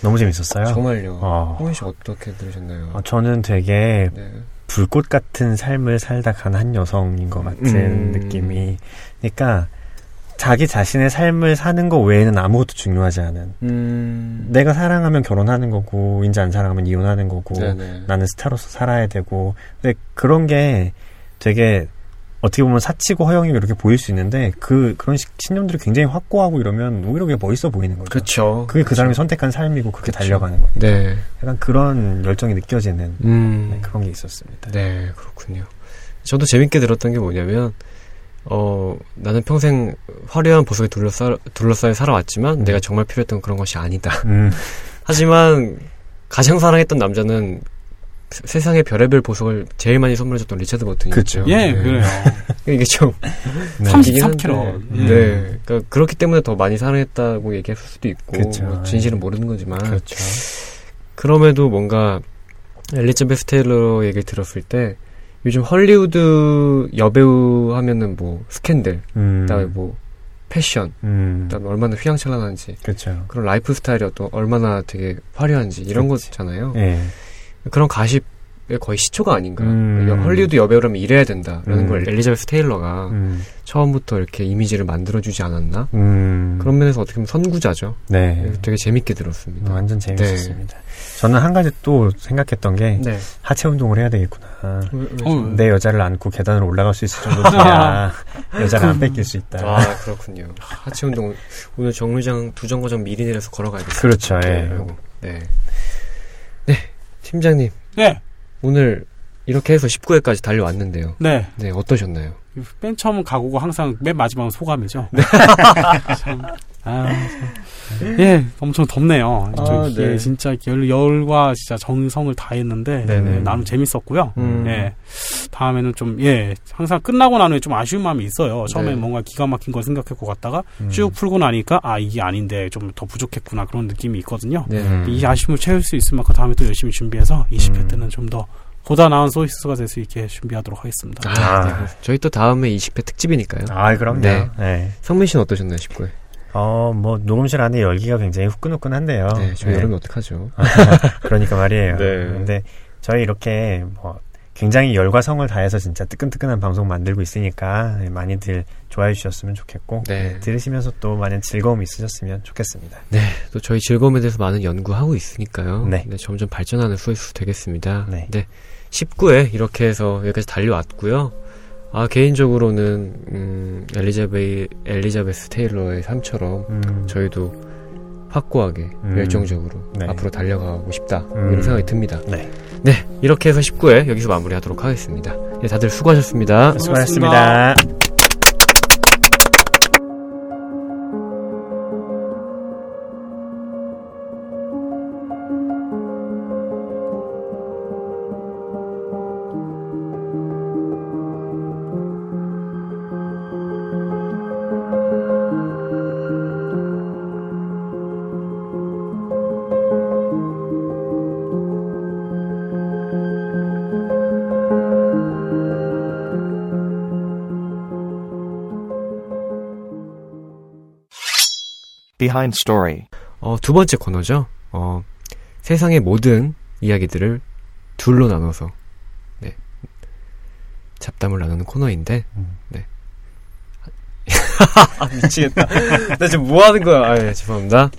너무 재밌었어요. 정말요. 어. 홍현 씨 어떻게 들으셨나요? 어, 저는 되게 네. 불꽃 같은 삶을 살다 간 한 여성인 것 같은 음. 느낌이. 그러니까 자기 자신의 삶을 사는 거 외에는 아무것도 중요하지 않은. 음. 내가 사랑하면 결혼하는 거고, 이제 안 사랑하면 이혼하는 거고, 네네. 나는 스타로서 살아야 되고. 근데 그런 게 되게 어떻게 보면 사치고 허영이고 이렇게 보일 수 있는데, 그, 그런 신념들이 굉장히 확고하고 이러면 오히려 그게 멋있어 보이는 거죠. 그쵸. 그게 그쵸. 그 사람이 선택한 삶이고 그렇게 그쵸. 달려가는 거니까. 네. 약간 그런 열정이 느껴지는 음. 그런 게 있었습니다. 네, 그렇군요. 저도 재밌게 들었던 게 뭐냐면, 어, 나는 평생 화려한 보석에 둘러싸, 둘러싸여 살아왔지만 음. 내가 정말 필요했던 그런 것이 아니다. 음. 하지만 가장 사랑했던 남자는 세상의 별의별 보석을 제일 많이 선물해줬던 리처드 버튼이죠. 그렇죠. 예, 네. 그래요. 이게 좀 삼십삼 킬로그램. 네. 네. 그러니까 그렇기 때문에 더 많이 사랑했다고 얘기할 수도 있고, 그렇죠. 뭐 진실은 모르는 거지만. 그렇죠. 그럼에도 뭔가 엘리자베스 테일러 얘기를 들었을 때, 요즘 헐리우드 여배우 하면은 뭐 스캔들, 음. 그다음에 뭐 패션, 음. 그다음에 얼마나 휘황찬란한지, 그쵸. 그런 라이프 스타일이 어떤 얼마나 되게 화려한지 이런 그치. 거잖아요. 예. 그런 가십의 거의 시초가 아닌가. 음. 그러니까 헐리우드 여배우라면 이래야 된다라는 음. 걸 엘리자베스 테일러가 음. 처음부터 이렇게 이미지를 만들어주지 않았나. 음. 그런 면에서 어떻게 보면 선구자죠. 네. 되게 재밌게 들었습니다. 어, 완전 재밌었습니다. 네. 저는 한 가지 또 생각했던 게 네. 하체 운동을 해야 되겠구나. 왜, 왜, 내 여자를 안고 계단을 올라갈 수 있을 정도야 여자를 안 뺏길 수 있다. 아, 그렇군요. 하체 운동. 오늘 정류장 두 정거장 미리 내려서 걸어가야겠어요. 그렇죠. 네. 네. 네. 팀장님. 네. 오늘 이렇게 해서 십구 회까지 달려왔는데요. 네. 네, 어떠셨나요? 맨 처음은 각오고 항상 맨 마지막은 소감이죠. 네. 참, 아, 참. 예, 엄청 덥네요. 아, 네. 예, 진짜 열, 열과 진짜 정성을 다했는데 예, 나름 재밌었고요. 음. 예, 다음에는 좀 예, 항상 끝나고 난 후에 좀 아쉬운 마음이 있어요. 처음에 네. 뭔가 기가 막힌 걸 생각했고 갔다가 음. 쭉 풀고 나니까 아 이게 아닌데 좀 더 부족했구나 그런 느낌이 있거든요. 네. 이 아쉬움을 채울 수 있을 만큼 다음에 또 열심히 준비해서 이십 회 때는 좀 더 보다 나은 소이스가 될 수 있게 준비하도록 하겠습니다. 아, 네. 저희 또 다음에 이십 회 특집이니까요. 아, 그럼요. 네. 네. 성민 씨는 어떠셨나요, 십구 회? 어, 뭐, 녹음실 안에 열기가 굉장히 후끈후끈한데요. 네, 저희 네. 여름에 어떡하죠? 아, 그러니까 말이에요. 네. 근데 저희 이렇게 뭐, 굉장히 열과 성을 다해서 진짜 뜨끈뜨끈한 방송 만들고 있으니까 많이들 좋아해 주셨으면 좋겠고, 네. 들으시면서 또 많은 즐거움이 있으셨으면 좋겠습니다. 네, 또 저희 즐거움에 대해서 많은 연구하고 있으니까요. 네. 네 점점 발전하는 소이스 되겠습니다. 네. 네. 십구 회 이렇게 해서 여기까지 달려왔고요. 아, 개인적으로는 음, 엘리자베, 엘리자베스 테일러의 삶처럼 음. 저희도 확고하게 음. 열정적으로 네. 앞으로 달려가고 싶다 음. 이런 생각이 듭니다. 네. 네, 이렇게 해서 십구 회 여기서 마무리하도록 하겠습니다. 네, 다들 수고하셨습니다. 수고하셨습니다. 수고하셨습니다. Behind Story. 어, 두 번째 코너죠. 어, 세상의 모든 이야기들을 둘로 나눠서 네. 잡담을 나누는 코너인데. 음. 네. 아, 미치겠다. 나 지금 뭐 하는 거야? 아, 예, 죄송합니다.